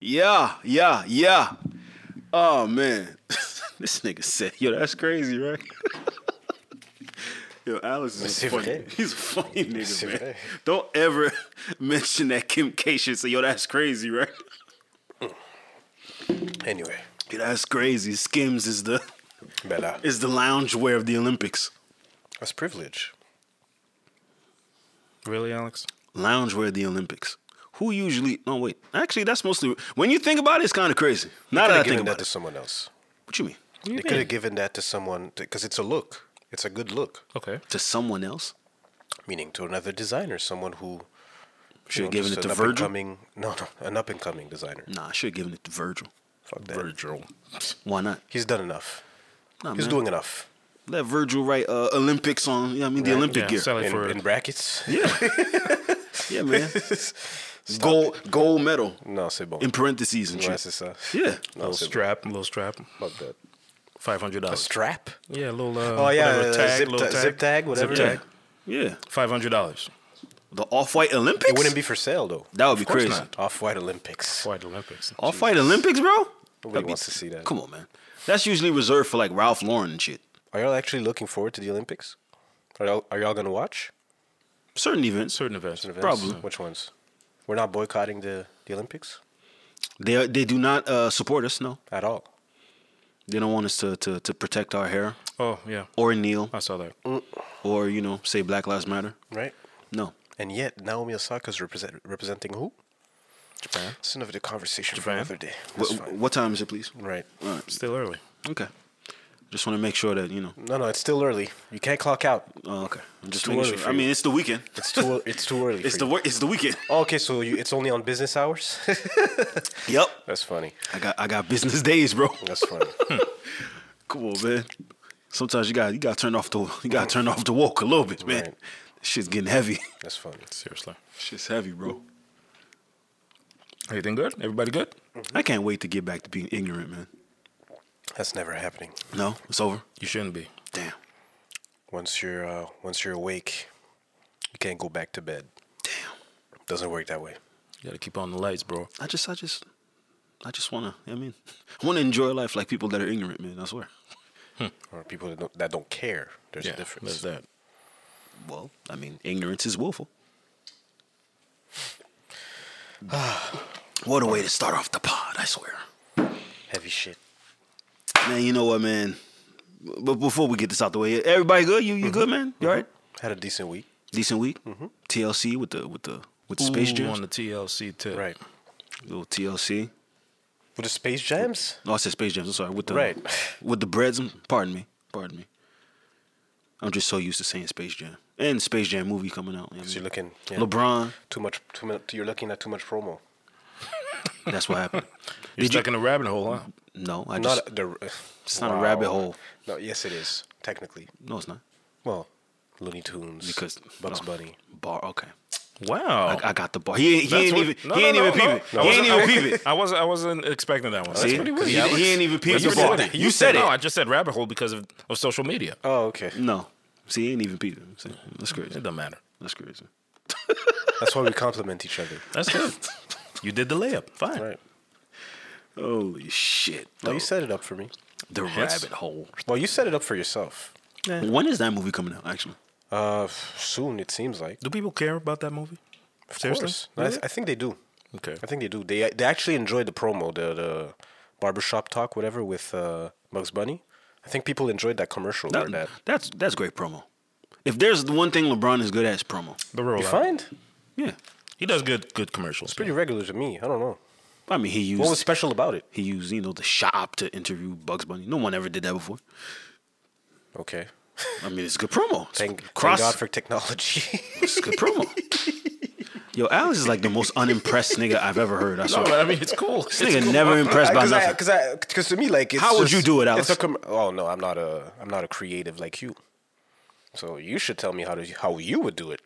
Yeah. Oh, man. This nigga said, yo, that's crazy, right? Yo, Alex is funny. He's a funny nigga, man. Don't ever mention that Kim K shit. So, yo, that's crazy, right? Anyway. Yo, that's crazy. Skims is the loungewear of the Olympics. That's privilege. Really, Alex? Loungewear of the Olympics. Who usually... No, wait. Actually, that's mostly... When you think about it, it's kind of crazy. Now that I think about it. They could have given that to someone else. What you mean? They could have given that to someone... Because it's a look. It's a good look. Okay. To someone else? Meaning to another designer. Someone who... Should have given it to Virgil? No. An up-and-coming designer. Nah, I should have given it to Virgil. Fuck that. Virgil. Why not? He's done enough. Nah, he's doing enough. Let Virgil write Olympics on... You know what I mean? The Olympic gear. Sell it in brackets? Yeah. Yeah, man. Gold medal. No, c'est bon. In parentheses and shit. Yeah. No, little strap. Fuck that. $500. A strap? Yeah, a little tag, zip tag, whatever. Zip tag. Yeah. $500. The Off-White Olympics? It wouldn't be for sale, though. That would be crazy. Off-White Olympics. Off-White Olympics, bro? Nobody wants to see that. Come on, man. That's usually reserved for, like, Ralph Lauren and shit. Are y'all actually looking forward to the Olympics? Are y'all going to watch? Certain events. Probably. Yeah. Which ones? We're not boycotting the Olympics? They do not support us, no. At all. They don't want us to protect our hair. Oh, yeah. Or kneel. I saw that. Or, say Black Lives Matter. Right. No. And yet, Naomi Osaka's representing who? Japan. It's another conversation for another day. What time is it, please? Right. All right. Still early. Okay. Just want to make sure that, No, it's still early. You can't clock out. Oh, okay. I'm just making sure. I mean, it's the weekend. It's too early. It's the weekend. Oh, okay, so it's only on business hours? Yep. That's funny. I got business days, bro. That's funny. Come on, man. Sometimes you got to turn off the walk a little bit, man. Right. This shit's getting heavy. That's funny. Seriously. Shit's heavy, bro. Everything good? Everybody good? Mm-hmm. I can't wait to get back to being ignorant, man. That's never happening. No, it's over. You shouldn't be. Damn. Once you're awake, you can't go back to bed. Damn. Doesn't work that way. You gotta keep on the lights, bro. I just wanna. I wanna enjoy life like people that are ignorant, man. I swear. Or people that don't care. There's a difference. There's that. Well, ignorance is willful. What a way to start off the pod! I swear. Heavy shit. Man, you know what, man? But before we get this out the way, everybody good? You good, man? You all right? Had a decent week. Mm-hmm. TLC with the Space Jams. On the TLC tip. Right. Little TLC. With the Space Jams? No, I said Space Jams. I'm sorry. With the breads. Pardon me. I'm just so used to saying Space Jam and Space Jam movie coming out. Because you're looking LeBron. Too much. You're looking at too much promo. That's what happened. You're stuck in a rabbit hole, huh? No, it's not a rabbit hole. No, yes, it is technically. No, it's not. Well, Looney Tunes because Bugs Bunny bar. Okay, wow, I got the bar. He ain't even peep it. I wasn't expecting that one. See? That's pretty weird. He ain't even peep the bar. You said it. No, I just said rabbit hole because of social media. Oh, okay. No, see, he ain't even peep it. See, that's crazy. It doesn't matter. That's crazy. That's why we compliment each other. That's good. You did the layup. Fine. Right. Holy shit. No, you set it up for me. The rabbit hole. Well, you set it up for yourself. Yeah. When is that movie coming out, actually? Soon, it seems like. Do people care about that movie? Of course. No, really? I think they do. Okay. I think they do. They actually enjoyed the promo, the barbershop talk, whatever, with Bugs Bunny. I think people enjoyed that commercial. That's great promo. If there's one thing LeBron is good at, it's promo. The rollout. You find? Yeah. He does good commercials. It's pretty regular to me. I don't know. He used... What was special about it? He used, the shop to interview Bugs Bunny. No one ever did that before. Okay. It's good promo. Thank God for technology. It's good promo. Yo, Alex is like the most unimpressed nigga I've ever heard. I swear. No, it's cool. This nigga never impressed by nothing. Because to me, like... It's How would you do it, Alex? Oh, no, I'm not a creative like you. So you should tell me how you would do it.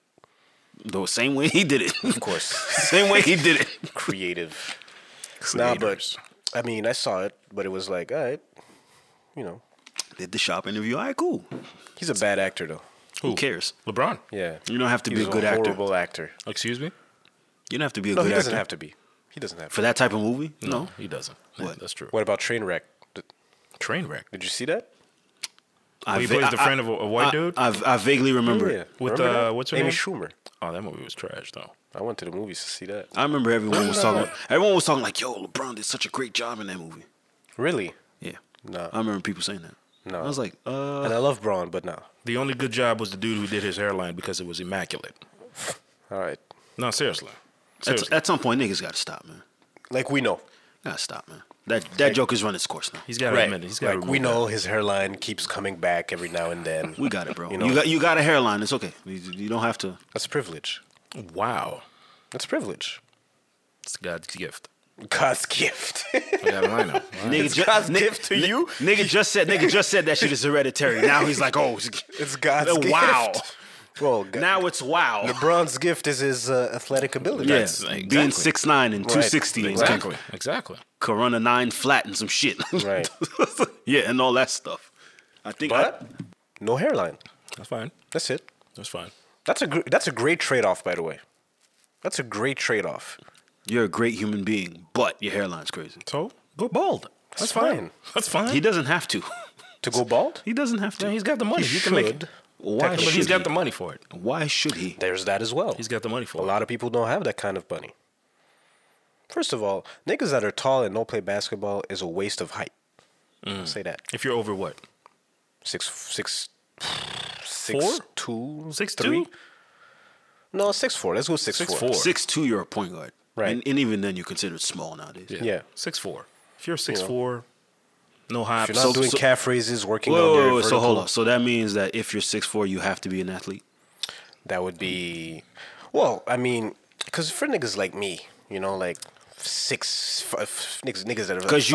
The same way he did it. Of course. Same way he did it. Creative... Creators. Nah, but I saw it, but it was like, all right, did the shop interview? All right, cool. He's a bad actor, though. Who cares? LeBron. Yeah, you don't have to be a good actor. He's a horrible actor. Excuse me. You don't have to be a good actor. No, he doesn't have to be. He doesn't have. For that type of movie? No, he doesn't. What? That's true. What about Trainwreck? Trainwreck? Did you see that? He plays the friend of a white dude? I vaguely remember it. With what's her name? Amy Schumer. Oh, that movie was trash, though. I went to the movies to see that. I remember everyone was talking. Everyone was talking like, "Yo, LeBron did such a great job in that movie." Really? Yeah. No. I remember people saying that. No. I was like, and I love Braun, but no. The only good job was the dude who did his hairline because it was immaculate. All right. No, seriously. At some point, niggas gotta stop, man. Like we know. Gotta stop, man. That joke is running its course now. He's got to admit it. He's got we know that. His hairline keeps coming back every now and then. We got it, bro. You got a hairline. It's okay. You don't have to. That's a privilege. Wow. That's a privilege. It's God's gift. God's gift. God's gift to you? Nigga just said that shit is hereditary. Now he's like, oh, it's God's gift. Wow. Well, now it's wow. LeBron's gift is his athletic ability. Yes, yeah, exactly. Being 6'9 and 260. Exactly. Corona 9 flat and some shit. Right. Yeah, and all that stuff. I think. But no hairline. That's fine. That's it. That's fine. That's a great trade-off, by the way. That's a great trade-off. You're a great human being, but your hairline's crazy. So go bald. That's fine. That's fine. He doesn't have to. To go bald? He doesn't have to. Yeah, he's got the money. He can make it. Why should he's got the money for it. Why should he? There's that as well. He's got the money for it. A lot of people don't have that kind of money. First of all, niggas that are tall and don't play basketball is a waste of height. Mm. Say that. If you're over what? 6'4"? 6'2"? No, 6'4". Let's go 6'4". 6'2", you're a point guard. Right. And even then, you're considered small nowadays. Yeah. 6'4". If you're 6'4", no high. If you're not doing calf raises, working on your vertical. So hold on. So that means that if you're 6'4", you have to be an athlete? That would be... Well, I mean, because for niggas like me, you know, like niggas that are like 5'10". Because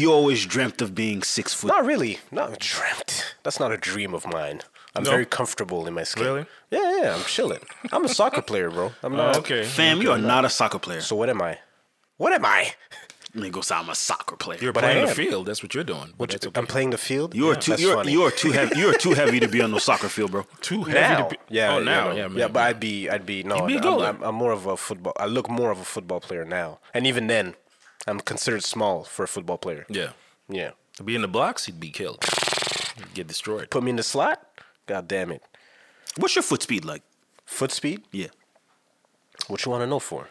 you always dreamt of being 6 foot. Not really. Not dreamt. That's not a dream of mine. I'm very comfortable in my skin. Really? Yeah, I'm chilling. I'm a soccer player, bro. I'm not. Okay. Fam, you are not a soccer player. So what am I? What am I? Nigga, I'm a soccer player. You're playing the field. That's what you're doing. I'm playing the field? You are too heavy. You are too heavy to be on the soccer field, bro. Too heavy now. Yeah. Oh, now. Yeah, man. Yeah, but I'd be. No, I'm more of a football. I look more of a football player now. And even then, I'm considered small for a football player. Yeah. Yeah. He'd be in the blocks, he'd be killed. He'd get destroyed. Put me in the slot? God damn it. What's your foot speed like? Foot speed? Yeah. What you want to know for?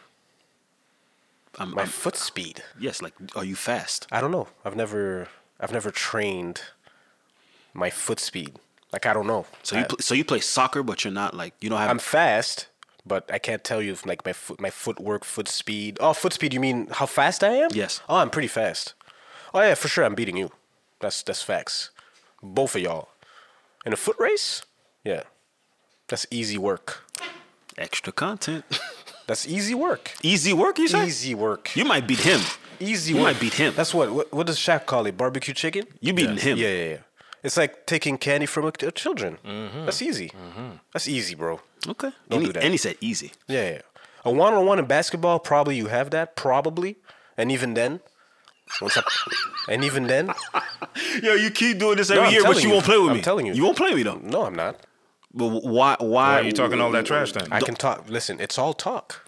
My foot speed. Yes, like, are you fast? I don't know. I've never trained my foot speed. Like, I don't know. So you play soccer, but you're not like, you don't have... I'm fast, but I can't tell you if, like, my footwork, foot speed. Oh, foot speed, you mean how fast I am? Yes. Oh, I'm pretty fast. Oh, yeah, for sure, I'm beating you. That's facts. Both of y'all. In a foot race? Yeah. That's easy work. Extra content. That's easy work. Easy work, you say? Easy work. You might beat him. Easy work. You might beat him. That's what does Shaq call it? Barbecue chicken? You beating him. Yeah. It's like taking candy from a children. Mm-hmm. That's easy. Mm-hmm. That's easy, bro. Okay. Don't do that. And he said easy. Yeah. A one-on-one in basketball, probably you have that. Probably. And even then... What's up? And even then, yo, you keep doing this every year, but you won't play with me. I'm telling you, you won't play with me though. No, I'm not. But why? Why are you talking all that trash then? I can talk. Listen, it's all talk.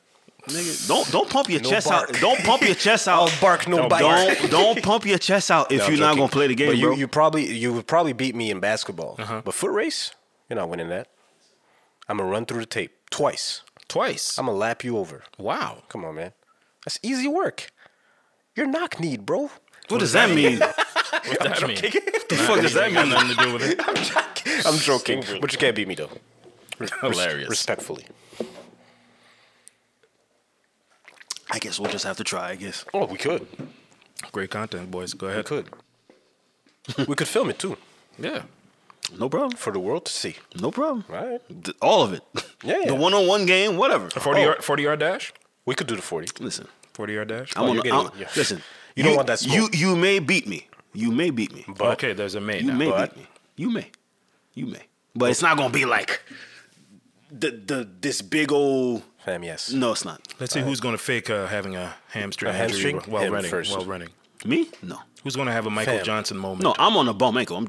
Nigga, don't pump your chest out. Don't pump your chest out. I'll bark, no bite. Don't pump your chest out if you're not gonna play the game, but bro. You would probably beat me in basketball, but foot race, you're not winning that. I'm gonna run through the tape twice. I'm gonna lap you over. Wow, come on, man. That's easy work. You're knock-kneed, bro. What does that mean? What does that mean? What the fuck does that mean? Nothing to do with it. I'm joking. But you can't beat me, though. Hilarious. Respectfully. I guess we'll just have to try, I guess. Oh, we could. Great content, boys. Go ahead. We could film it, too. Yeah. No problem. For the world to see. No problem. All right. All of it. Yeah. The one-on-one game, whatever. A 40-yard dash? We could do the 40. Listen. 40-yard dash? Listen, you don't want that smoke. You may beat me. You may beat me. But okay, there's a may now. You may beat me. You may. But it's not going to be like this big old... Fam, yes. No, it's not. Let's see who's going to fake having a hamstring injury while running. Me? No. Who's going to have a Michael Johnson moment? No, I'm on a bum ankle. I'm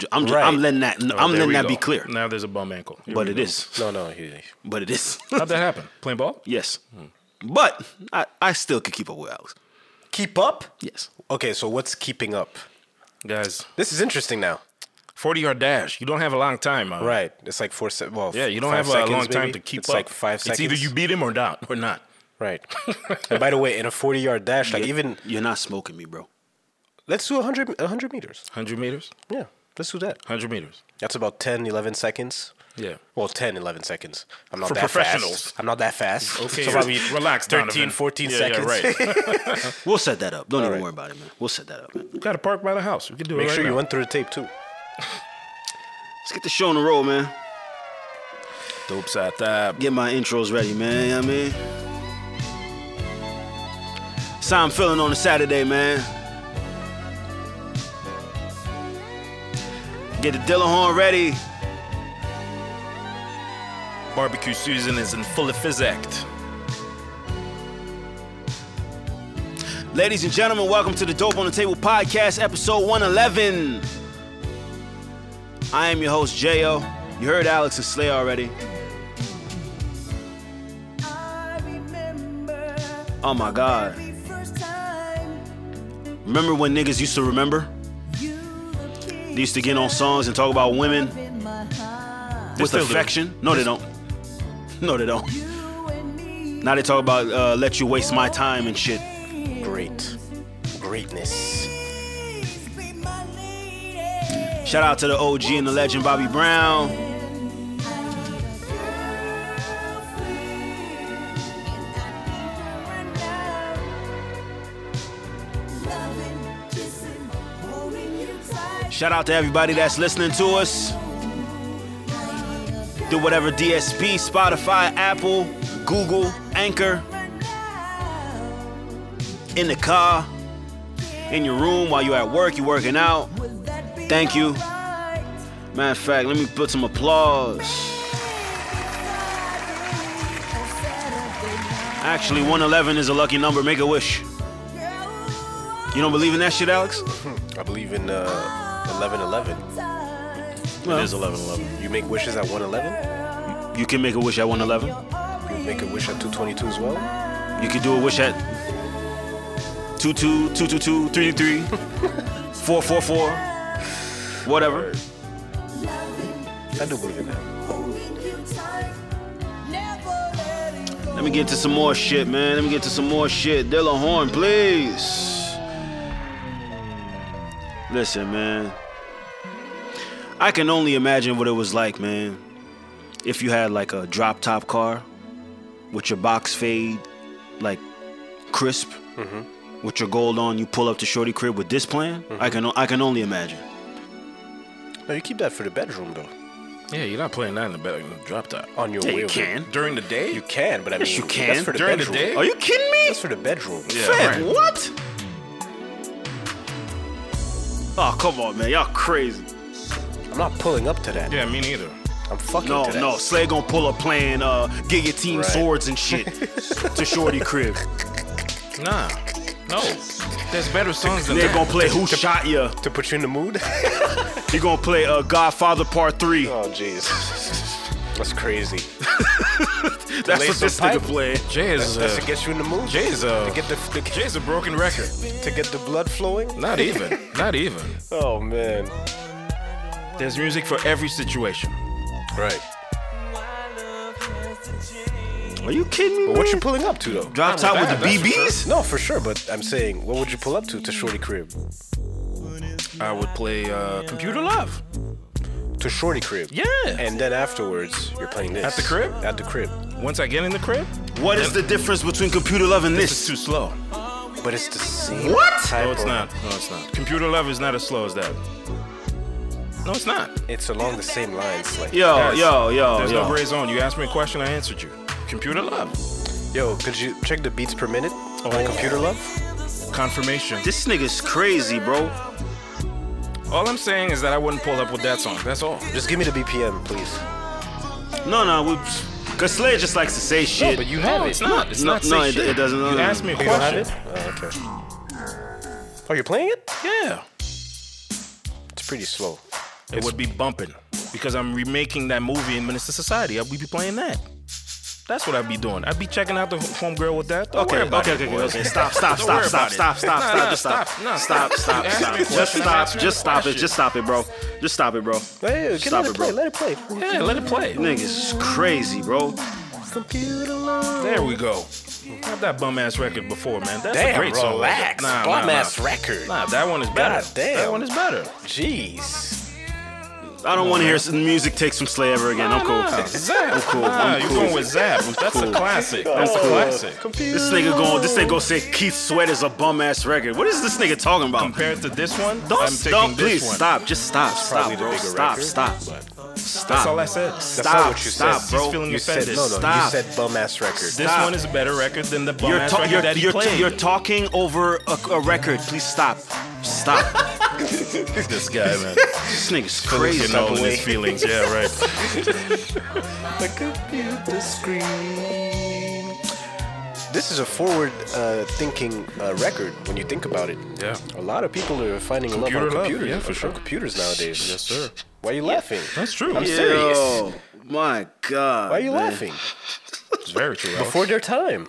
letting that. I'm letting that be clear. Now there's a bum ankle. But it is. No. But it is. How'd that happen? Playing ball? Yes. But I still could keep up with Alex. Keep up? Yes. Okay, so what's keeping up? Guys, this is interesting now. 40-yard dash. You don't have a long time. Right. It's like 4 seconds. Well, yeah, you don't have a long time to keep up. It's like 5 seconds. It's either you beat him or not. Right. And by the way, in a 40-yard dash, like even... You're not smoking me, bro. Let's do 100 meters. 100 meters? Yeah. Let's do that. 100 meters. That's about 10, 11 seconds. Yeah. Well, 10, 11 seconds. I'm not that fast. I'm not that fast. Okay. So probably relax, 13, Donovan. 14 seconds. Yeah, right. We'll set that up. Don't even worry about it, man. We'll set that up, man. We got to park by the house. We can do it right now. Make sure you went through the tape, too. Let's get the show on the road, man. Dope side thab. Get my intros ready, man. You know what I mean? So I'm feeling on a Saturday, man. Get the Dillahorn ready. Barbecue season is in full effect. Ladies and gentlemen, welcome to the Dope on the Table podcast, episode 111. I am your host, J.O. You heard Alex and Slay already. Oh my God. Remember when niggas used to remember? They used to get on songs and talk about women with affection. No, they don't. No, they don't. Now they talk about let you waste my time and shit. Great. Greatness. Shout out to the OG and the legend, Bobby Brown. Shout out to everybody that's listening to us. Do whatever DSP, Spotify, Apple, Google, Anchor. In the car, in your room, while you're at work, you're working out. Thank you. Matter of fact, let me put some applause. Actually, 111 is a lucky number. Make a wish. You don't believe in that shit, Alex? I believe in... 11-11. Well, it is 11-11. You make wishes at 111? You can make a wish at 111. You make a wish at 222 as well? You can do a wish at 22, 222, 333, 444, whatever. I do believe in that. Let me get to some more shit, man. Let me get to some more shit. Dillahorn, please. Listen, man, I can only imagine what it was like, man, if you had like a drop top car with your box fade, like crisp, with your gold on, you pull up to Shorty crib with this plan. I can only imagine. No, you keep that for the bedroom though. Yeah, you're not playing that in the bedroom. Drop top on your wheel. You can during the day. You can, but I mean, yes, you can that's for the during bedroom. The day. Are you kidding me? That's for the bedroom. Yeah, Fed, right. What? Oh, come on, man. Y'all crazy. I'm not pulling up to that. Yeah, me neither. I'm fucking to that. No, Slay gonna pull up playing guillotine swords and shit to Shorty crib. Nah. No. There's better songs than that. They're gonna play Who Shot Ya? To put you in the mood? You're gonna play Godfather Part 3. Oh, jeez. That's crazy. That's what this nigga playing. Jay is that's to get you in the mood. Jay is to get Jay's a broken record. To get the blood flowing. Not even. Not even. Oh man. There's music for every situation. Right. Are you kidding me? Well, what you pulling up to though? Drop top with the BBs? For sure. No, for sure. But I'm saying, what would you pull up to Shorty crib? I would play Computer Love. To Shorty crib. Yeah. And then afterwards, you're playing this. At the crib? At the crib. Once I get in the crib? What is the difference between Computer Love and this? This is too slow. But it's the same. What? No, it's not. No, it's not. Computer Love is not as slow as that. No, it's not. It's along the same lines. Like, yo. There's no gray zone. You asked me a question, I answered you. Computer Love. Yo, could you check the beats per minute on Computer Love? Confirmation. This nigga's crazy, bro. All I'm saying is that I wouldn't pull up with that song. That's all. Just give me the BPM, please. No, because Slayer just likes to say shit. No, but you have it. It's not. It's not say shit. No, it doesn't. You asked me a question. Okay. Oh, you're playing it? Yeah. It's pretty slow. It would be bumping because I'm remaking that movie in Minister Society. We'd be playing that. That's what I be doing. I be checking out the homegirl with that. Don't okay. Just stop it, bro. Let it play. Yeah, let it play. Niggas crazy, bro. Computer love. There we go. Not that bum ass record before, man. That's damn, a great song. Relax. Bum ass record. Nah, that one is better. God damn. That one is better. Jeez. I don't want to hear some music takes from Slay ever again. I'm cool. I'm cool. Going with Zap. That's cool. A classic. That's a classic. This nigga go say Keith Sweat is a bum ass record. What is this nigga talking about? Compared to this one, Stop. Just stop. Stop, bro. That's all I said. That's not what you said. He's feeling offended. You said bum ass record. This one is a better record than the bum ass record that he played. You're talking over a record. Please stop. Stop. This guy, man. This nigga's crazy. Getting all his feelings. Yeah, right. The computer screen. This is a forward-thinking record when you think about it. Yeah. A lot of people are finding love on computers. Yeah, for sure. Computers nowadays. Yes, sir. Why are you laughing? That's true. I'm serious. Oh, my God. Why are you laughing? It's very true. Before their time.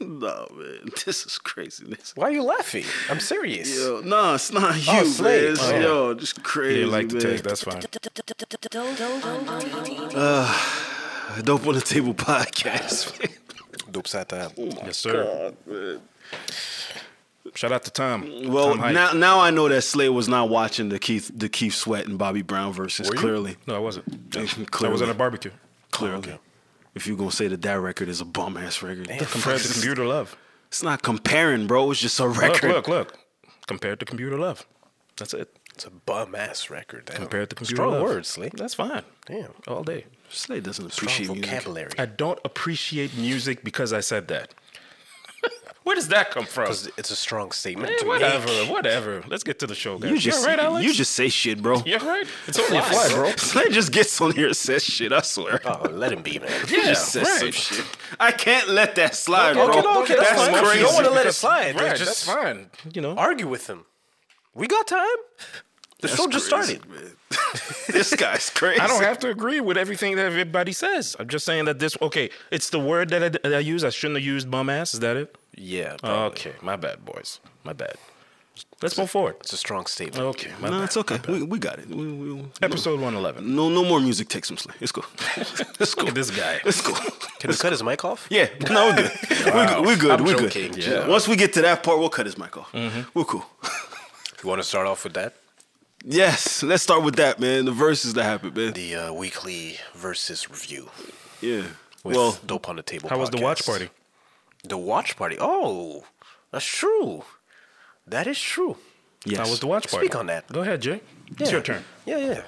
No, man, this is craziness. Why are you laughing? I'm serious. Yo, no, it's not you, man. It's, yo, just crazy. You like the text? That's fine. Dope on the Table podcast. Dope side time. Yes, sir. God, shout out to Tom. Well, Tom now I know that Slay was not watching the Keith Sweat and Bobby Brown versus. Clearly, no, I wasn't. Clearly. I was at a barbecue. Clearly. Okay. If you're going to say that record is a bum-ass record. Damn, compared to Computer Love. It's not comparing, bro. It's just a record. Look. Compared to Computer Love. That's it. It's a bum-ass record. Compared to Computer Love. Strong words, Slay. That's fine. Damn. All day. Slay doesn't appreciate vocabulary. I don't appreciate music because I said that. Where does that come from? Because it's a strong statement. Hey, whatever. Let's get to the show, guys. You're right, Alex. You just say shit, bro. You're right. It's only a fly, bro. Slay just gets on here and says shit, I swear. Oh, let him be, man. He just says some shit. I can't let that slide, bro. Okay, that's crazy. You don't want to let it slide. Right, that's fine. You know, argue with him. We got time. The show just started. Man. This guy's crazy. I don't have to agree with everything that everybody says. I'm just saying that it's the word that I use. I shouldn't have used bum ass. Is that it? Yeah. Probably. Okay. My bad, boys. My bad. Let's move forward. It's a strong statement. Okay. No, it's okay. We got it. We Episode 111. No more music. Take some Slay. It's cool. It's cool. Look at this guy. It's cool. Can we cut his mic off? Yeah. No, we're good. Wow. We're good. Yeah. Once we get to that part, we'll cut his mic off. Mm-hmm. We're cool. You want to start off with that? Yes, let's start with that, man. The verses that happened, man. The weekly versus review. Yeah. Well, Dope on the Table. How was the watch party? The watch party. Oh, that's true. That is true. Yes. How was the watch party? Speak on that. Go ahead, Jay. Yeah. It's your turn. Yeah.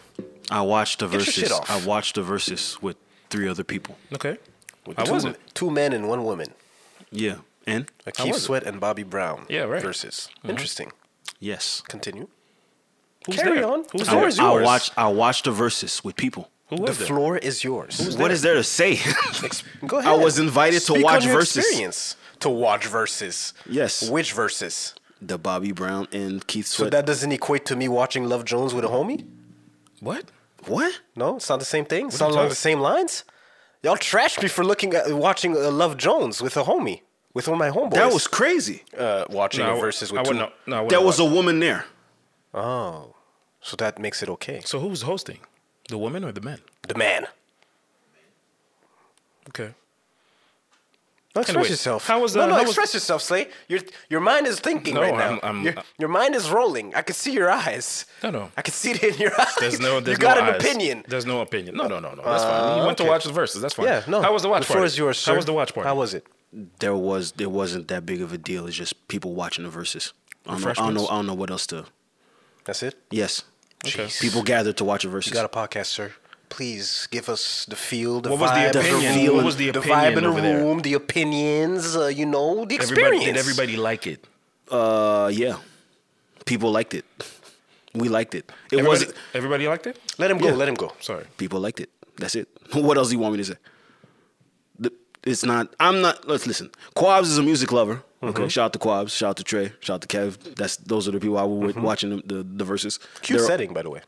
I watched the verses. Get your shit off. I watched the verses with 3 other people. Okay. How was it? 2 men and 1 woman. Yeah. And? Keith Sweat and Bobby Brown. Yeah, right. Verses. Mm-hmm. Interesting. Yes. Continue. Carry on. Who's there? I watched the verses with people. The floor is yours. What is there to say? Go ahead. I was invited to watch verses. To watch verses. Yes. Which verses? The Bobby Brown and Keith Sweat. So that doesn't equate to me watching Love Jones with a homie? What? No, it's not the same thing. It's not along the same lines. Y'all trashed me for watching Love Jones with a homie. With one of my homeboys. That was crazy. Watching verses with two. No, there was a woman there. Oh. So that makes it okay. So who's hosting? The woman or the man? The man. Okay. Express yourself. How was that? No, express yourself, Slay. Your mind is thinking right now. Your mind is rolling. I can see your eyes. No. I can see it in your eyes. You got an opinion. There's no opinion. No. That's fine. You went to watch the verses. That's fine. Yeah, no. How was the watch party? The floor is yours, sir. How was the watch party? How was it? It wasn't that big of a deal. It's just people watching the verses. I don't know what else to... That's it? Yes. Okay. People gathered to watch a versus. You got a podcast, sir. Please give us the feel, the vibe. What was the opinion? The vibe in the room, the opinions, the experience. Did everybody like it? Yeah. People liked it. We liked it. Everybody liked it? Let him go. Sorry. People liked it. That's it. What else do you want me to say? Let's listen. Quabs is a music lover. Okay, mm-hmm. Shout out to Quabs, shout out to Trey, shout out to Kev. Those are the people I was watching the verses. Cute setting, by the way.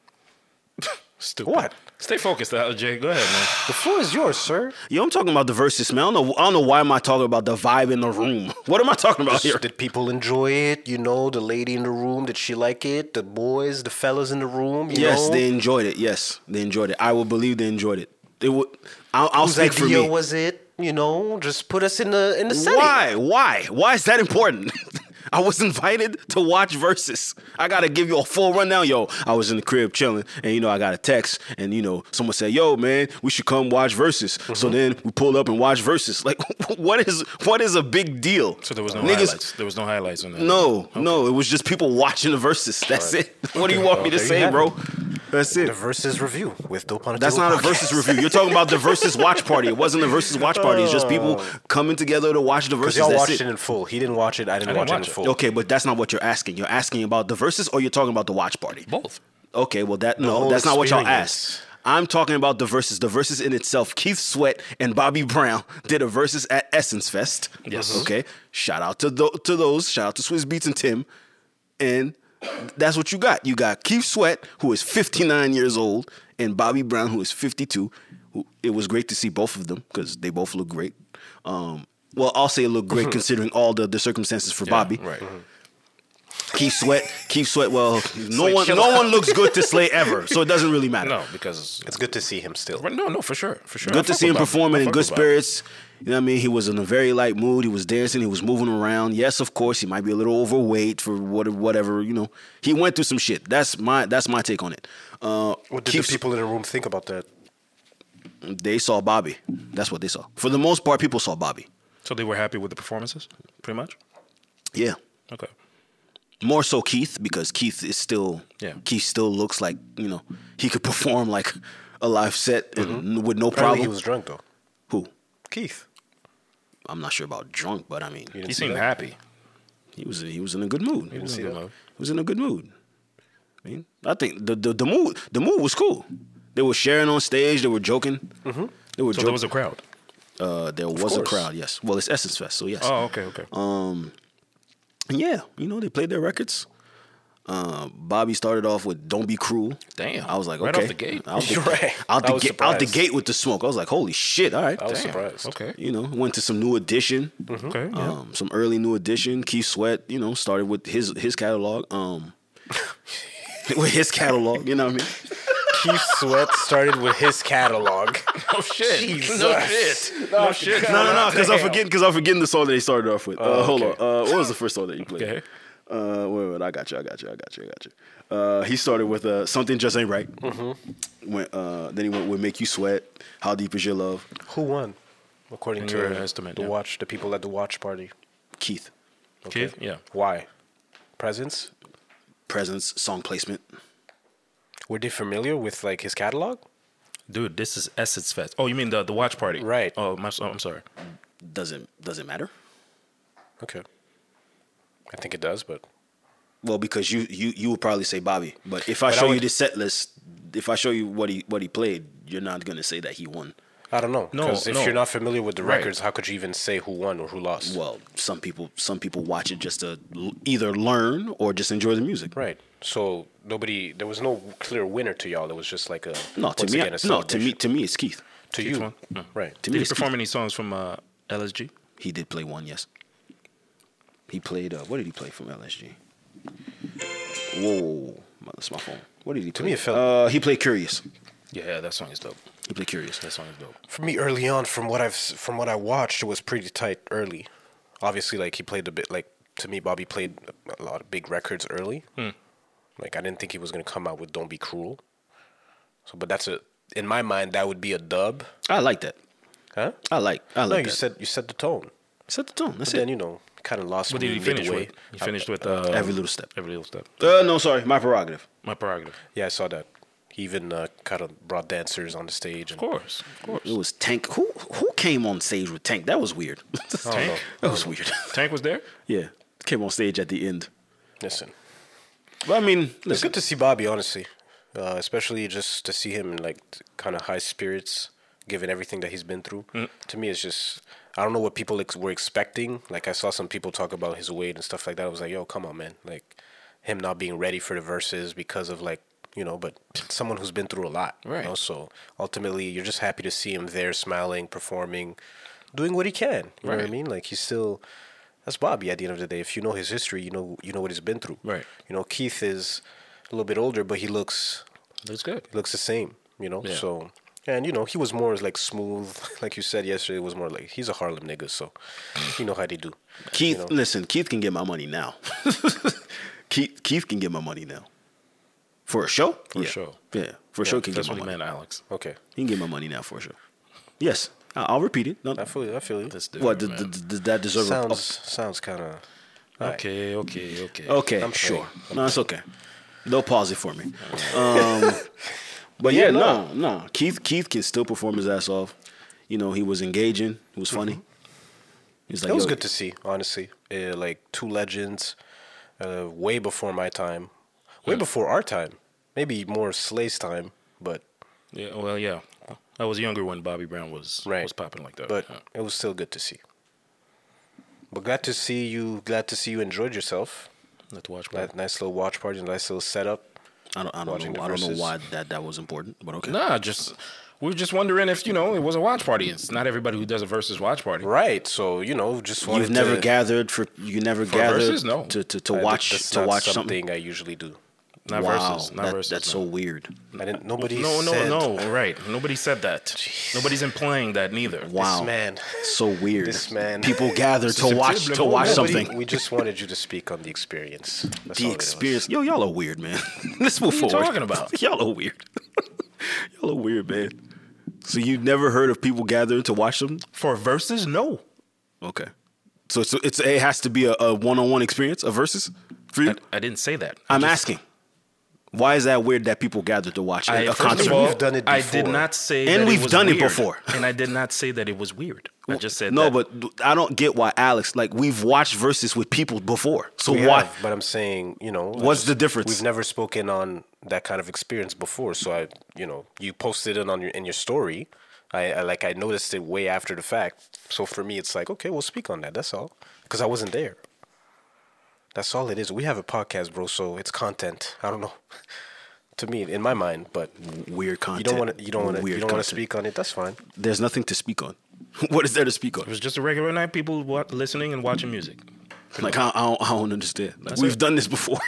Stupid. What? Stay focused, Jay. Go ahead, man. The floor is yours, sir. Yo, I'm talking about diversity, man. I don't know why am I talking about the vibe in the room. What am I talking about here? Did people enjoy it? You know, the lady in the room, did she like it? The boys, the fellas in the room, you know? They enjoyed it. Yes, they enjoyed it. I would believe they enjoyed it. I'll speak for me. Whose idea was it? You know, just put us in the setting. Why? Why is that important? I was invited to watch Versus. I got to give you a full rundown. Yo, I was in the crib chilling, and, you know, I got a text, and, you know, someone said, yo, man, we should come watch Versus. Mm-hmm. So then we pulled up and watched Versus. Like, what is a big deal? So there was no highlights. There was no highlights on that. No, it was just people watching the Versus. That's it. What do you want me to say, bro? That's it. The Versus review with Dope on the Table. That's not a Versus review. You're talking about the Versus watch party. It wasn't a Versus watch party. It's just people coming together to watch the Versus. Because y'all watched it in full. He didn't watch it. I didn't watch it in full. Okay, but that's not what you're asking. You're asking about the Versus, or you're talking about the watch party? Both. Okay, well, that's not what y'all asked. I'm talking about the Versus. The Versus in itself. Keith Sweat and Bobby Brown did a Versus at Essence Fest. Yes. Okay. Shout out to those. Shout out to Swizz Beatz and Tim. And that's what you got. You got Keith Sweat, who is 59 years old, and Bobby Brown, who is 52. It was great to see both of them because they both look great. Well, I'll say it looked great considering all the circumstances for Bobby. Right. Mm-hmm. Keith Sweat. Well, no one looks good to Slay ever, so it doesn't really matter. No, because it's good to see him still. No, for sure. Good to see him performing in good spirits. You know what I mean? He was in a very light mood. He was dancing. He was moving around. Yes, of course, he might be a little overweight for whatever. You know, he went through some shit. That's my take on it. What did the people in the room think about that? They saw Bobby. That's what they saw. For the most part, people saw Bobby. So they were happy with the performances, pretty much. Yeah. Okay. More so Keith, because Keith is still Keith looks like, you know, he could perform like a live set and with no problem. He was drunk though. Who? Keith. I'm not sure about drunk, but I mean, he seemed happy. He was in a good mood. He was in a good mood. I mean, I think the mood was cool. They were sharing on stage. They were joking. Mm-hmm. So there was a crowd. There was a crowd. Yes. Well, it's Essence Fest, so yes. Oh, okay. Yeah, you know, they played their records. Bobby started off with "Don't Be Cruel." Damn, I was like, okay, right off the gate. Out the gate with the smoke. I was like, holy shit! All right, I was surprised. Okay, you know, went to some New Edition. Mm-hmm. Okay, some early New Edition. Keith Sweat, you know, started with his catalog. You know what I mean? Keith Sweat started with his catalog. Oh shit! Jesus. No shit! No! Because I'm forgetting the song that he started off with. Hold on. What was the first song that you played? Okay. Wait. I got you. He started with "Something Just Ain't Right." Mm-hmm. Then he went with "Make You Sweat." How deep is your love? Who won, according to your estimate? The people at the watch party. Keith. Okay. Keith. Yeah. Why? Presence. Presence. Song placement. Were they familiar with, like, his catalog? Dude, this is Essence Fest. Oh, you mean the watch party? Right. Oh, I'm sorry. Does it matter? Okay. I think it does, but... Well, because you would probably say Bobby. But if I show you the set list, if I show you what he played, you're not going to say that he won. I don't know. Because if you're not familiar with the records, how could you even say who won or who lost? Well, some people watch it just to either learn or just enjoy the music. Right. So there was no clear winner to y'all. It was just like to me it's Keith. To Keith you, no. Right? To did me, he perform Keith. Any songs from LSG? He did play one. Yes. He played. What did he play from LSG? Whoa, that's my phone. What did he play? To me, it felt. He played Curious. Yeah, that song is dope. He played Curious. That song is dope. For me, early on, from what I watched, it was pretty tight early. Obviously, like he played a bit. Like to me, Bobby played a lot of big records early. Hmm. Like, I didn't think he was going to come out with Don't Be Cruel. So, but in my mind, that would be a dub. I like that. Huh? I like that. You set the tone. Set the tone. That's it. Then, you know, kind of lost. What did you finish with? You finished with Every Little Step. Every Little Step. No, sorry. My Prerogative. Yeah, I saw that. He even kind of brought dancers on the stage. And of course. It was Tank. Who came on stage with Tank? That was weird. Tank? That was weird. Tank was there? Yeah. Came on stage at the end. Listen. Well, I mean, it's good to see Bobby, honestly, especially just to see him in, like, kind of high spirits, given everything that he's been through. Mm. To me, it's just, I don't know what people were expecting. Like, I saw some people talk about his weight and stuff like that. I was like, yo, come on, man. Like, him not being ready for the verses because of, like, you know, but someone who's been through a lot. Right. You know? So ultimately, you're just happy to see him there smiling, performing, doing what he can. You know what I mean? Like, he's still... That's Bobby at the end of the day. If you know his history, you know what he's been through. Right. You know, Keith is a little bit older, but he looks good. He looks the same, you know? Yeah. So... And, you know, he was more like smooth. Like you said yesterday, it was more like he's a Harlem nigga, so you know how they do. Keith, you know? Listen, Keith can get my money now. Keith can get my money now. For a show? For a show. Yeah, for a show can get my money. Alex. Okay. He can get my money now for a show. Yes, I'll repeat it. No, I feel you. What, does that deserve sounds kind of... Okay. Okay, I'm sure. No, it's okay. They'll pause it for me. But yeah, no. Keith can still perform his ass off. You know, he was engaging. He was funny. He was like, it was good to see, honestly. Like, two legends, way before my time. Way before our time. Maybe more Slay's time, but... Yeah, well, yeah. I was younger when Bobby Brown was popping like that. But it was still good to see. But glad to see you enjoyed yourself. Let's watch party. Nice little watch party, nice little setup. I don't know why that was important, but okay. Nah, we were just wondering if, you know, it was a watch party. It's not everybody who does a versus watch party. Right. So, you know, just wanted to... You never gathered versus? No. to watch something. That's I usually do. Not wow, versus. Not versus. That's so weird. Nobody said. Right. Nobody said that. Jeez. Nobody's implying that neither. Wow. This man. So weird. This man. People gather to watch something. We just wanted you to speak on the experience. That's the experience. Yo, y'all are weird, man. Let's move forward. What are you talking about? Y'all are weird. Y'all are weird, man. So you've never heard of people gathering to watch them? For verses? No. Okay. So it has to be a one-on-one experience, a versus? For you? I didn't say that. I'm just asking. Why is that weird that people gather to watch a concert? We've done it before. I did not say that it was weird. And we've done it before. And I did not say that it was weird. I just said that. No, but I don't get why, Alex. Like, we've watched verses with people before. So why? But I'm saying, you know. What's the difference? We've never spoken on that kind of experience before. So, you posted it in your story. I noticed it way after the fact. So for me, it's like, okay, we'll speak on that. That's all. Because I wasn't there. That's all it is. We have a podcast, bro, so it's content. I don't know. To me, in my mind, but weird content. You don't want to speak on it. That's fine. There's nothing to speak on. What is there to speak on? It was just a regular night, people listening and watching music. Like, I don't understand. That's We've done this before.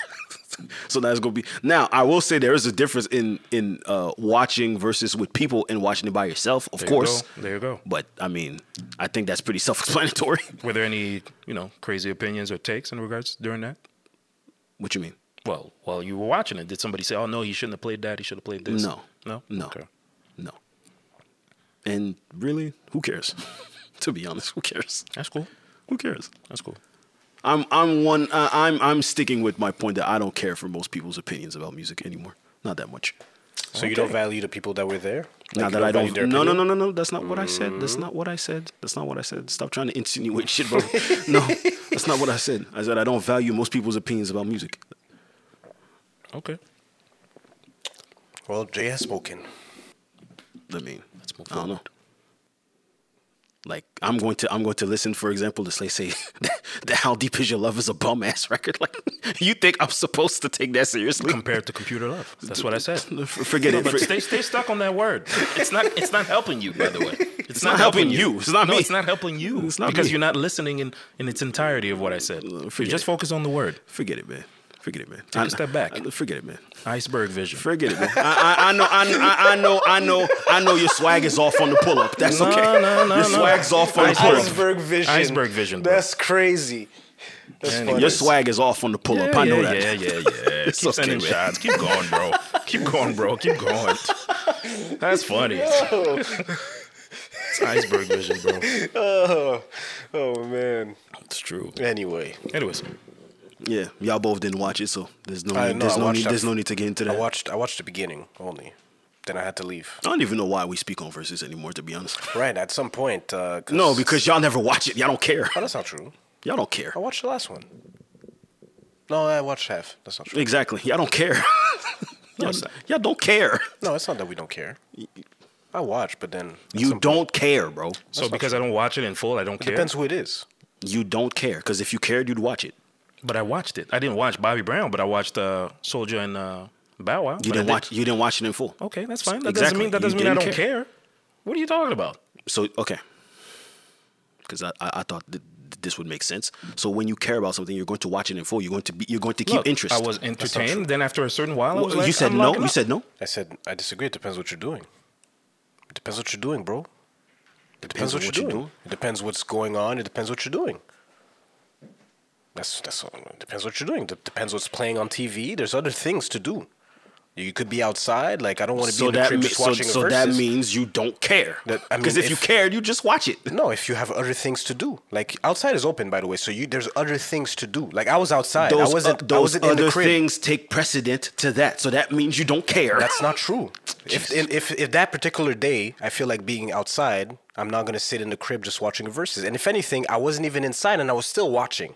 So that's going to be... Now, I will say there is a difference in watching versus with people and watching it by yourself, of course. There you go. But, I mean, I think that's pretty self-explanatory. Were there any, crazy opinions or takes in regards during that? What you mean? Well, while you were watching it, did somebody say, oh, no, he shouldn't have played that, he should have played this? No. Okay. No. And really, who cares? To be honest, who cares? That's cool. Who cares? That's cool. I'm sticking with my point that I don't care for most people's opinions about music anymore. Not that much. So you don't value the people that were there? Like that I don't. No. That's not what I said. Stop trying to insinuate shit, bro. No, that's not what I said. I said I don't value most people's opinions about music. Okay. Well, Jay has spoken. I mean, let's move forward. I don't know. Like, I'm going to listen, for example, to Slay say that How Deep Is Your Love is a bum ass record. Like, you think I'm supposed to take that seriously? Compared to Computer Love. That's what I said. Forget it. But stay stuck on that word. It's not helping you, by the way. It's not helping you. It's not me. It's not helping you. It's not because me. You're not listening in its entirety of what I said. Just focus on the word. Forget it, man. Forget it, man. Take a step back. Forget it, man. Iceberg vision. Forget it, man. I know. Your swag is off on the pull up. That's okay. No. Your swag's off on the pull up. Iceberg vision. Iceberg vision. Bro. That's crazy. That's funny. Your swag is off on the pull up. I know that. Yeah. Keep sending shots. Keep going, bro. Keep going. That's funny. It's iceberg vision, bro. Oh man. It's true. Anyways. Yeah, y'all both didn't watch it, so there's no need to get into that. I watched the beginning only, then I had to leave. I don't even know why we speak on verses anymore, to be honest. Right, at some point. No, because y'all never watch it. Y'all don't care. Oh, that's not true. Y'all don't care. I watched the last one. No, I watched half. That's not true. Exactly. Y'all don't care. Y'all don't care. No, it's not that we don't care. I watch, but then you don't care, bro. So because I don't watch it in full, I don't care? It depends who it is. You don't care, because if you cared, you'd watch it. But I watched it. I didn't watch Bobby Brown, but I watched Soulja and Bow Wow. You didn't watch it in full. Okay, that's fine. That exactly. doesn't mean I don't care. What are you talking about? So okay, because I thought this would make sense. So when you care about something, you're going to watch it in full. You're going to keep interest. I was entertained. Then after a certain while, I was like, you said no. You said no. I said I disagree. It depends what you're doing. It depends what you're doing, bro. It depends what you're doing. It depends what's going on. It depends what you're doing. That's all. It depends what you're doing. It depends what's playing on TV. There's other things to do. You could be outside. Like, I don't want to be in the crib just watching a versus. So that means you don't care. Because I mean, if you cared, you just watch it. No, if you have other things to do. Like, outside is open, by the way. So there's other things to do. Like, I was outside. I wasn't in the crib. Those other things take precedent to that. So that means you don't care. That's not true. If that particular day, I feel like being outside, I'm not going to sit in the crib just watching a versus. And if anything, I wasn't even inside and I was still watching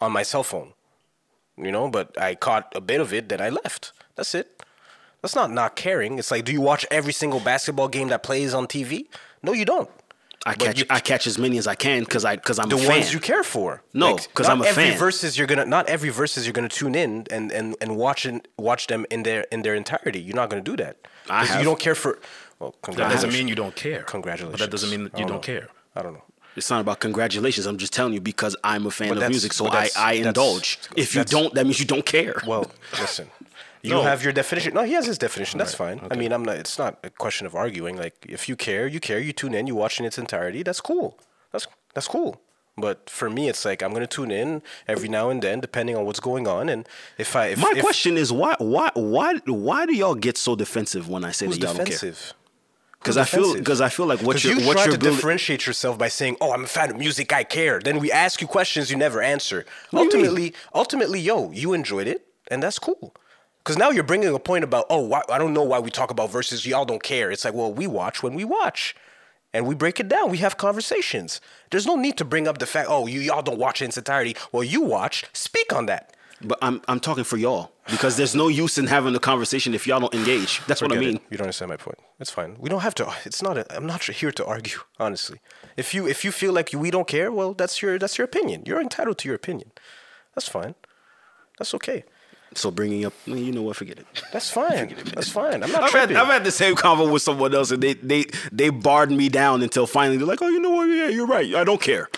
on my cell phone. You know, but I caught a bit of it, then I left. That's it. That's not caring. It's like, do you watch every single basketball game that plays on TV? No, you don't. I catch as many as I can because I'm a fan. The ones you care for. No, because I'm a fan. Not every versus you're gonna tune in and watch them in their entirety. You're not gonna do that. You don't care for. Well, that doesn't mean you don't care. Congratulations. But that doesn't mean that you don't care. I don't know. It's not about congratulations. I'm just telling you because I'm a fan of music, so I indulge. If you don't, that means you don't care. Well, listen. You have your definition. No, he has his definition. That's fine. Okay. I mean, it's not a question of arguing. Like, if you care, you care. You tune in. You watch in its entirety. That's cool. That's cool. But for me, it's like I'm going to tune in every now and then, depending on what's going on. And my question is, why do y'all get so defensive when I say that y'all don't care? Because I feel like what you're trying to differentiate yourself by saying, oh, I'm a fan of music, I care. Then we ask you questions you never answer. Ultimately, you enjoyed it, and that's cool. Because now you're bringing a point about, I don't know why we talk about versus, y'all don't care. It's like, well, we watch when we watch. And we break it down. We have conversations. There's no need to bring up the fact, y'all don't watch in its entirety. Well, you watch. Speak on that. But I'm talking for y'all. Because there's no use in having a conversation if y'all don't engage. That's what I mean. You don't understand my point. It's fine. We don't have to. I'm not here to argue, honestly. If you feel like we don't care, well, that's your opinion. You're entitled to your opinion. That's fine. That's okay. So bringing up, you know what? Forget it. That's fine. That's fine. I'm not tripping. I've had the same convo with someone else, and they barred me down until finally they're like, "Oh, you know what? Yeah, you're right. I don't care."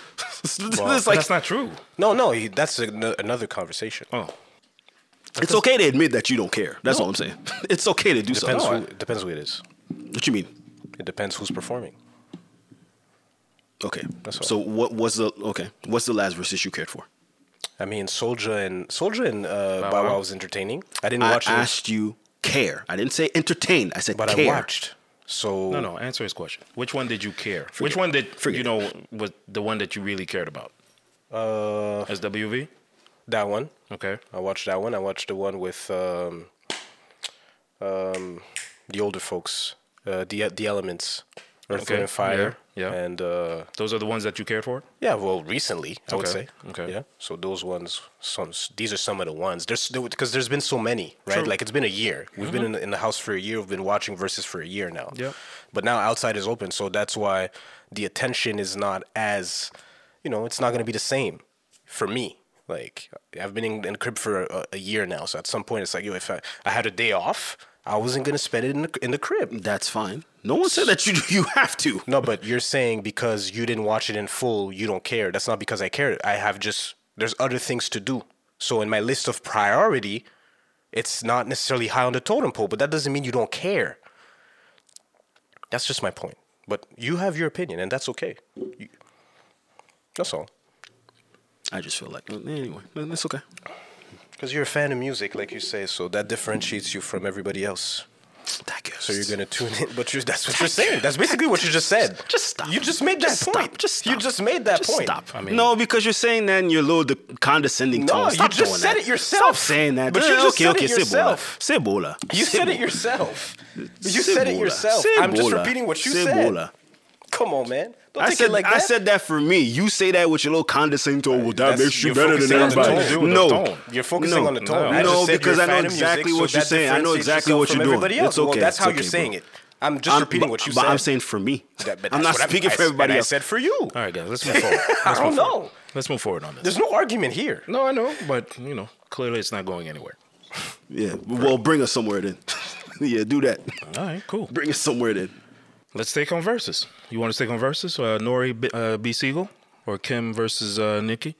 Well, it's like, that's not true. No, that's another conversation. Oh, it's okay to admit that you don't care. That's all I'm saying. It's okay to do something. It depends who it is. What you mean? It depends who's performing. Okay. That's all. So what's the last versus you cared for? I mean, Soulja and Bow Wow was entertaining. I didn't watch it. I asked you care. I didn't say entertained. I said care. But I watched. So no, answer his question. Which one did you care? Which one did you know was the one that you really cared about? SWV? That one. Okay. I watched that one. I watched the one with the older folks, the Elements. Earth, Wind, and Fire. Yeah. And those are the ones that you care for? Yeah, well, recently, I would say. Okay. Yeah. So those ones, these are some of the ones. Because there's been so many, right? True. Like, it's been a year. We've been in the house for a year. We've been watching versus for a year now. Yeah. But now outside is open, so that's why the attention is not as, it's not going to be the same for me. Like, I've been in the crib for a year now, so at some point it's like, if I had a day off, I wasn't going to spend it in the crib. That's fine. No one said that you have to. No, but you're saying because you didn't watch it in full, you don't care. That's not because I care. There's other things to do. So in my list of priority, it's not necessarily high on the totem pole, but that doesn't mean you don't care. That's just my point. But you have your opinion, and that's okay. That's all. I just feel like, anyway, that's okay. Because you're a fan of music, like you say, so that differentiates you from everybody else. So you're going to tune in, but that's what you're saying. That's basically what you just said. Just stop. You just made that point. You just made that point. Stop. I mean, no, because you're saying that in your little condescending tone. No, stop, you just said it yourself. Stop saying that. But you just said it yourself. Cebola. You said it yourself. You said it yourself. I'm just repeating what you said. Come on, man. Don't take it like that. I said that for me. You say that with your little condescending tone. Well, that makes you better than everybody. No. You're focusing on the tone. No, because I know exactly what you're saying. I know exactly what you're doing. It's okay. Well, that's how you're saying it. I'm just repeating what you said. But I'm saying for me. I'm not speaking for everybody else. I said for you. All right, guys. Let's move forward. I don't know. Let's move forward on this. There's no argument here. No, I know. But, clearly it's not going anywhere. Yeah. Well, bring us somewhere then. Yeah, do that. All right, cool. Bring us somewhere then. Let's take on versus. You want to take on versus? Nori B. Siegel or Kim versus Nicki?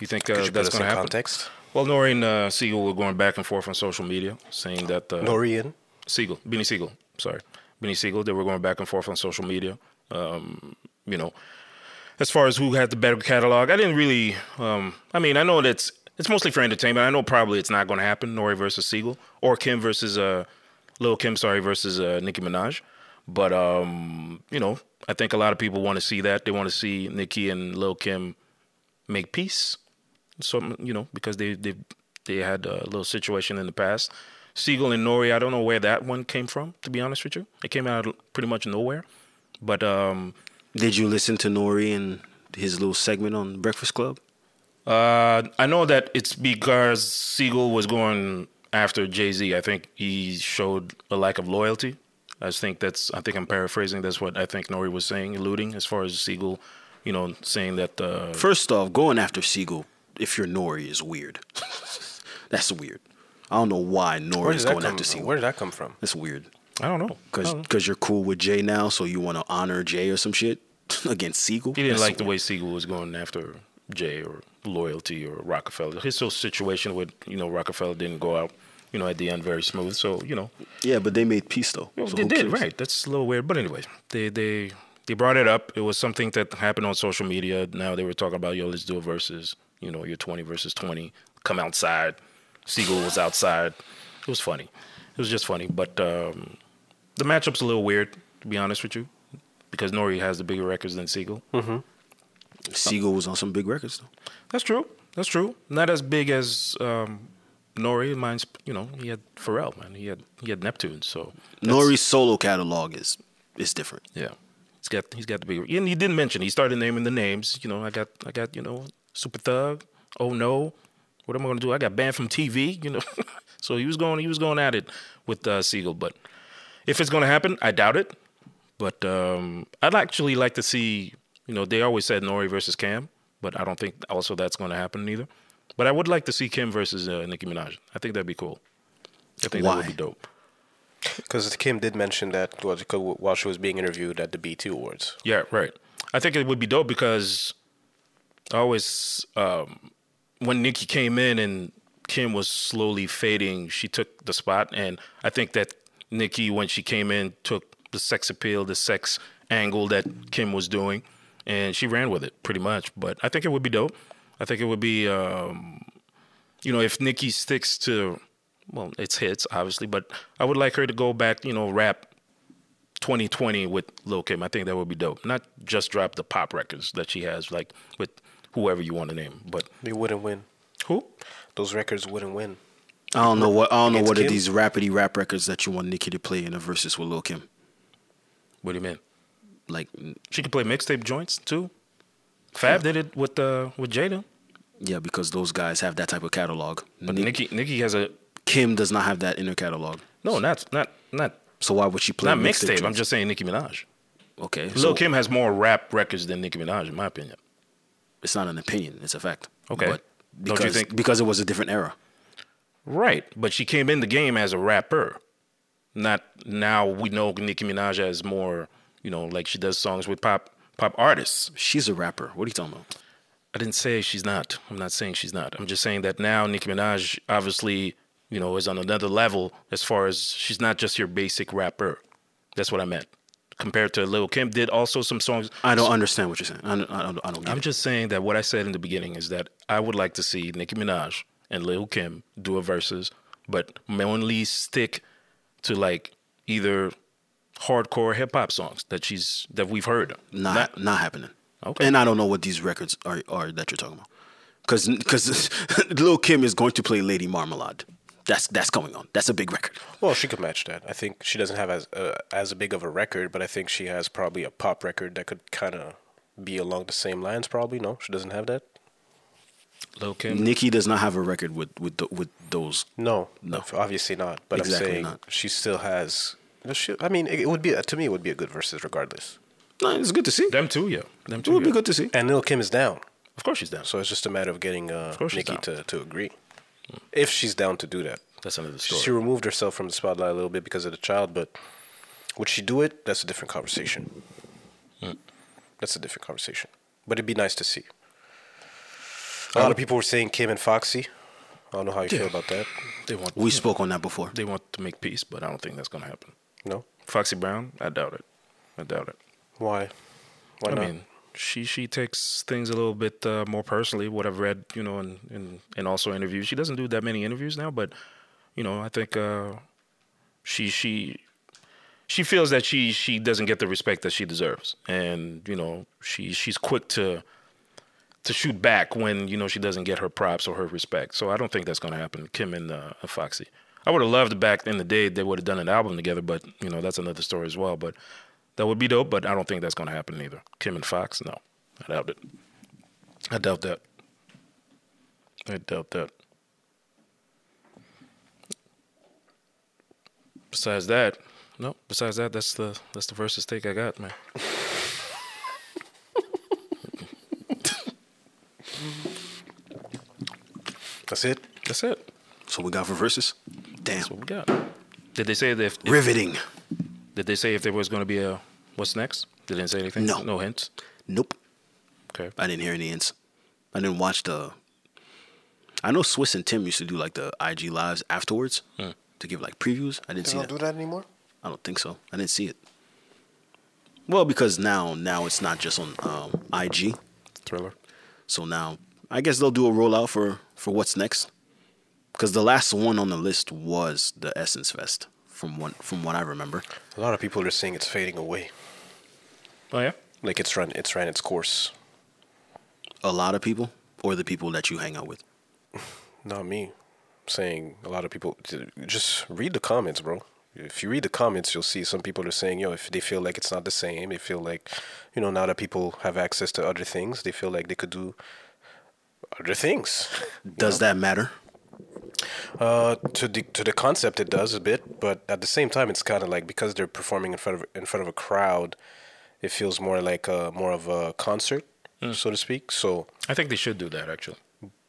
You think that's going to happen? Context? Well, Nori and Siegel were going back and forth on social media saying that... Nori and? Siegel. Benny Siegel. Sorry. Benny Siegel. They were going back and forth on social media. You know, as far as who had the better catalog, I didn't really... I mean, I know that's... It's mostly for entertainment. I know probably it's not going to happen, Nori versus Siegel, or Kim versus... Lil' Kim, sorry, versus Nicki Minaj. But, you know, I think a lot of people want to see that. They want to see Nicki and Lil' Kim make peace. So, you know, because they had a little situation in the past. Siegel and Nori, I don't know where that one came from, to be honest with you. It came out of pretty much nowhere. But did you listen to Nori and his little segment on Breakfast Club? I know that it's because Siegel was going after Jay-Z. I think he showed a lack of loyalty. I think I'm paraphrasing. That's what I think Nori was saying, alluding as far as Siegel, you know, saying that. First off, going after Siegel, if you're Nori, is weird. That's weird. I don't know why Nori is going after Siegel. Where did that come from? That's weird. I don't know. Because you're cool with Jay now, so you want to honor Jay or some shit against Siegel? He didn't like the way Siegel was going after Jay or loyalty or Rockefeller. His whole situation with, you know, Rockefeller didn't go out, you know, at the end very smooth. So, you know. Yeah, but they made peace, though. You know, so they did, right. That's a little weird. But anyway, they brought it up. It was something that happened on social media. Now they were talking about, yo, let's do a versus. You know, you're 20 versus 20. Come outside. Siegel was outside. It was funny. It was just funny. But the matchup's a little weird, to be honest with you, because Nori has the bigger records than Siegel. Mm-hmm. Siegel was on some big records, though. That's true. That's true. Not as big as... Nori, mine's, you know, he had Pharrell, man. He had Neptune. So Nori's solo catalog is different. Yeah, he's got the big. And he didn't mention. He started naming the names. You know, I got you know, Super Thug. Oh no, what am I gonna do? I got banned from TV. You know, so he was going at it with Siegel. But if it's gonna happen, I doubt it. But I'd actually like to see. You know, they always said Nori versus Cam, but I don't think also that's gonna happen either. But I would like to see Kim versus Nicki Minaj. I think that'd be cool. I think that would be dope. Because Kim did mention that while she was being interviewed at the BET Awards. Yeah, right. I think it would be dope because I always, when Nicki came in and Kim was slowly fading, she took the spot. And I think that Nicki, when she came in, took the sex appeal, the sex angle that Kim was doing. And she ran with it pretty much. But I think it would be dope. I think it would be, you know, if Nicki sticks to, well, it's hits, obviously, but I would like her to go back, you know, rap 2020 with Lil' Kim. I think that would be dope. Not just drop the pop records that she has, like, with whoever you want to name. But they wouldn't win. Who? Those records wouldn't win. I don't know what are these rapidy rap records that you want Nicki to play in a versus with Lil' Kim. What do you mean? Like, she could play mixtape joints, too. Fab did it with Jada. Yeah, because those guys have that type of catalog. But Nicki has a... Kim does not have that inner catalog. No, not. So why would she play... Not mixtape. I'm just saying Nicki Minaj. Okay. Lil' Kim has more rap records than Nicki Minaj, in my opinion. It's not an opinion. It's a fact. Okay. But because, don't you think... Because it was a different era. Right. But she came in the game as a rapper. Not... Now we know Nicki Minaj as more, you know, like she does songs with pop artists. She's a rapper. What are you talking about? I didn't say she's not. I'm not saying she's not. I'm just saying that now Nicki Minaj obviously, you know, is on another level as far as she's not just your basic rapper. That's what I meant. Compared to Lil' Kim did also some songs. I don't understand what you're saying. I don't get it. I'm just saying that what I said in the beginning is that I would like to see Nicki Minaj and Lil' Kim do a versus, but mainly stick to like either hardcore hip hop songs that we've heard. Not happening. Okay. And I don't know what these records are that you're talking about, because Lil' Kim is going to play Lady Marmalade. That's coming on. That's a big record. Well, she could match that. I think she doesn't have as big of a record, but I think she has probably a pop record that could kind of be along the same lines. Probably no, she doesn't have that. Lil' Kim, Nicki does not have a record with those. No, obviously not. But exactly I'm saying not. She still has. I mean, it would be a good versus regardless. No, it's good to see. Them two, it would be good to see. And Lil' Kim is down. Of course she's down. So it's just a matter of getting Nicki to agree. If she's down to do that. That's another story. She removed herself from the spotlight a little bit because of the child, but would she do it? That's a different conversation. Mm. That's a different conversation. But it'd be nice to see. A lot of people were saying Kim and Foxy. I don't know how you feel about that. We spoke on that before. They want to make peace, but I don't think that's going to happen. No? Foxy Brown? I doubt it. Why? Why not? I mean, she takes things a little bit more personally, what I've read, you know, and also interviews. She doesn't do that many interviews now, but, you know, I think she feels that she doesn't get the respect that she deserves. And, you know, she's quick to shoot back when, you know, she doesn't get her props or her respect. So I don't think that's going to happen, Kim and Foxy. I would have loved back in the day they would have done an album together, but, you know, that's another story as well. But that would be dope, but I don't think that's going to happen either. Kim and Fox, no. I doubt it. I doubt that. Besides that, that's the versus take I got, man. That's it. So we got for verses. Damn. That's what we got. Did they say that if riveting? Did they say if there was going to be a what's next? They didn't say anything. No. No hints. Nope. Okay. I didn't hear any hints. I didn't watch the. I know Swiss and Tim used to do like the IG lives afterwards to give like previews. I didn't see that. They don't do that anymore. I don't think so. I didn't see it. Well, because now it's not just on IG. Thriller. So now I guess they'll do a rollout for what's next, because the last one on the list was the Essence Fest, from what I remember. A lot of people are saying it's fading away. Oh yeah, like it's run its course. A lot of people, or the people that you hang out with? Not me. I'm saying a lot of people. Just read the comments, bro. If you read the comments, you'll see some people are saying, yo, if they feel like it's not the same, they feel like, you know, now that people have access to other things, they feel like they could do other things. Does that matter? To the concept, it does a bit, but at the same time, it's kind of like because they're performing in front of a crowd, it feels more like more of a concert, so to speak. So I think they should do that actually.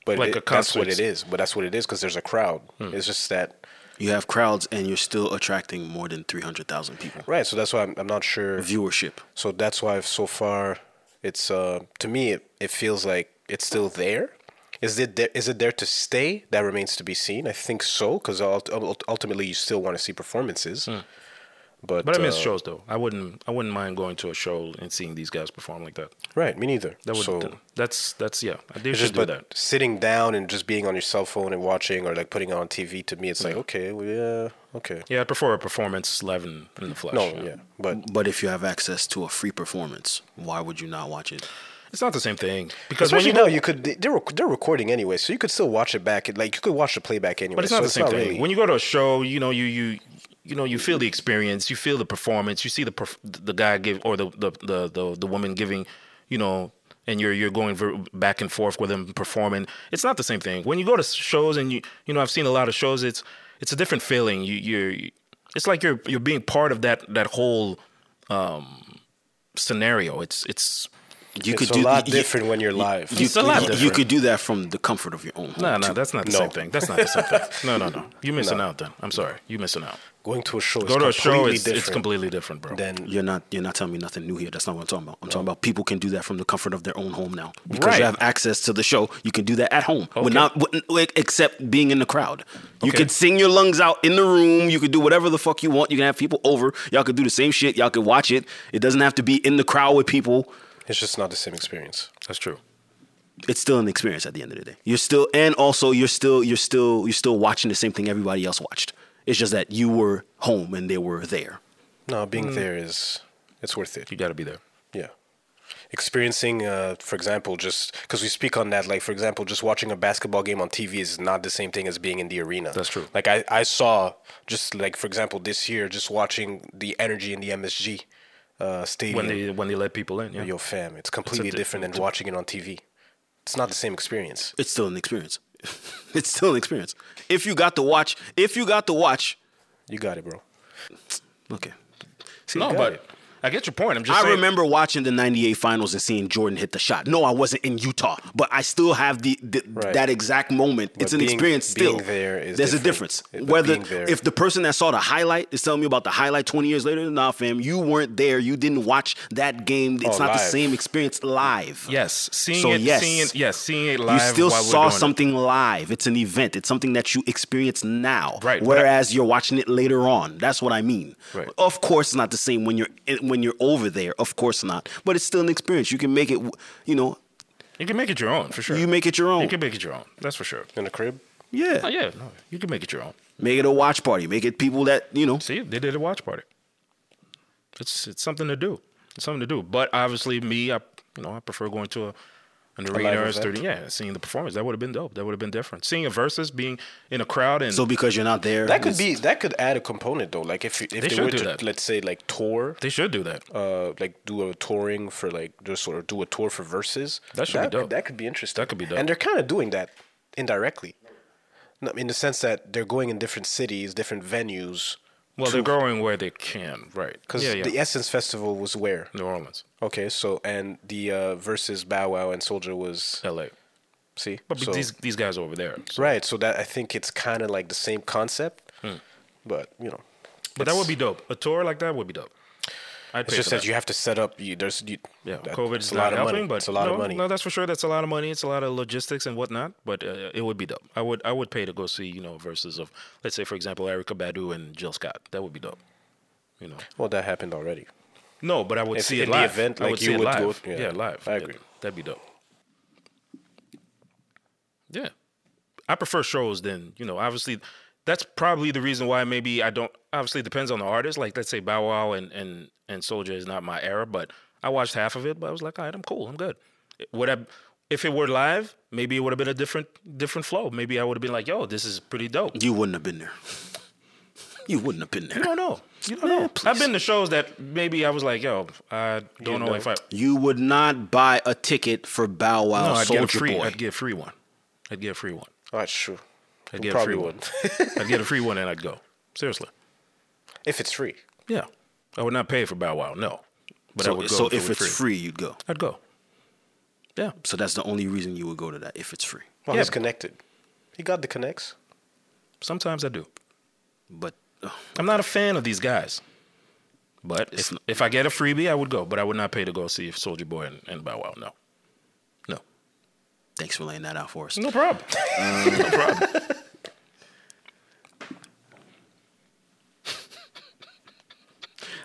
But like a concert. That's what it is. But that's what it is because there's a crowd. Mm. It's just that. You have crowds and you're still attracting more than 300,000 people. Right, so that's why I'm not sure. Viewership. So that's why so far it's, to me, it feels like it's still there. Is it there to stay? That remains to be seen. I think so, because ultimately you still want to see performances. Mm. But I miss shows, though. I wouldn't mind going to a show and seeing these guys perform like that. Right, me neither. That's they should do that. Sitting down and just being on your cell phone and watching or like putting it on TV, to me, it's like, okay. Yeah, I prefer a performance live in the flesh. But if you have access to a free performance, why would you not watch it? It's not the same thing. Because especially now, they're recording anyway, so you could still watch it back. Like, you could watch the playback anyway. But it's not the same thing. Really. When you go to a show, you know, you know, you feel the experience, you feel the performance, you see the guy give or the woman giving, you know, and you're going back and forth with them performing. It's not the same thing. When you go to shows and you know, I've seen a lot of shows. It's a different feeling. It's like you're being part of that whole scenario. It's a lot different when you're live. You could do that from the comfort of your own home. No, that's not the same thing. That's not the same thing. No. You're missing out then. I'm sorry. You're missing out. Going to a show is completely different, bro. Then you're not telling me nothing new here. That's not what I'm talking about. I'm talking about people can do that from the comfort of their own home now. Because you have access to the show, you can do that at home. Okay. Except being in the crowd. You could sing your lungs out in the room. You could do whatever the fuck you want. You can have people over. Y'all could do the same shit. Y'all could watch it. It doesn't have to be in the crowd with people. It's just not the same experience. That's true. It's still an experience at the end of the day. You're still watching the same thing everybody else watched. It's just that you were home and they were there. No, being there it's worth it. You got to be there. Yeah. Experiencing, for example, just because we speak on that, like, for example, just watching a basketball game on TV is not the same thing as being in the arena. That's true. Like, I saw just like, for example, this year, just watching the energy in the MSG. Stadium. When they let people in, yeah. Yo, fam, it's completely different than watching it on TV. It's not the same experience. It's still an experience. It's still an experience. If you got to watch, you got it, bro. Okay. See, no, but I get your point. I'm just saying. I remember watching the 98 finals and seeing Jordan hit the shot. No, I wasn't in Utah, but I still have that exact moment. But it's an experience still. Being there is There's a difference. If the person that saw the highlight is telling me about the highlight 20 years later, nah, fam, you weren't there. You didn't watch that game. It's not live. The same experience live. Yes. Seeing it live. You still saw something live. It's an event. It's something that you experience now. Right. Whereas you're watching it later on. That's what I mean. Right. Of course it's not the same when you're over there. Of course not. But it's still an experience. You can make it, you can make it your own, for sure. You can make it your own. That's for sure. In the crib? Yeah. Oh, yeah. No, you can make it your own. Make it a watch party. Make it people that, See, they did a watch party. It's something to do. But obviously me, I prefer going to an arena or stadium. Yeah, seeing the performance. That would have been dope. That would have been different. Seeing a versus, being in a crowd. And so because you're not there. That could add a component though. Like if they were to, let's say, like tour. They should do that. Like do a touring for do a tour for versus. That should be dope. That could be interesting. That could be dope. And they're kind of doing that indirectly. In the sense that they're going in different cities, different venues. Well, they're going where they can, right? Because the Essence Festival was where? New Orleans. Okay, so and the versus Bow Wow and Soulja was L.A. See, but these guys are over there, so. Right? So that I think it's kind of like the same concept, but that would be dope. A tour like that would be dope. It's just that you have to set up. COVID is not helping, but it's a lot of money. No, that's for sure. That's a lot of money. It's a lot of logistics and whatnot. But it would be dope. I would pay to go see verses of, let's say, for example, Erykah Badu and Jill Scott. That would be dope. Well, that happened already. No, but I would see it live. The event, I would see it live. Yeah, live. I agree. That'd be dope. Yeah, I prefer shows than obviously. That's probably the reason why maybe I don't. Obviously, it depends on the artist. Like, let's say Bow Wow and Soulja is not my era, but I watched half of it. But I was like, all right, I'm cool. I'm good. If it were live, maybe it would have been a different flow. Maybe I would have been like, yo, this is pretty dope. You wouldn't have been there. You don't know. You don't know. Please. I've been to shows that maybe I was like, yo, I don't know if I. You would not buy a ticket for Bow Wow Soulja Boy. I'd get a free one. Oh, that's true. I'd get a free one. I'd get a free one and I'd go. Seriously. If it's free. Yeah. I would not pay for Bow Wow, no. But I would go. So if it's free, you'd go? I'd go. Yeah. So that's the only reason you would go to that, if it's free. Well, he's connected. He got the connects. Sometimes I do. But I'm not a fan of these guys. But if I get a freebie, I would go. But I would not pay to go see Soulja Boy and Bow Wow, no. No. Thanks for laying that out for us. No problem. No problem.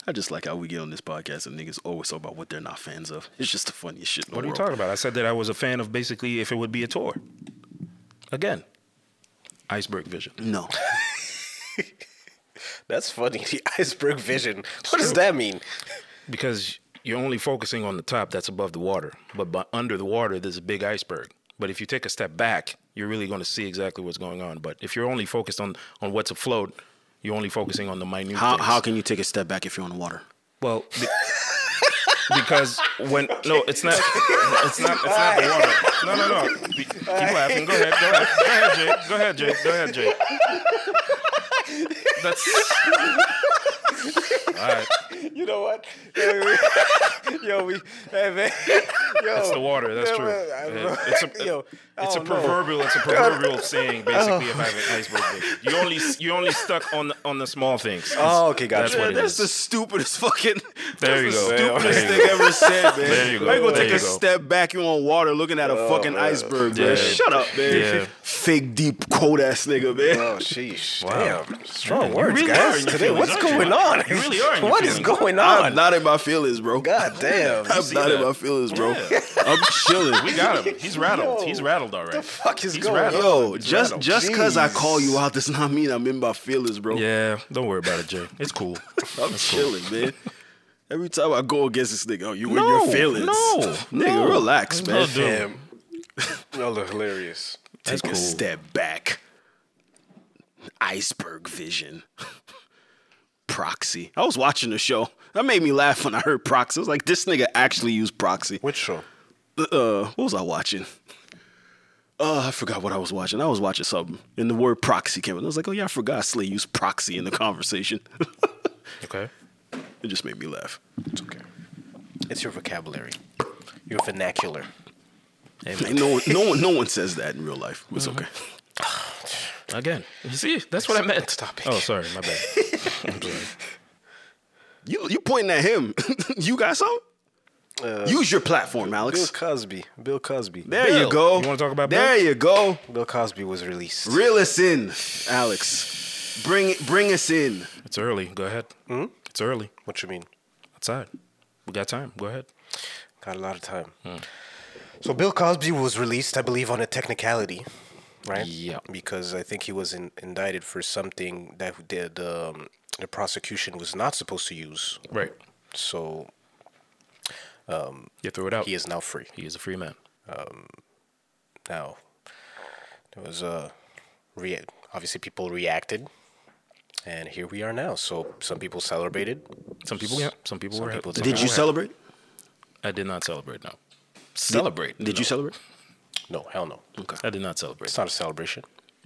I just like how we get on this podcast and niggas always talk about what they're not fans of. It's just the funniest shit in the world. What are you talking about? I said that I was a fan of basically if it would be a tour. Again, Iceberg Vision. No. That's funny. The Iceberg Vision. What does that mean? Because you're only focusing on the top that's above the water. But under the water, there's a big iceberg. But if you take a step back, you're really going to see exactly what's going on. But if you're only focused on what's afloat, you're only focusing on the minute things. How can you take a step back if you're on the water? Well, because when... No, it's not the water. No. Keep laughing. Go ahead, Jake. That's... All right. You know what? It's the water. That's true. It's a proverbial saying. Basically, about an iceberg vision. You only stuck on the small things. Oh, okay, gotcha. That's the stupidest fucking. Stupidest thing ever said, man. There you go. I'm gonna take a step back. You on water, looking at a fucking iceberg, man. Shut up, man. Yeah. Fake deep cold ass nigga, man. Oh, sheesh. Wow. Damn. Strong words, guys. Today, what's going on? You really are. What is going on? I'm not in my feelings, bro. God damn. I'm not in my feelings, bro. Yeah. I'm chilling. We got him. He's rattled. He's rattled already. The fuck is going on? Yo, just because I call you out does not mean I'm in my feelings, bro. Yeah, don't worry about it, Jay. It's cool. I'm chilling, man. Every time I go against this nigga, you in your feelings. Nigga, relax, man. Damn. Y'all look hilarious. Take a step back. Iceberg vision. Proxy. I was watching the show. That made me laugh when I heard proxy. I was like, this nigga actually used proxy. Which show? What was I watching? I forgot what I was watching. I was watching something, and the word proxy came up. I was like, oh yeah, I forgot Slay used proxy in the conversation. Okay. It just made me laugh. It's okay. It's your vocabulary, your vernacular. Amen. No one says that in real life. It's okay. Again, you see, that's what I meant. Topic. Oh, sorry, my bad. I'm sorry. You pointing at him? You got something? Use your platform, Alex. Bill Cosby. There you go. You want to talk about Bill? There you go. Bill Cosby was released. Reel us in, Alex. Bring us in. It's early. Go ahead. Hmm? It's early. What you mean? Outside. We got time. Go ahead. Got a lot of time. So Bill Cosby was released, I believe, on a technicality, right? Yeah. Because I think he was indicted for something that the prosecution was not supposed to use. Right. So... you threw it out. He is now free. He is a free man. Now, there was obviously people reacted, and here we are now. So some people celebrated. Some people, yeah. Some people were. Did you celebrate? I did not celebrate. No. Celebrate? Did you celebrate? No, hell no. Okay. I did not celebrate. It's not a celebration.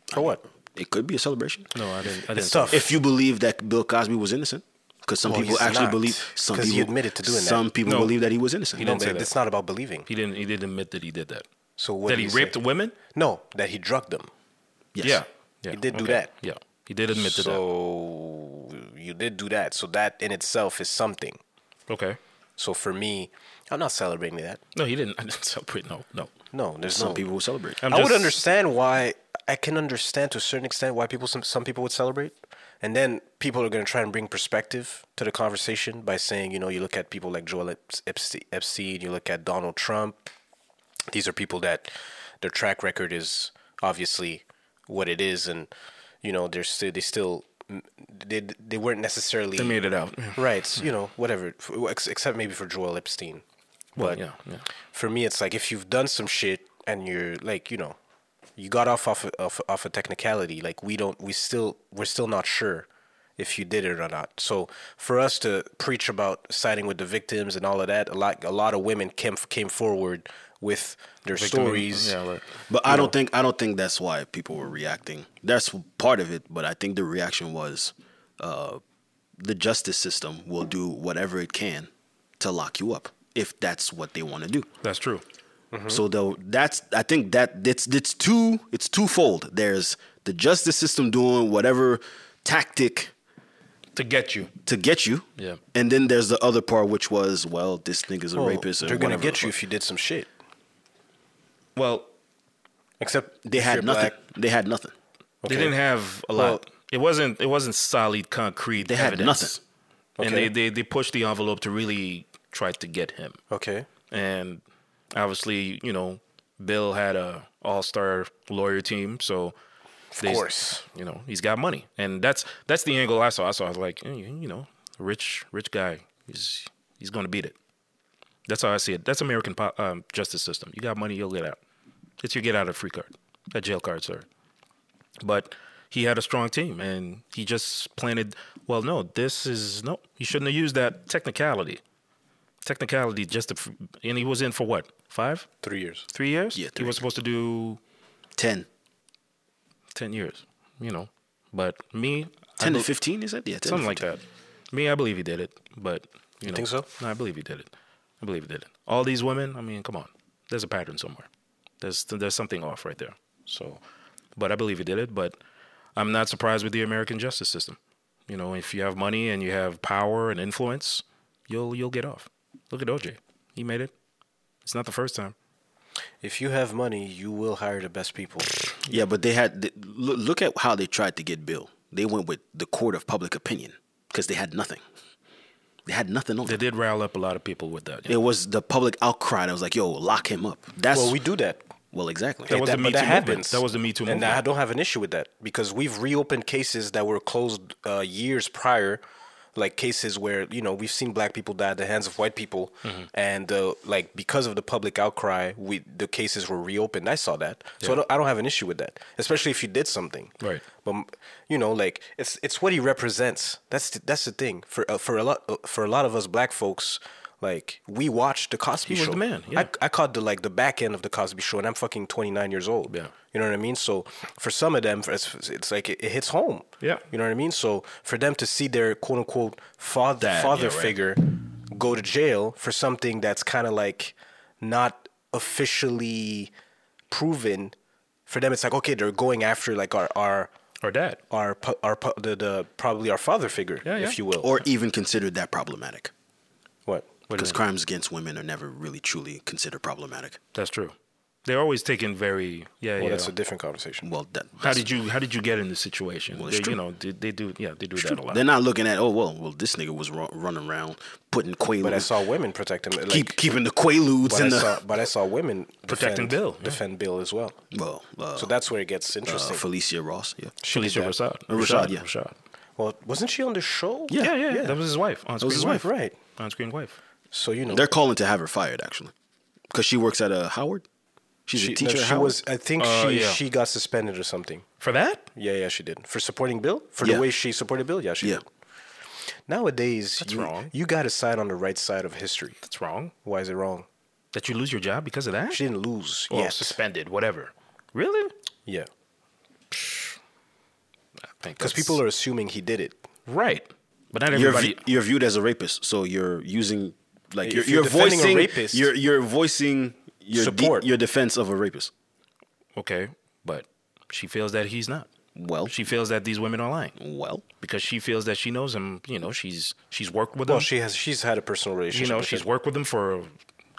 For what? It could be a celebration. No, I didn't. It's tough. If you believe that Bill Cosby was innocent. Because some people believe that he was innocent. He didn't say that. It's not about believing. He didn't admit that he did that. So what? That he raped women? No, that he drugged them. Yes. Yeah. He did do that. Yeah. He did admit to that. So you did do that. So that in itself is something. Okay. So for me, I'm not celebrating that. No, he didn't. I didn't celebrate. No. There's some people who celebrate. I can understand to a certain extent why people some people would celebrate. And then people are going to try and bring perspective to the conversation by saying, you look at people like Joel Epstein, you look at Donald Trump. These are people that their track record is obviously what it is. And, they weren't necessarily. They made it out. Right. Yeah. Whatever, except maybe for Joel Epstein. But for me, it's like if you've done some shit and you're like, you got off a technicality. Like we're still not sure if you did it or not. So for us to preach about siding with the victims and all of that, a lot of women came forward with their stories. Yeah, right. But I don't think that's why people were reacting. That's part of it. But I think the reaction was the justice system will do whatever it can to lock you up if that's what they want to do. That's true. Mm-hmm. So it's twofold. There's the justice system doing whatever tactic to get you. Yeah. And then there's the other part, which was, well, this nigga's a rapist. They're gonna get you if you did some shit. Well, except they had nothing. Okay. They didn't have a lot. It wasn't solid, concrete. They had nothing. Okay. And they pushed the envelope to really try to get him. Okay. And obviously, Bill had a all-star lawyer team, so of course, he's got money, and that's the angle I saw. I was like, rich guy, he's gonna beat it. That's how I see it. That's American justice system. You got money, you'll get out. It's your get out of free card, a jail card, sir. But he had a strong team, and he just planted. Well, no, he shouldn't have used that technicality. And he was in for what? 5? 3 years. 3 years? Yeah, 3 years. He was supposed to do... 10. 10 years, But me... 10 to 15, is that? Yeah, 10 something like that. Me, I believe he did it, but... You think so? No, I believe he did it. All these women, I mean, come on. There's a pattern somewhere. There's something off right there. So, but I believe he did it, but I'm not surprised with the American justice system. If you have money and you have power and influence, you'll get off. Look at OJ. He made it. It's not the first time. If you have money, you will hire the best people. Yeah, but look at how they tried to get Bill. They went with the court of public opinion because they had nothing. On them. They did rile up a lot of people with that. Yeah. It was the public outcry that was like, yo, lock him up. Well, we do that. Well, exactly. That was the Me Too movement. And I don't have an issue with that because we've reopened cases that were closed years prior. Like cases where, we've seen black people die at the hands of white people. Mm-hmm. And because of the public outcry, the cases were reopened. I saw that. Yeah. So I don't have an issue with that, especially if you did something. Right. But, it's what he represents. That's the thing. For a lot of us black folks, Like, we watched The Cosby Show. He was the man, yeah. I caught the back end of The Cosby Show, and I'm fucking 29 years old. Yeah. You know what I mean? So, for some of them, it's like, it hits home. Yeah. You know what I mean? So, for them to see their, quote-unquote, father figure go to jail for something that's kind of, like, not officially proven, for them, it's like, okay, they're going after, like, our dad. Our probably our father figure, if you will. Or even considered that problematic. What? Because crimes against women are never really truly considered problematic. That's true. They're always taken very... Well, that's a different conversation. Well, how did you get in this situation? Well, it's true. You know, they do that a lot. They're not looking at, this nigga was running around putting Quaaludes... But I saw women protect him. Like, keeping the Quaaludes in the... But I saw women protecting Bill. Yeah. Defend Bill as well. Well, so that's where it gets interesting. Felicia Ross, yeah. Felicia Rashad. Rashad. Well, wasn't she on the show? Yeah. That was his wife. That was his wife, right. On-screen wife. So, you know... They're calling to have her fired, actually. Because she works at Howard... She's a teacher. No, she got suspended or something. For that? Yeah, she did. For supporting Bill? For the way she supported Bill? Yeah, she did. Nowadays, that's wrong. You got to side on the right side of history. That's wrong. Why is it wrong? That you lose your job because of that? She didn't lose. Or suspended, whatever. Really? Yeah. Because people are assuming he did it. Right. But not everybody... You're viewed as a rapist, so you're using... Like, you're voicing... a rapist... You're voicing... Your defense of a rapist. Okay, but she feels that he's not. Well, she feels that these women are lying. Well, because she feels that she knows him. You know, she's worked with him. Well, she's had a personal relationship. You know, she's worked with him for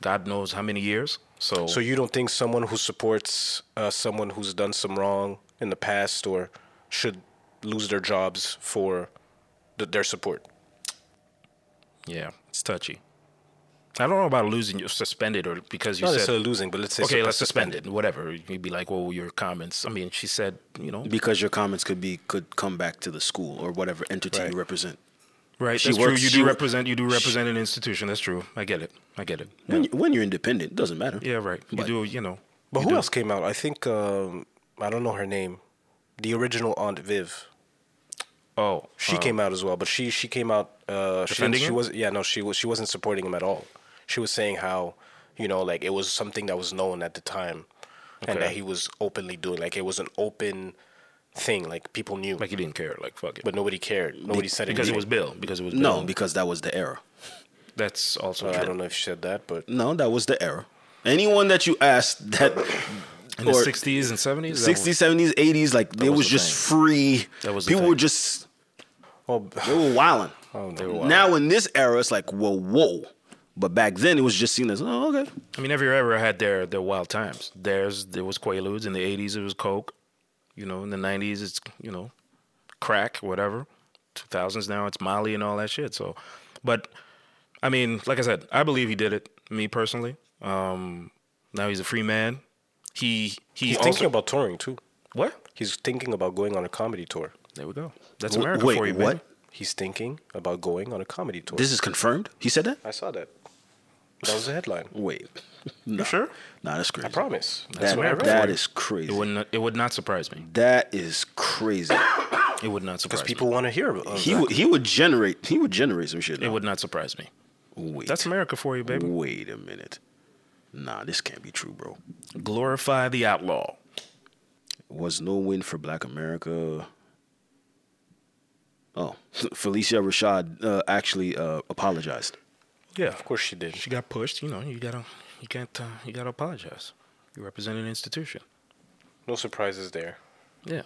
God knows how many years. So you don't think someone who supports someone who's done some wrong in the past or should lose their jobs for their support? Yeah, it's touchy. I don't know about losing, you're suspended, or because you said... Not necessarily losing, but let's say... Okay, let's suspended, whatever. You'd be like, well, your comments... I mean, she said, you know... Because your comments could come back to the school or whatever entity you represent. Right, that's true. You do represent an institution. That's true. I get it. Yeah. When you're independent, it doesn't matter. Yeah, right. But who else came out? I think, I don't know her name. The original Aunt Viv. Oh. She came out as well, but she came out... defending him? She wasn't supporting him at all. She was saying how, you know, like, it was something that was known at the time, and that he was openly doing. Like, it was an open thing. Like, people knew. Like, he didn't care. Like, fuck it. But nobody cared. Nobody said anything. Because it was Bill. No, because that was the era. That's also true. I don't know if she said that, but... No, that was the era. Anyone that you asked that... In the 60s and 70s? 60s, 70s, 80s, like, it was just free. That was the thing. People were just... They were wilding. Now, in this era, it's like, whoa. But back then, it was just seen as, okay. I mean, every era had their wild times. There was Quaaludes. In the 80s, it was coke. You know, in the 90s, it's, you know, crack, whatever. 2000s now, it's Molly and all that shit. So, but, I mean, like I said, I believe he did it, me personally. Now he's a free man. He's also thinking about touring, too. What? He's thinking about going on a comedy tour. There we go. That's America for you, man. What? He's thinking about going on a comedy tour. This is confirmed? He said that? I saw that. That was the headline. Wait. No. You sure? Nah, that's crazy. I promise. That's what I read. That is crazy. It would not surprise me. That is crazy. It would not surprise me. Because people want to hear about it. He would generate some shit. Now. It would not surprise me. Wait. That's America for you, baby. Wait a minute. Nah, this can't be true, bro. Glorify the outlaw. Was no win for Black America... Oh, Felicia Rashad actually apologized. Yeah, of course she did. She got pushed. You know, you gotta apologize. You represent an institution. No surprises there. Yeah,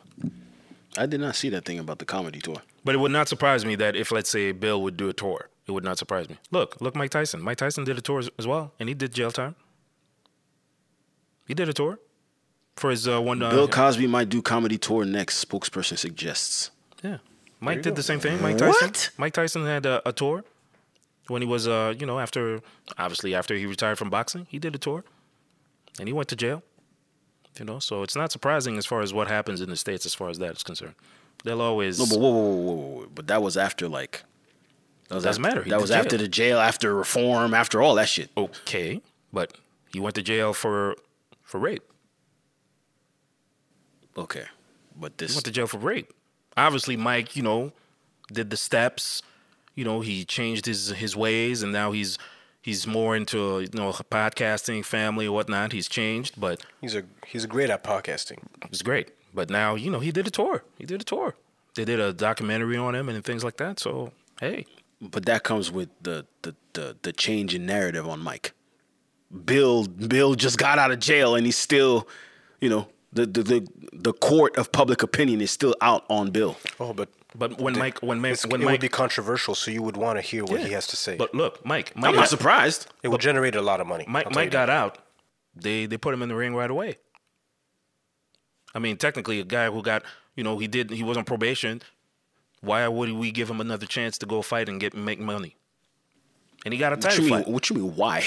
I did not see that thing about the comedy tour. But it would not surprise me that if, let's say, Bill would do a tour, it would not surprise me. Look, Mike Tyson. Mike Tyson did a tour as well, and he did jail time. He did a tour for his one. Bill Cosby might do comedy tour next. Spokesperson suggests. Yeah. Mike did the same thing. Mike Tyson. What? Mike Tyson had a tour when he was, you know, after he retired from boxing, he did a tour, and he went to jail. You know, so it's not surprising as far as what happens in the States as far as that is concerned. They'll always but whoa. But that was after like doesn't matter. That was after the jail, after reform, after all that shit. Okay, but he went to jail for rape. Okay, but this he went to jail for rape. Obviously, Mike, you know, did the steps. You know, he changed his ways, and now he's He's more into, you know, podcasting, family, whatnot. He's changed, but he's great at podcasting. He's great, but now, you know, he did a tour. They did a documentary on him and things like that. So hey, but that comes with the change in narrative on Mike. Bill just got out of jail and he's still, you know, the court of public opinion is still out on Bill. Oh, but when Mike would be controversial, so you would want to hear what he has to say. But look, Mike I'm not surprised. It would generate a lot of money. Mike got out. They put him in the ring right away. I mean, technically, a guy who got, you know, he was on probation. Why would we give him another chance to go fight and make money? And he got a title fight. What you mean? Why?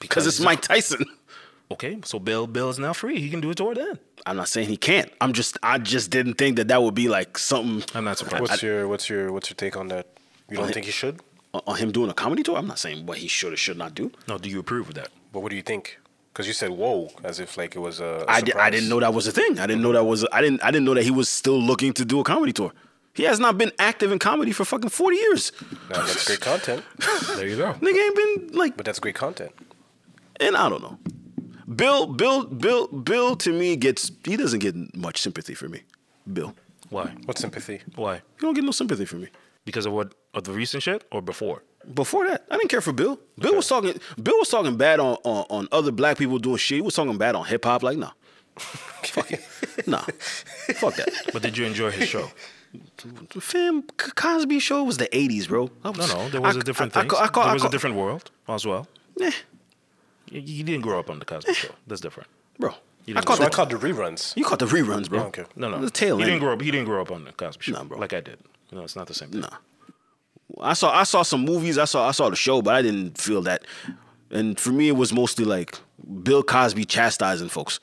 Because it's Mike Tyson. Okay, so Bill is now free. He can do a tour then. I'm not saying he can't. I just didn't think that would be like something. I'm not surprised. What's your take on that? You don't think he should? On him doing a comedy tour? I'm not saying what he should or should not do. No, do you approve of that? But what do you think? Because you said whoa, as if like it was a I didn't know that was a thing. I didn't know that was. I didn't know that he was still looking to do a comedy tour. He has not been active in comedy for fucking 40 years. No, that's great content. There you go. Nigga ain't been like. But that's great content. And I don't know. Bill to me he doesn't get much sympathy for me. Bill. Why? What sympathy? Why? You don't get no sympathy for me. Because of what? Of the recent shit or before? Before that. I didn't care for Bill. Bill was talking bad on other black people doing shit. He was talking bad on hip hop. Like, nah. Fuck it. Nah. Fuck that. But did you enjoy his show? Fam, Cosby show was the 80s, bro. No. There was a different thing. There was a different world as well. Yeah. You didn't grow up on the Cosby Show. That's different, bro. I caught the reruns. You caught the reruns, bro. Okay. No. The tail end. He didn't grow up on the Cosby Show, nah, bro. Like I did. No, it's not the same thing. Nah. I saw some movies. I saw the show, but I didn't feel that. And for me, it was mostly like Bill Cosby chastising folks.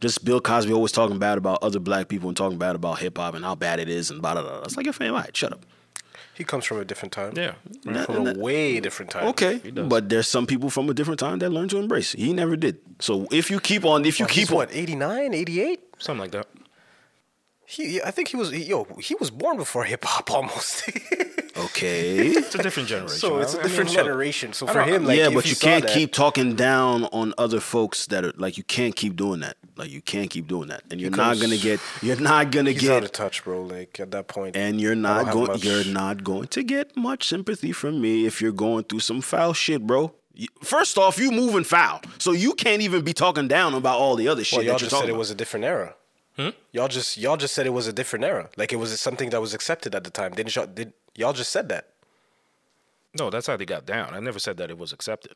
Just Bill Cosby always talking bad about other black people and talking bad about hip hop and how bad it is and blah blah blah. It's like, your fam, all right, shut up. He comes from a different time. Yeah. From a way different time. Okay. But there's some people from a different time that learn to embrace. He never did. So if you keep on, what, 89, 88? Something like that. I think he was born before hip hop almost. Okay. It's a different generation. It's a different generation. So for him, like, yeah, but you can't keep talking down on other folks that are like, you can't keep doing that. Like, you can't keep doing that. And you're not gonna get out of touch, bro, like at that point. And you're not going to get much sympathy from me if you're going through some foul shit, bro. First off, you moving foul. So you can't even be talking down about all the other shit. Well, y'all just said it was a different era. Hmm? Y'all just said it was a different era. Like, it was something that was accepted at the time. Y'all just said that. No, that's how they got down. I never said that it was accepted.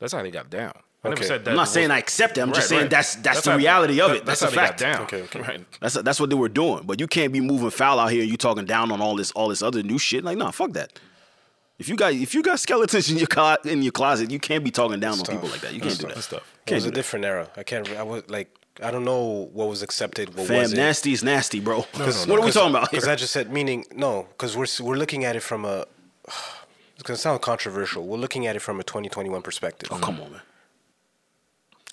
That's how they got down. I never said that. I'm not saying I accept it. I'm just saying that's the reality of it. That's a fact. Got down. Okay. Right. That's what they were doing. But you can't be moving foul out here and you talking down on all this other new shit. Like, nah, fuck that. If you got skeletons in your closet, you can't be talking down on people like that. You can't do that. It was a different era. I don't know what was accepted. What wasn't. Nasty is nasty, bro. No. What are we talking about here? Because I just said, because we're looking at it from a... It's going to sound controversial. We're looking at it from a 2021 perspective. Oh, come on, man.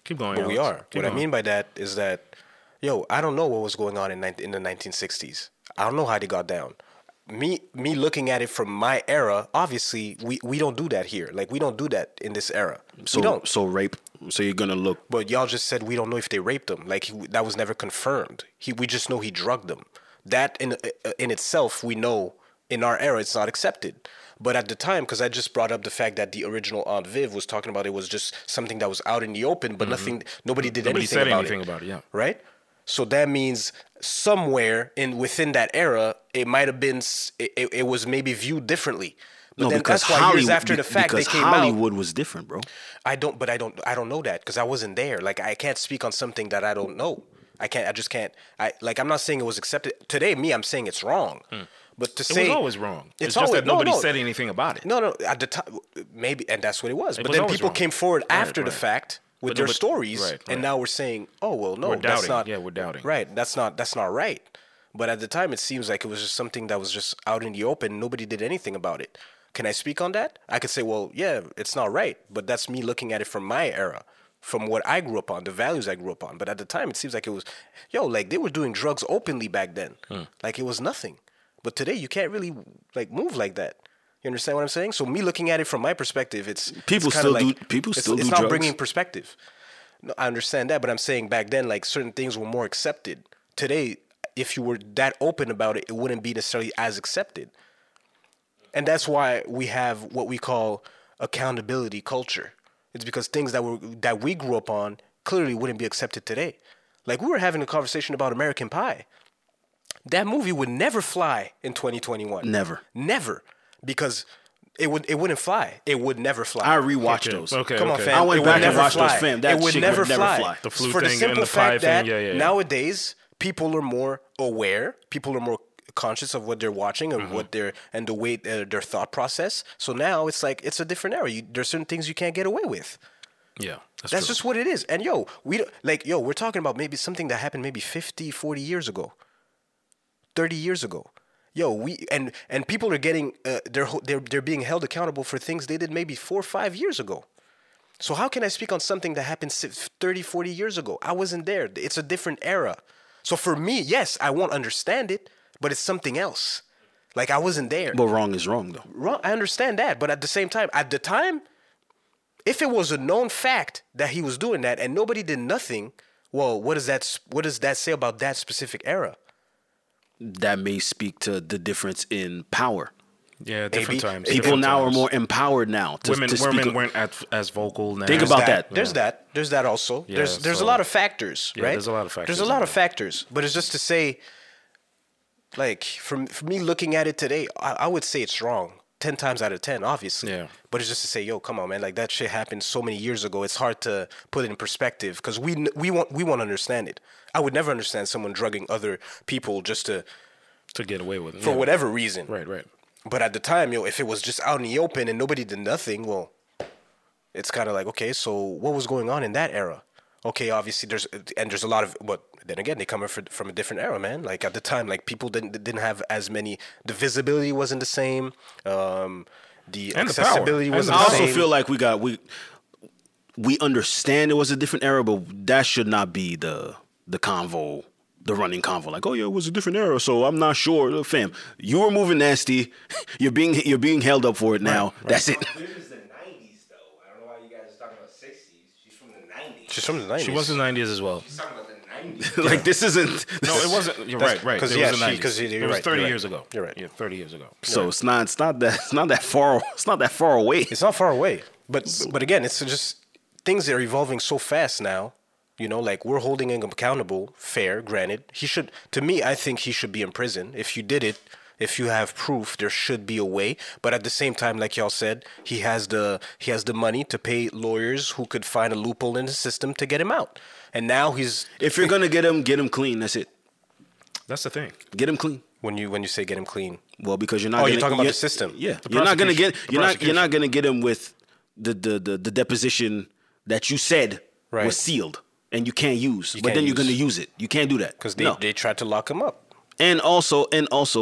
Keep going. But we are. What I mean by that is that, I don't know what was going on in the 1960s. I don't know how they got down. Me looking at it from my era, obviously, we don't do that here. Like, we don't do that in this era. So rape... So you're gonna look. But y'all just said we don't know if they raped him. Like, that was never confirmed. We just know he drugged them. That in itself, we know in our era it's not accepted. But at the time, because I just brought up the fact that the original Aunt Viv was talking about it was just something that was out in the open, but nobody said anything about it. Yeah. Right. So that means somewhere within that era, it might have been. It was maybe viewed differently. But no, because that's why Hollywood, years after the fact they came Hollywood out, was different, bro. I don't know that because I wasn't there. Like, I can't speak on something that I don't know. I just can't. I'm not saying it was accepted today. I'm saying it's wrong. But it was always wrong. It's just that nobody said anything about it. No, at the time maybe, and that's what it was. But then people came forward after the fact with their stories, and now we're saying, oh well, no, that's not. Yeah, we're doubting. Right, that's not right. But at the time, it seems like it was just something that was just out in the open. Nobody did anything about it. Can I speak on that? I could say, well, yeah, it's not right. But that's me looking at it from my era, from what I grew up on, the values I grew up on. But at the time, it seems like it was, like they were doing drugs openly back then. Like, it was nothing. But today, you can't really, move like that. You understand what I'm saying? So me looking at it from my perspective, it's not bringing perspective. No, I understand that, but I'm saying back then, like, certain things were more accepted. Today, if you were that open about it, it wouldn't be necessarily as accepted. And that's why we have what we call accountability culture. It's because things that we grew up on clearly wouldn't be accepted today. Like, we were having a conversation about American Pie. That movie would never fly in 2021. Never. Because it wouldn't fly. It would never fly. I rewatched those. Okay. Come on, fam. I went back and watched those, fam. That shit would never fly. The flu thing and the pie thing. Yeah. Nowadays, people are more aware. People are more conscious of what they're watching and their thought process. So now it's like it's a different era. There's certain things you can't get away with. Yeah, that's just what it is. And we're talking about maybe something that happened maybe 50, 40 years ago, 30 years ago. And people are getting they're being held accountable for things they did maybe 4 or 5 years ago. So how can I speak on something that happened 30, 40 years ago? I wasn't there. It's a different era. So for me, yes, I won't understand it, but it's something else. Like, I wasn't there. But wrong is wrong, though. Wrong, I understand that. But at the same time, at the time, if it was a known fact that he was doing that and nobody did nothing, well, what does that say about that specific era? That may speak to the difference in power. Yeah, different times. People now are more empowered now. Women weren't as vocal now. Think about that. There's that also. Yeah, there's a lot of factors, right? Yeah, there's a lot of factors. But it's just to say, like, for me looking at it today, I would say it's wrong 10 times out of 10, obviously. Yeah. But it's just to say, yo, come on, man. Like, that shit happened so many years ago. It's hard to put it in perspective because we won't understand it. I would never understand someone drugging other people just to get away with it. For whatever reason. Right. But at the time, if it was just out in the open and nobody did nothing, well, it's kind of like, okay, so what was going on in that era? Okay, obviously there's a lot of, but then again, they come from a different era, man. Like, at the time, like, people didn't have as many, the visibility wasn't the same, the accessibility wasn't the same. I also feel like we understand it was a different era, but that should not be the running convo, like, oh yeah, it was a different era, so I'm not sure. Look, fam, you were moving nasty. You're being held up for it now. Right. That's it. This is the 90s, though. I don't know why you guys are talking about 60s. She's from the 90s. She was in the 90s as well. She's talking about the 90s. Like, this isn't. No, it wasn't. You're right. Because it was 30 years ago. You're right. Yeah, 30 years ago. So it's not that far. It's not that far away. It's not far away. But again, it's just things that are evolving so fast now. You know, like, we're holding him accountable, fair, granted. I think he should be in prison. If you did it, if you have proof, there should be a way. But at the same time, like y'all said, he has the money to pay lawyers who could find a loophole in the system to get him out. And now if you're going to get him clean, that's it. That's the thing. Get him clean. When you say get him clean. Well, because you're not you're talking about the system. Yeah. You're not going to get him with the deposition that you said was sealed. And you can't use. Then you're going to use it. You can't do that. Because they tried to lock him up. And also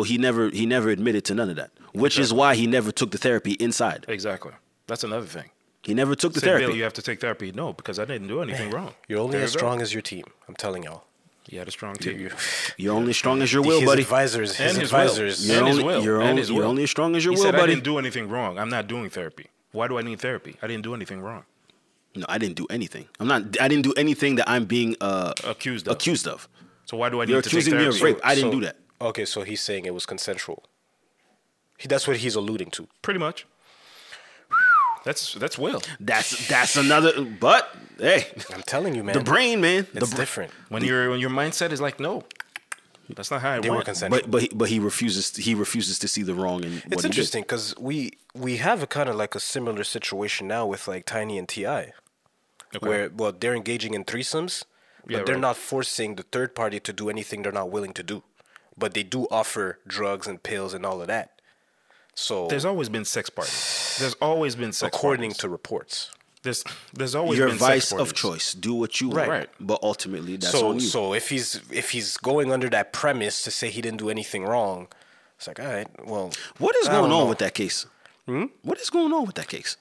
he never admitted to none of that. Which is why he never took the therapy inside. Exactly. That's another thing. He never took the therapy. Bill, you have to take therapy. No, because I didn't do anything wrong. You're only as strong as your team. I'm telling y'all. You had a strong team. You're only as strong as your will, buddy. His advisors. You're only as strong as your will, buddy. He said, I didn't do anything wrong. I'm not doing therapy. Why do I need therapy? I didn't do anything wrong. No, I didn't do anything. I didn't do anything that I'm being accused of. So why do I need to take therapy? You're accusing me of rape. I didn't do that. Okay, so he's saying it was consensual. That's what he's alluding to. Pretty much. That's will. That's another. But hey, I'm telling you, man. The brain, man. It's different. When your mindset is like, no, that's not how it went. Consensual. But he refuses to see the wrong. And it's interesting because we have a kind of like a similar situation now with like Tiny and T.I. Okay. Where, well, they're engaging in threesomes, but they're not forcing the third party to do anything they're not willing to do. But they do offer drugs and pills and all of that. So there's always been sex parties. According to reports. There's always your been vice of choice. Do what you want, right. But ultimately that's on you. So if he's going under that premise to say he didn't do anything wrong, it's like, all right, well, what is going on with that case? Hmm? What is going on with that case?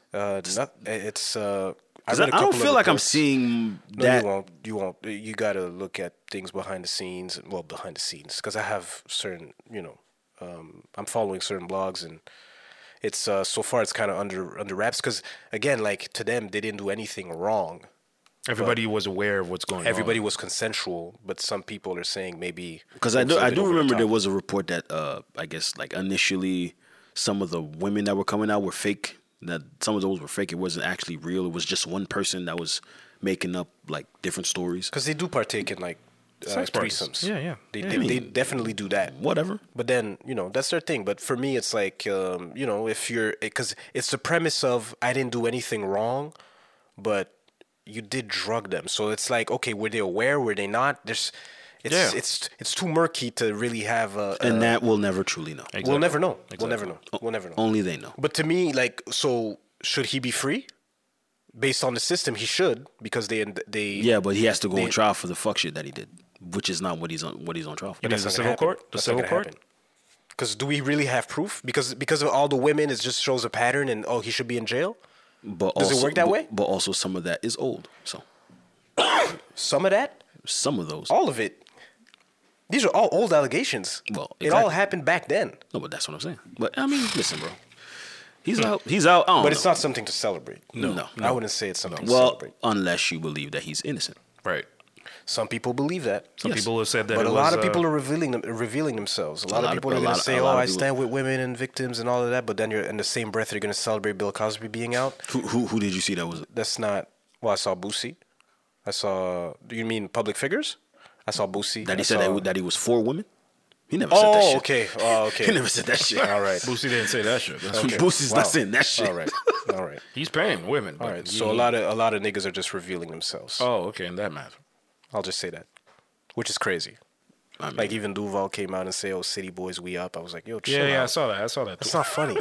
I don't feel like I'm seeing that. No, you won't. You gotta look at things behind the scenes. Well, behind the scenes, because I have certain, I'm following certain blogs and it's so far it's kind of under wraps because again, like to them, they didn't do anything wrong. Everybody was aware of what's going on. Everybody was consensual, but some people are saying maybe because I do remember there was a report that I guess like initially some of the women that were coming out were fake. That some of those were fake. It wasn't actually real. It was just one person that was making up like different stories because they do partake in like sex threesomes. Yeah. They definitely do that. Whatever. But then you know that's their thing. But for me, it's like you know if you're because it's the premise of I didn't do anything wrong, but you did drug them. So it's like, okay, were they aware? Were they not? It's too murky to really have and that we'll never truly know. Exactly. We'll never know. Exactly. We'll never know. Only they know. But to me, like, so should he be free? Based on the system, he should because they yeah, but he has to go on trial for the fuck shit that he did, which is not what he's on trial for. But that's the civil court. The civil court. Because do we really have proof? Because of all the women, it just shows a pattern, and oh, he should be in jail. But does also, it work that way? But also some of that is old. So some of that? Some of those. All of it. These are all old allegations. Well, exactly. It all happened back then. No, but that's what I'm saying. But I mean, listen, bro. He's out. But it's not something to celebrate. No. I wouldn't say it's something to celebrate. Well, unless you believe that he's innocent. Right. Some people believe that. Some people have said that. But a lot of people are revealing themselves. A lot of people are going to say, "Oh, I stand with women and victims and all of that." But then you're in the same breath, you're going to celebrate Bill Cosby being out. Who did you see that was? That's not. Well, I saw Boosie. I saw. Do you mean public figures? I saw Boosie. That he said that he was for women. He never said that shit. Oh, okay. He never said that shit. All right. Boosie didn't say that shit. That's okay. Boosie's not saying that shit. All right. He's paying women. All right. So a lot of niggas are just revealing themselves. Oh, okay. In that matter. I'll just say that, which is crazy. I mean, like even Duval came out and say, "Oh, City Boys, we up." I was like, "Yo, chill out." I saw that. That's not funny.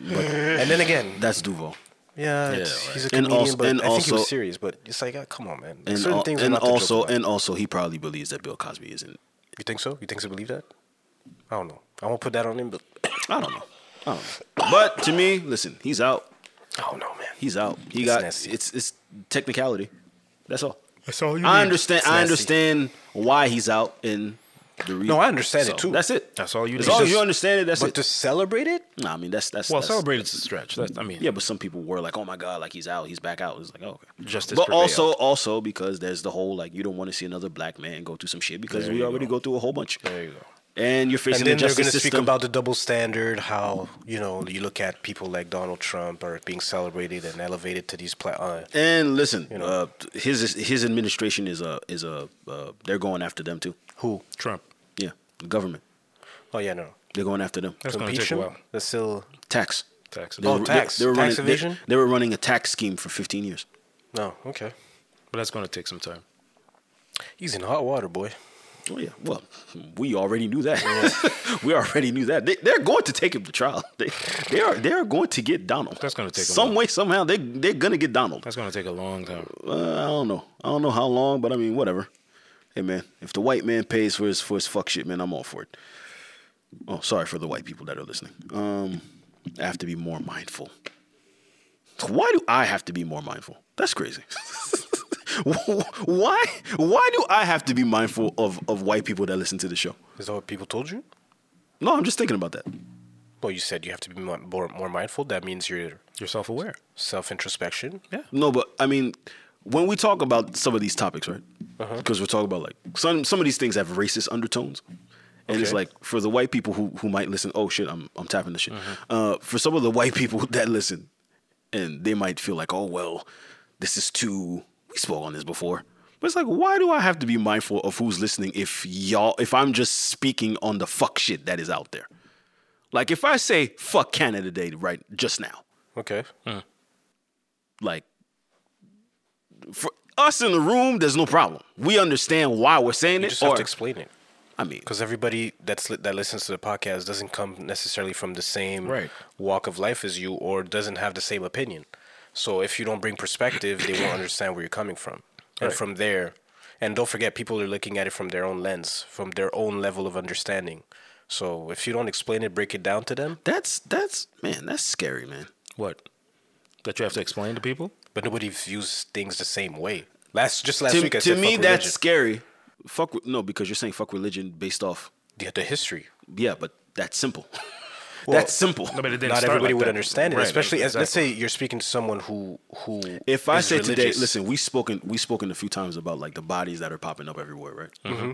But, and then again, that's Duval. Yeah, he's a comedian, I think he was serious. But it's like, oh, come on, man. Like, and also, he probably believes that Bill Cosby isn't. You think so? You think he believes that? I don't know. I won't put that on him, but I don't know. But to me, listen, he's out. Oh no, man, he's out. He got nasty. It's technicality. That's all. That's all you need. I understand why he's out in the region. No, I understand it too. That's it. That's all you need. As long as you understand it, that's it. But to celebrate it? No, I mean that's celebrate it's a stretch. But some people were like, "Oh my God, like he's out, he's back out." It's like, "Oh, okay." Justice but prevail. also because there's the whole like you don't want to see another black man go through some shit because we already go through a whole bunch. There you go. And you're facing the justice system. And then they're going to speak about the double standard, how, you know, you look at people like Donald Trump are being celebrated and elevated to these and listen, you know, his administration is they're going after them too. Who? Trump. Yeah, the government. Oh yeah, no. They're going after them. That's going to take a while. That's still tax. Tax. Tax evasion? They were running a tax scheme for 15 years. No, okay. But that's going to take some time. He's in hot water, boy. Oh yeah, well, we already knew that. Yeah. They're going to take him to trial. They are going to get Donald. That's going to take some way somehow. They're going to get Donald. That's going to take a long time. I don't know how long, but I mean, whatever. Hey man, if the white man pays for his fuck shit, man, I'm all for it. Oh, sorry for the white people that are listening. I have to be more mindful. Why do I have to be more mindful? That's crazy. Why do I have to be mindful of white people that listen to the show? Is that what people told you? No, I'm just thinking about that. Well, you said you have to be more mindful. That means you're self-aware. Self-introspection. Yeah. No, but I mean, when we talk about some of these topics, right? Uh-huh. Because we're talking about like some of these things have racist undertones. And okay. It's like for the white people who might listen, oh shit, I'm tapping this shit. Uh-huh. For some of the white people that listen and they might feel like, oh well, this is too we spoke on this before. But it's like, why do I have to be mindful of who's listening if I'm just speaking on the fuck shit that is out there? Like if I say fuck Canada Day right just now. Okay. Mm. Like for us in the room, there's no problem. We understand why we're saying it. You just have to explain it. I mean, because everybody that listens to the podcast doesn't come necessarily from the same walk of life as you or doesn't have the same opinion. So if you don't bring perspective, they won't understand where you're coming from. And from there, and don't forget, people are looking at it from their own lens, from their own level of understanding. So if you don't explain it, break it down to them. That's scary, man. What? That you have to explain to people? But nobody views things the same way. Last week I said fuck religion. To me, that's scary. Because you're saying fuck religion based off. Yeah, the history. Yeah, but that's simple. Well, that's simple. No, but not everybody would understand it, right, especially as let's say you're speaking to someone who. If I say religious. Today, listen, we've spoken a few times about like the bodies that are popping up everywhere, right? Mm-hmm.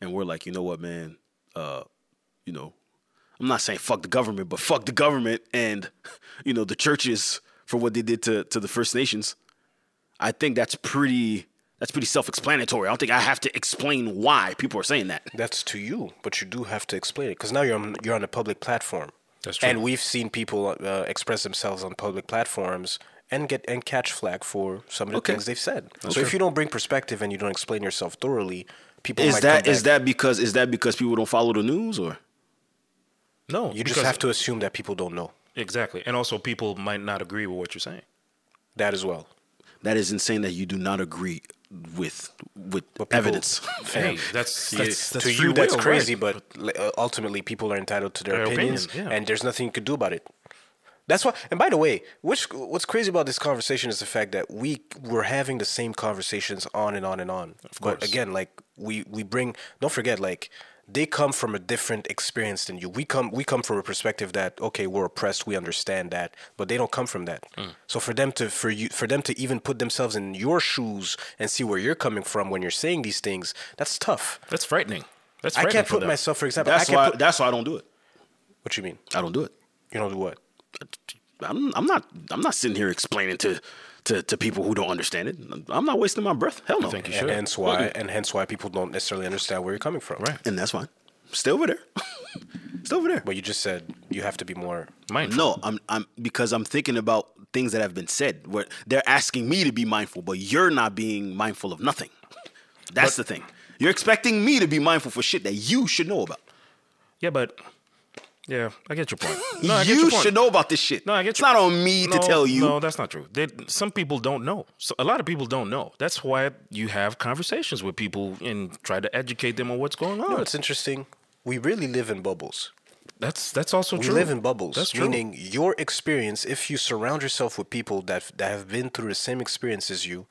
And we're like, you know what, man, you know, I'm not saying fuck the government, but fuck the government and you know the churches for what they did to the First Nations. I think that's pretty self-explanatory. I don't think I have to explain why people are saying that. That's to you, but you do have to explain it because now you're on a public platform. That's true. And we've seen people express themselves on public platforms and catch flack for some of the things they've said. That's so true. If you don't bring perspective and you don't explain yourself thoroughly, people might come back. Is that because people don't follow the news or? No, you just have to assume that people don't know. Exactly, and also people might not agree with what you're saying. That as well. That is insane that you do not agree with evidence. Hey, that's to you that's crazy, right? But ultimately people are entitled to their opinions. Yeah. And there's nothing you could do about it. That's why. And by the way, what's crazy about this conversation is the fact that we're having the same conversations on and on and on. Of course. But again, like we bring. Don't forget, like. They come from a different experience than you. We come from a perspective that okay, we're oppressed, we understand that, but they don't come from that. Mm. So for them to even put themselves in your shoes and see where you're coming from when you're saying these things, that's tough. That's frickening. I can't put myself, for example. That's why I don't do it. What you mean? I don't do it. You don't do what? I'm not sitting here explaining to people who don't understand it. I'm not wasting my breath. Hell no. I think you should. And hence why people don't necessarily understand where you're coming from. Right. And that's fine. Still over there. But you just said you have to be more mindful. No, I'm because I'm thinking about things that have been said where they're asking me to be mindful, but you're not being mindful of nothing. That's the thing. You're expecting me to be mindful for shit that you should know about. Yeah, but yeah, I get your point. No, I get your point. You should know about this shit. No, I get it's your point. It's not on me to tell you. No, that's not true. Some people don't know. So a lot of people don't know. That's why you have conversations with people and try to educate them on what's going on. You know, it's interesting. We really live in bubbles. That's also true. We live in bubbles. That's true. Meaning your experience, if you surround yourself with people that have been through the same experience as you,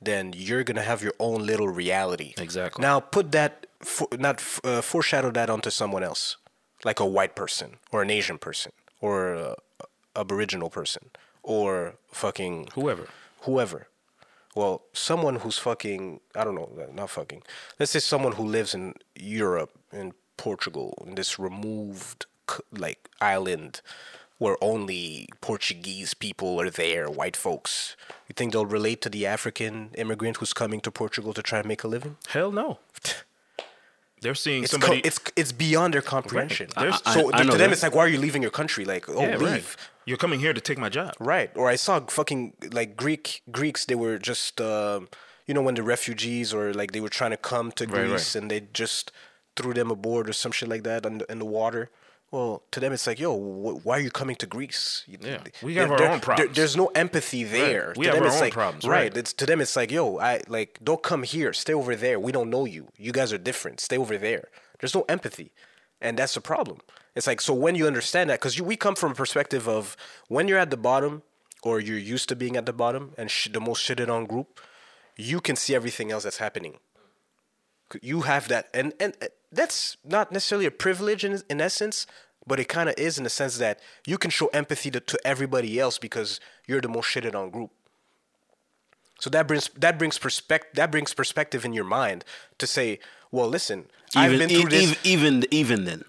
then you're going to have your own little reality. Exactly. Now put that, foreshadow that onto someone else. Like a white person, or an Asian person, or a Aboriginal person, or fucking... Whoever. Well, someone who's fucking... I don't know, not fucking. Let's say someone who lives in Europe, in Portugal, in this removed, like, island where only Portuguese people are there, white folks. You think they'll relate to the African immigrant who's coming to Portugal to try and make a living? Hell no. They're seeing somebody... It's beyond their comprehension. Right. So to them, it's like, why are you leaving your country? Like, leave. Right. You're coming here to take my job. Right. Or I saw fucking, like, Greeks, they were just, you know, when the refugees or, like, they were trying to come to Greece and they just threw them aboard or some shit like that in the water. Well, to them, it's like, yo, why are you coming to Greece? Yeah, we have our own problems. There's no empathy there. Right. We have our own problems. Right. To them, it's like, yo, don't come here. Stay over there. We don't know you. You guys are different. Stay over there. There's no empathy. And that's the problem. It's like, so when you understand that, because we come from a perspective of when you're at the bottom or you're used to being at the bottom and the most shitted on group, you can see everything else that's happening. You have that. And that's not necessarily a privilege in essence, but it kind of is in the sense that you can show empathy to everybody else because you're the most shitted on group. So that brings perspective in your mind to say, well, listen, I've been through this. Even then.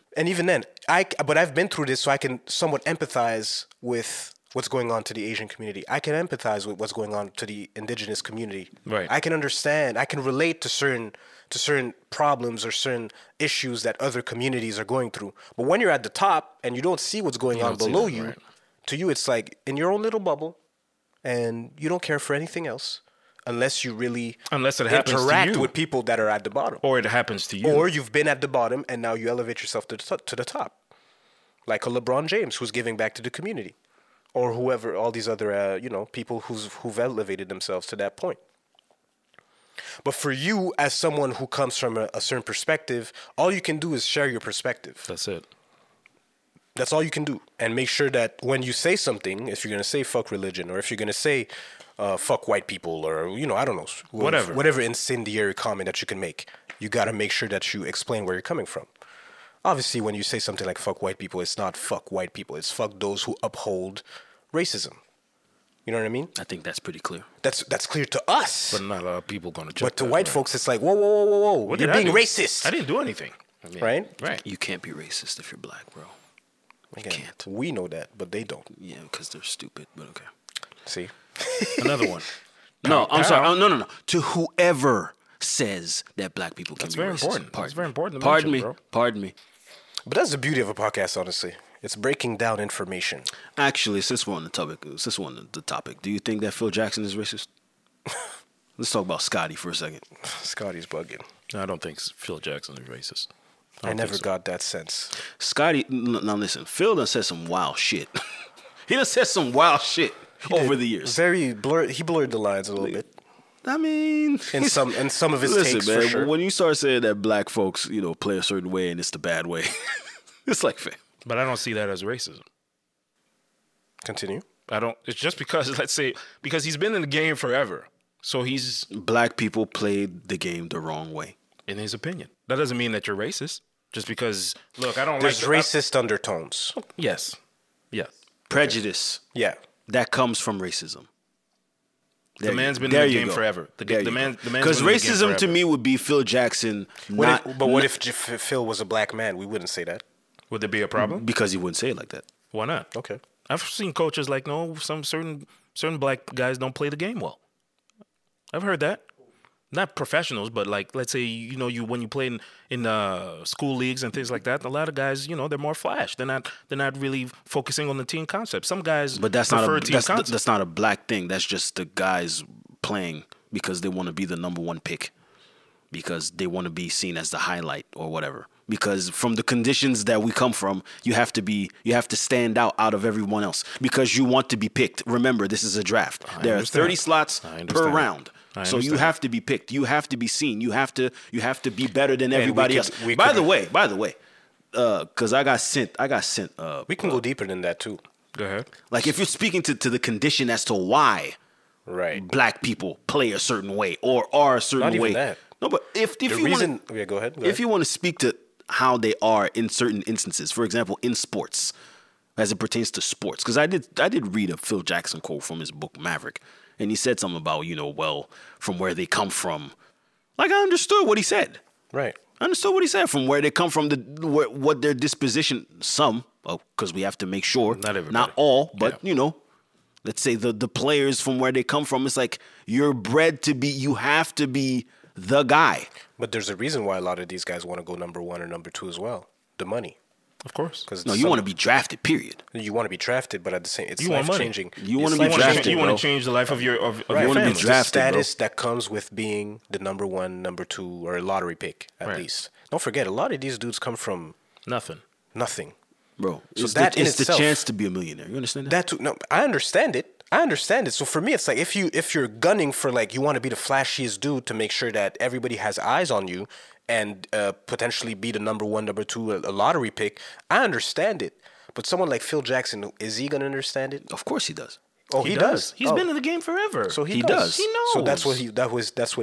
But I've been through this, so I can somewhat empathize with what's going on to the Asian community. I can empathize with what's going on to the indigenous community. Right. I can understand. I can relate to certain problems or certain issues that other communities are going through. But when you're at the top and you don't see what's going on below you, right. To you it's like in your own little bubble and you don't care for anything else unless you really interact with people that are at the bottom. Or it happens to you. Or you've been at the bottom and now you elevate yourself to the top. Like a LeBron James who's giving back to the community. Or whoever, all these other, people who've elevated themselves to that point. But for you, as someone who comes from a certain perspective, all you can do is share your perspective. That's it. That's all you can do. And make sure that when you say something, if you're going to say fuck religion, or if you're going to say fuck white people, or, I don't know. Whatever incendiary comment that you can make, you got to make sure that you explain where you're coming from. Obviously, when you say something like fuck white people, it's not fuck white people. It's fuck those who uphold racism. You know what I mean? I think that's pretty clear. That's clear to us. But not a lot of people going to check. But to white folks, it's like, whoa, whoa, whoa, whoa, whoa. You're being racist. I didn't do anything. I mean, right? Right. You can't be racist if you're black, bro. You can't. We know that, but they don't. Yeah, because they're stupid, but okay. See? Another one. No, I'm sorry. Oh, no, no, no. To whoever says that black people can be racist. That's very important. That's very important to mention, bro. Pardon me. But that's the beauty of a podcast, honestly. It's breaking down information. Actually, since we're on the topic, do you think that Phil Jackson is racist? Let's talk about Scotty for a second. Scotty's bugging. No, I don't think Phil Jackson is racist. I never got that sense. Scotty, now listen, Phil done said some wild shit. He done said some wild shit over the years. He blurred the lines a little bit. I mean, in some of his takes, man, for sure. When you start saying that black folks, you know, play a certain way and it's the bad way, it's like, fam. But I don't see that as racism. Continue. I don't. It's just because, let's say, because he's been in the game forever, so he's black people played the game the wrong way, in his opinion. That doesn't mean that you're racist. Just because, look, I don't. There's racist undertones. Yes. Yes. Prejudice. Okay. Yeah. That comes from racism. The man's been in the game forever. Because racism to me would be Phil Jackson. But what if Phil was a black man? We wouldn't say that. Would there be a problem? Because he wouldn't say it like that. Why not? Okay. I've seen coaches like, no, some certain black guys don't play the game well. I've heard that. Not professionals, but like, let's say, you know, you when you play in school leagues and things like that, a lot of guys, you know, they're more flash. They're not really focusing on the team concept. Some guys prefer team concept. That's not a black thing. That's just the guys playing because they want to be the number one pick, because they want to be seen as the highlight or whatever. Because from the conditions that we come from, you have to stand out of everyone else because you want to be picked. Remember, this is a draft. There are 30 slots per round. So you have to be picked. You have to be seen. You have to be better than everybody else. By the way, because I got sent. We can go deeper than that too. Go ahead. Like if you're speaking to the condition as to why, right, black people play a certain way or are a certain way. Not even that. No, but if you want to speak to how they are in certain instances, for example, in sports, as it pertains to sports, because I did read a Phil Jackson quote from his book Maverick. And he said something about, you know, well, from where they come from. Like, I understood what he said. Right. I understood what he said. From where they come from, what their disposition, some, because we have to make sure. Not everybody. Not all, but, yeah. You know, let's say the players from where they come from, it's like you're bred to be, you have to be the guy. But there's a reason why a lot of these guys want to go number one or number two as well. The money. Of course. No, you want to be drafted, period. You want to be drafted, but at the same time, it's life-changing. You want to be drafted, you want to change the life of your family. You want to be drafted, status that comes with being the number one, number two, or a lottery pick, at least. Don't forget, a lot of these dudes come from... Nothing. Bro, so it's the chance to be a millionaire. You understand that? No, I understand it. So for me, it's like if you're gunning for, like, you want to be the flashiest dude to make sure that everybody has eyes on you, and potentially be the number one, number two, a lottery pick. I understand it. But someone like Phil Jackson, is he going to understand it? Of course he does. Oh, he does. He's been in the game forever. So he does. He knows. So that's what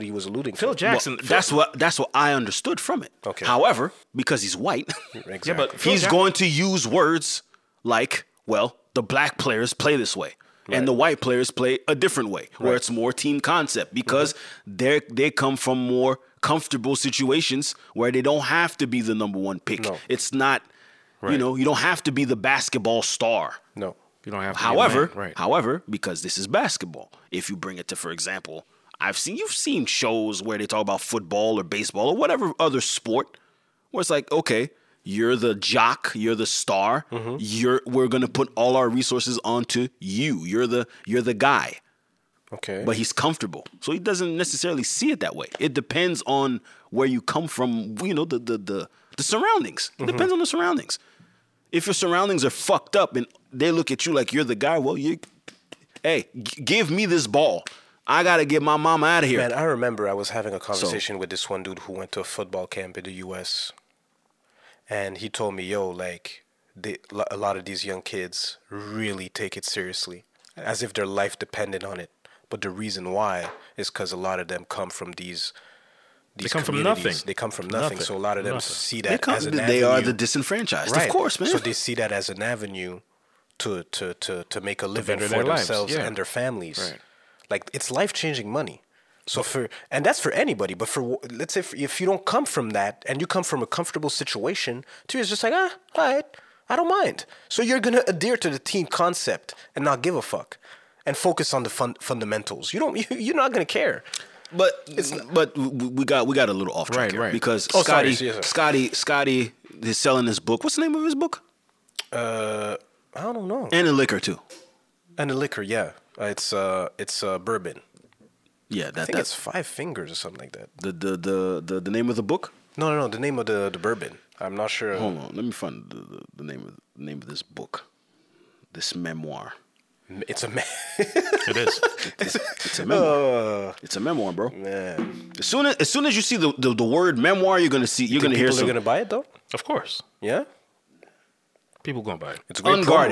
he was alluding to. Phil Jackson. Well, that's what I understood from it. Okay. However, because he's white, exactly. Yeah, but he's going to use words like, well, the black players play this way. Right. And the white players play a different way, where it's more team concept because they come from more comfortable situations where they don't have to be the number one pick. No. It's not, you know, you don't have to be the basketball star. No, you don't have to. However, because this is basketball, if you bring it to, for example, you've seen shows where they talk about football or baseball or whatever other sport where it's like, okay, you're the jock. You're the star. Mm-hmm. We're gonna put all our resources onto you. You're the guy. Okay. But he's comfortable, so he doesn't necessarily see it that way. It depends on where you come from. You know, the surroundings. It depends on the surroundings. If your surroundings are fucked up and they look at you like you're the guy, well, give me this ball. I gotta get my mama out of here. Man, I remember I was having a conversation with this one dude who went to a football camp in the U.S. And he told me, yo, like, a lot of these young kids really take it seriously, as if their life depended on it. But the reason why is because a lot of them come from these They come from nothing. So a lot of them see that as an avenue. They are the disenfranchised, right. Of course, man. So they see that as an avenue to make a living for themselves and their families. Right. Like, it's life-changing money. So that's for anybody. But for, let's say, if you don't come from that and you come from a comfortable situation, too, it's just like, all right, I don't mind. So you're going to adhere to the team concept and not give a fuck and focus on the fundamentals. You're not going to care. But we got a little off track here because Scotty is selling his book. What's the name of his book? I don't know. And a liquor too. And a liquor, yeah. It's bourbon. Yeah, I think it's Five Fingers or something like that. The name of the book? No, the name of the bourbon. I'm not sure. Hold on, let me find the name of this book, this memoir. It's a memoir, bro. Man. As soon as you see the word memoir, you're gonna hear something. People are gonna buy it though. Of course. Yeah. People gonna buy it. It's great. Unguarded.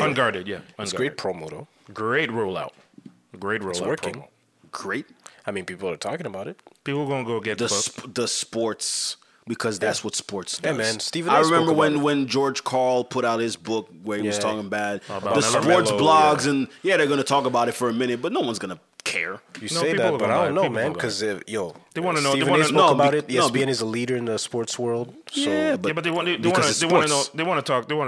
Yeah. Unguarded. It's great promo though. Great rollout. It's working. Promo. Great. I mean, people are talking about it. People are gonna go get the sports. Because that's what sports does. Yeah, man. I remember when George Carl put out his book where he was talking bad. About the sports blogs, and they're going to talk about it for a minute, but no one's going to care. You say that, but I don't know, man, because, they want to know. Stephen A spoke about it. ESPN is a leader in the sports world. Yeah, but they want to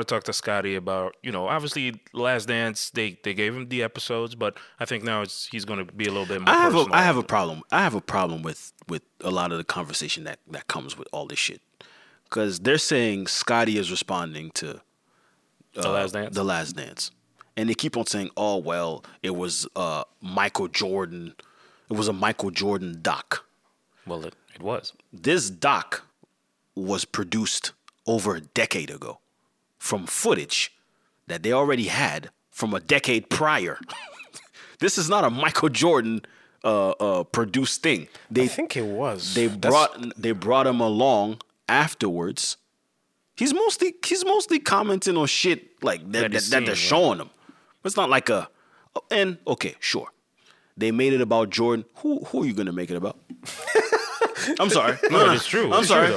talk to Scotty about, obviously Last Dance, they gave him the episodes, but I think now he's going to be a little bit more personal. I have a problem. I have a problem with a lot of the conversation that comes with all this shit. Because they're saying Scotty is responding to The Last Dance. And they keep on saying, oh, well, it was Michael Jordan. It was a Michael Jordan doc. Well, it was. This doc was produced over a decade ago from footage that they already had from a decade prior. This is not a Michael Jordan produced thing. I think it was. They brought him along afterwards. He's mostly commenting on shit like that they're showing him. It's not like okay, sure. They made it about Jordan. Who are you gonna make it about? I'm sorry. No, it's true. I'm sorry.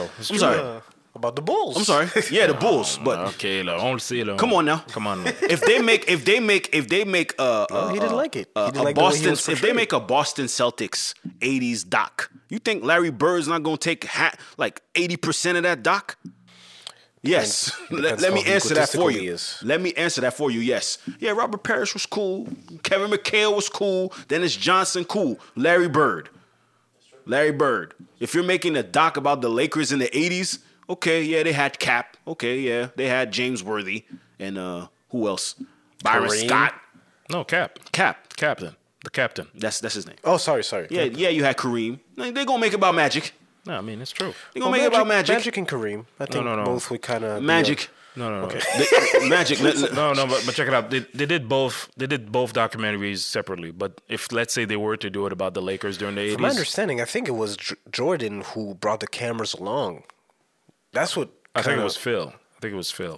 About the Bulls. I'm sorry. Yeah, the Bulls. But okay, come on now. Come on. If they make he didn't like it. If they make a Boston Celtics 80s doc, you think Larry Bird's not gonna take like 80% of that doc? Yes. Let me answer that for you. Yes. Yeah, Robert Parrish was cool. Kevin McHale was cool. Dennis Johnson, cool. Larry Bird. If you're making a doc about the Lakers in the 80s, okay, yeah, they had Cap. Okay, yeah, they had James Worthy. And who else? Byron Scott. No, Cap. Captain. The captain. That's his name. Oh, sorry. Yeah, captain. Yeah, you had Kareem. They're going to make it about Magic. No, I mean, it's true. You're going to make it about Magic. Magic and Kareem. I think both we kind of... Magic. No. Okay. Magic. But check it out. They did both documentaries separately. But if, let's say, they were to do it about the Lakers during the 80s... From my understanding, I think it was Jordan who brought the cameras along. That's what... I think it was Phil.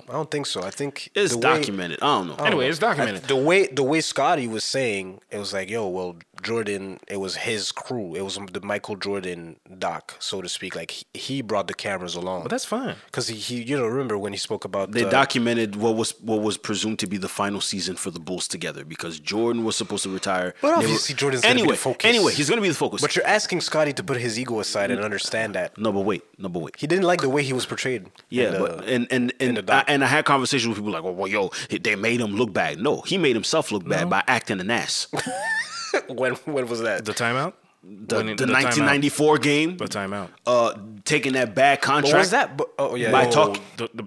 I don't think so. I think... It's documented. I don't know. Anyway, it's documented. The way Scotty was saying, it was like, yo, well, Jordan, it was his crew. It was the Michael Jordan doc, so to speak. Like, he brought the cameras along. But that's fine. Because he remember when he spoke about... They documented what was presumed to be the final season for the Bulls together because Jordan was supposed to retire. But obviously Jordan's going to be the focus. Anyway, he's going to be the focus. But you're asking Scotty to put his ego aside and understand that. No, but wait. He didn't like the way he was portrayed. Yeah, and I had conversations with people like, well, yo, they made him look bad. No, he made himself look bad by acting an ass. When was that? The timeout? The 1994 timeout. Game? The timeout. Taking that bad contract. What was that?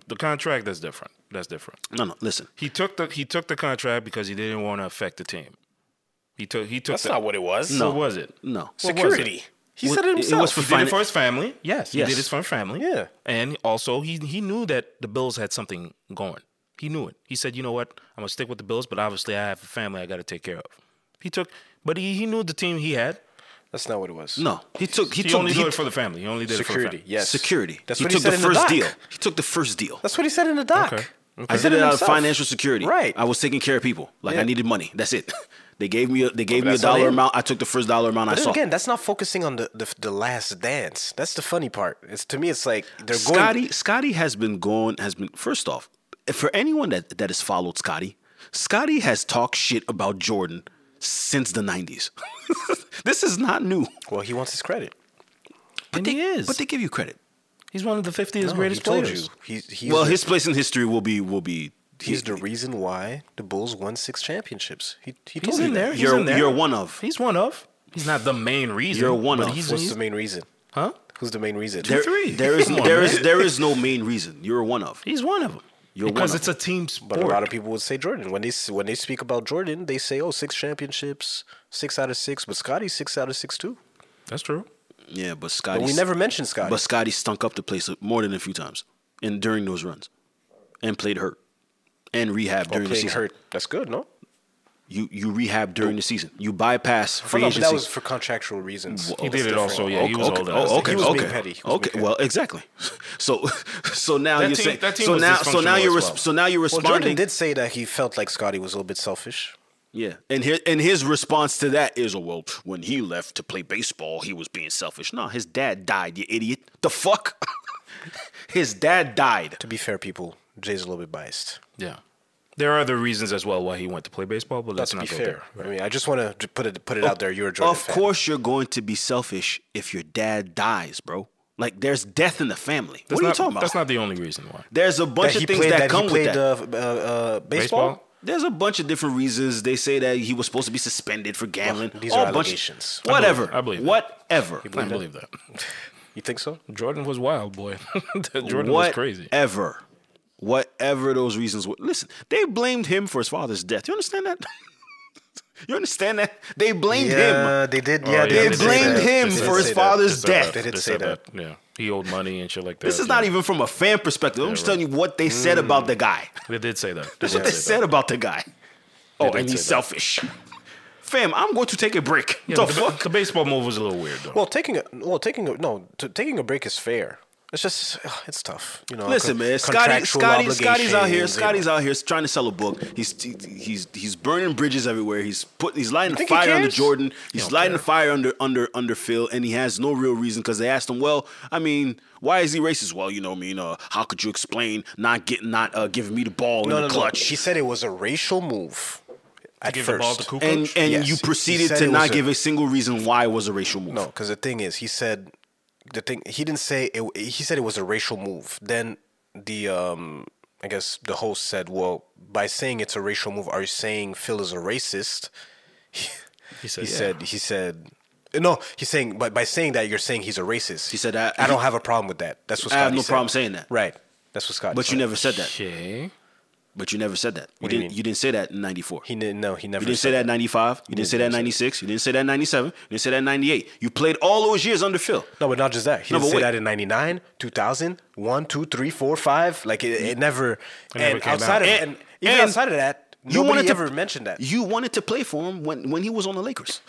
The contract, that's different. No, listen. He took the contract because he didn't want to affect the team. He took. That's not what it was. No. What was it? No. Security. He said it himself. It was he did it for his family. Yes. He did it for his family. Yeah. And also, he knew that the Bills had something going. He knew it. He said, you know what? I'm going to stick with the Bills, but obviously I have a family I got to take care of. He knew the team he had. That's not what it was. No. He only did it for the family. He only did it for the family. Security. That's what he said in the doc. He took the first deal. That's what he said in the doc. Okay. Okay. I did it out of financial security. Right. I was taking care of people. Like, I needed money. That's it. They gave me a dollar amount. I took the first dollar amount I saw. Again, that's not focusing on the last dance. That's the funny part. To me, it's like they're going. Scotty has been first off, for anyone that has followed Scotty has talked shit about Jordan since the 90s. This is not new. Well, he wants his credit. But they give you credit. He's one of the 50th greatest players. His place in history will be. He's the reason why the Bulls won 6 championships. He's in there. He's one of. He's not the main reason. What's the main reason? Huh? Who's the main reason? There is no main reason. You're one of. He's one of them. Because it's a team sport. But a lot of people would say Jordan. When they speak about Jordan, they say, 6 championships, 6 out of 6. But Scotty's 6 out of 6 too. That's true. Yeah, but Scotty. We never mentioned Scotty. But Scotty stunk up the place more than a few times, and during those runs, and played hurt. And rehab during the season. Hurt. That's good, no? You rehab during the season. You bypass free agency. That was for contractual reasons. Well, he did it also. Yeah, he was older. Okay. He was being petty. Okay. Well, exactly. So now you say. So now you're responding. Well, Jordan did say that he felt like Scotty was a little bit selfish. Yeah, and his response to that is, when he left to play baseball, he was being selfish. No, his dad died. You idiot. The fuck. His dad died. To be fair, people. Jay's a little bit biased. Yeah. There are other reasons as well why he went to play baseball, but let's not go there. Right? I mean, I just want to put it out there. You're a Jordan fan. Of course you're going to be selfish if your dad dies, bro. Like, there's death in the family. What are you talking about? That's not the only reason why. There's a bunch of things that come with that. Baseball? There's a bunch of different reasons. They say that he was supposed to be suspended for gambling. These are allegations. Whatever. I believe that. I believe that. You think so? Jordan was wild, boy. Jordan was crazy. Whatever those reasons were. Listen, they blamed him for his father's death. You understand that? They blamed him. They did. Yeah, they blamed him for his father's death. They did say that. Yeah, he owed money and shit like that. This is not even from a fan perspective. I'm just telling you what they said about the guy. They did say that. That's what they said about the guy. Oh, and he's selfish. Fam, I'm going to take a break. The fuck? The baseball move was a little weird, though. Well, taking a break is fair. It's just, it's tough, you know. Listen, man, Scotty's out here. Scotty's out here trying to sell a book. He's burning bridges everywhere. He's lighting a fire under Jordan. He's lighting a fire under Phil, and he has no real reason because they asked him, why is he racist? Well, you know, how could you explain not giving me the ball in the clutch? No. He said it was a racial move. To give the ball to Kukoc? And you proceeded to not give a single reason why it was a racial move. No, because the thing is, he said. The thing he didn't say it, he said it was a racial move. Then the I guess the host said, "Well, by saying it's a racial move, are you saying Phil is a racist?" He said no. He's saying by saying that you're saying he's a racist. He said I don't have a problem with that. That's what Scotty said. I have no problem saying that. Right. That's what Scotty. But you never said that. Okay. But you never said that. You didn't say that in 94. He didn't. No, he never. You didn't say that in 95. You didn't say that in 96. You didn't say that in 97. You didn't say that in 98. You played all those years under Phil. No, but not just that. He didn't say that in 99, 2000, 1, 2, 3, 4, 5. Like it never. And outside of and even outside of that, nobody ever mentioned that. You wanted to play for him when he was on the Lakers.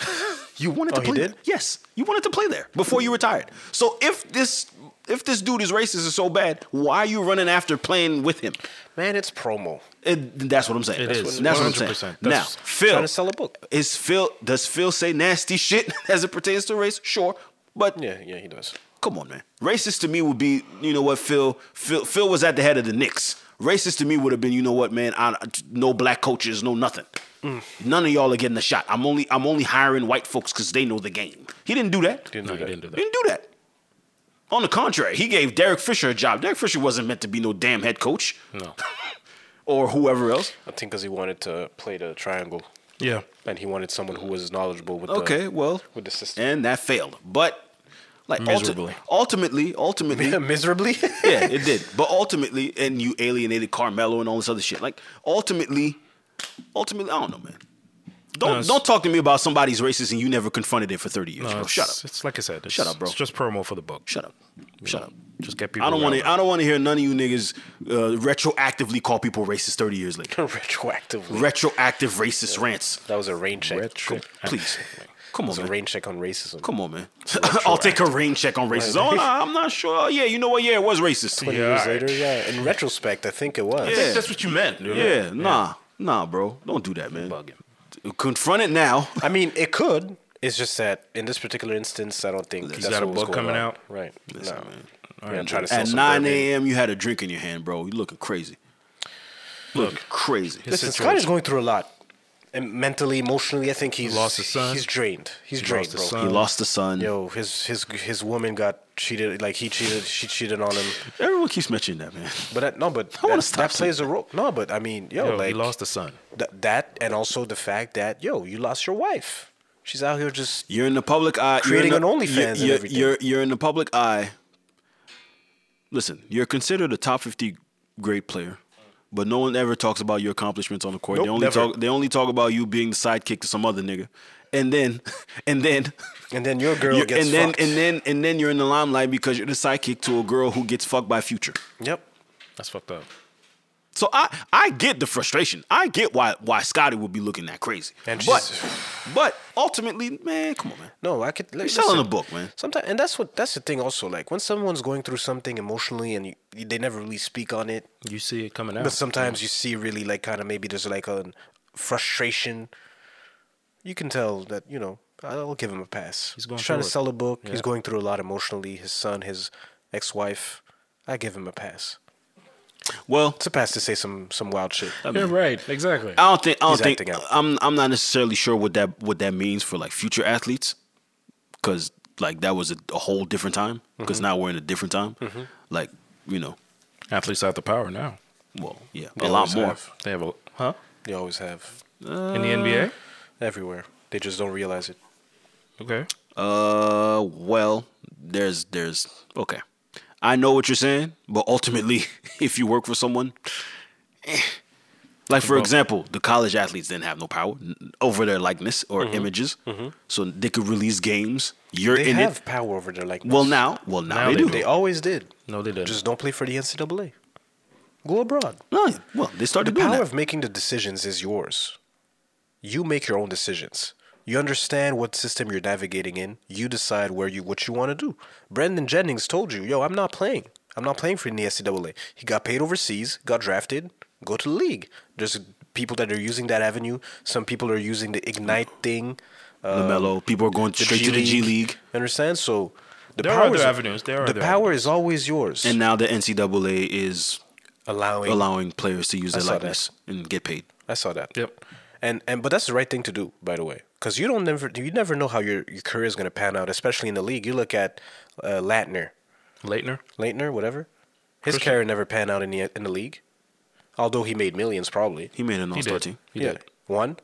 You wanted to play. He did? Yes, you wanted to play there before you retired. So if this dude is racist is so bad, why are you running after playing with him? Man, it's promo. That's what I'm saying. That's what I'm saying. Now, Phil. Trying to sell a book. Does Phil say nasty shit as it pertains to race? Sure. But yeah, he does. Come on, man. Racist to me would be, you know what, Phil was at the head of the Knicks. Racist to me would have been, you know what, man, no black coaches, no nothing. None of y'all are getting a shot. I'm only hiring white folks because they know the game. He didn't do that. He didn't do that. On the contrary, he gave Derek Fisher a job. Derek Fisher wasn't meant to be no damn head coach. No. Or whoever else. I think because he wanted to play the triangle. Yeah. And he wanted someone who was knowledgeable with the system. And that failed. But miserably. Ultimately. Miserably? Yeah, it did. But ultimately, and you alienated Carmelo and all this other shit. Like, ultimately, I don't know, man. Don't talk to me about somebody's racist and you never confronted it for 30 years. No, shut up. It's like I said. Shut up, bro. It's just promo for the book. Shut up. Just get people. I don't want to hear none of you niggas retroactively call people racist 30 years later. Retroactive racist rants. That was a rain check. Please. Come on, man. A rain check on racism. Come on, man. I'll take a rain check on racism. Oh, no, I'm not sure. Yeah, you know what? Yeah, it was racist. 20 years later, yeah. In retrospect, I think it was. Yeah, that's what you meant. Dude. Yeah, nah, bro. Don't do that, man. Bugging. Confront it now. I mean, it could. It's just that in this particular instance, I don't think that's what was going on. Out. Right. Listen, no, man. All right. Trying to sell at 9 a.m., you had a drink in your hand, bro. You looking crazy. Looking crazy. Listen, Scotty's going through a lot. And mentally, emotionally, I think he's lost his son. He's drained. He's drained, bro. He lost the son. Yo, his woman got cheated. Like he cheated, she cheated on him. Everyone keeps mentioning that, man. But that plays a role. No, but I mean, like he lost the son. That and also the fact that you lost your wife. She's out here just you're in the public eye, creating an OnlyFans and everything. You're in the public eye. Listen, you're considered a top 50 great player. But no one ever talks about your accomplishments on the court. Nope, they only talk about you being the sidekick to some other nigga. And then your girl gets fucked. And then you're in the limelight because you're the sidekick to a girl who gets fucked by Future. Yep. That's fucked up. So I get the frustration. I get why Scotty would be looking that crazy. And but ultimately, man, come on, man. No, I could you're selling a book, man. Sometimes, and that's the thing also. Like when someone's going through something emotionally and they never really speak on it, you see it coming out. But sometimes you see really like kind of maybe there's like a frustration. You can tell that I'll give him a pass. He's trying to sell a book. Yeah. He's going through a lot emotionally. His son, his ex-wife. I give him a pass. Well, it's a pass to say some wild shit. I mean, you're right, exactly. I don't think I'm not necessarily sure what that means for like future athletes, because like that was a whole different time. Because now we're in a different time. Mm-hmm. Like athletes have the power now. Well, yeah, a lot more. They have They always have in the NBA, everywhere. They just don't realize it. Okay. Well, there's okay. I know what you're saying, but ultimately, if you work for someone, like for example, the college athletes didn't have no power over their likeness or images, so they could release games. They have power over their likeness. Well, now they do. They always did. No, they didn't. Just don't play for the NCAA. Go abroad. No, well, they started doing that. The power of making the decisions is yours. You make your own decisions. You understand what system you're navigating in. You decide what you want to do. Brendan Jennings told you, I'm not playing. I'm not playing for the NCAA. He got paid overseas, got drafted, go to the league. There's people that are using that avenue. Some people are using the Ignite thing. LaMelo. People are going straight to the G League. Understand? So the power is always yours. And now the NCAA is allowing players to use their likeness and get paid. I saw that. Yep. But that's the right thing to do, by the way, because you never know how your career is going to pan out, especially in the league. You look at Leitner, whatever. His career never panned out in the league, although he made millions. Probably he made an All-Star team. He did. One.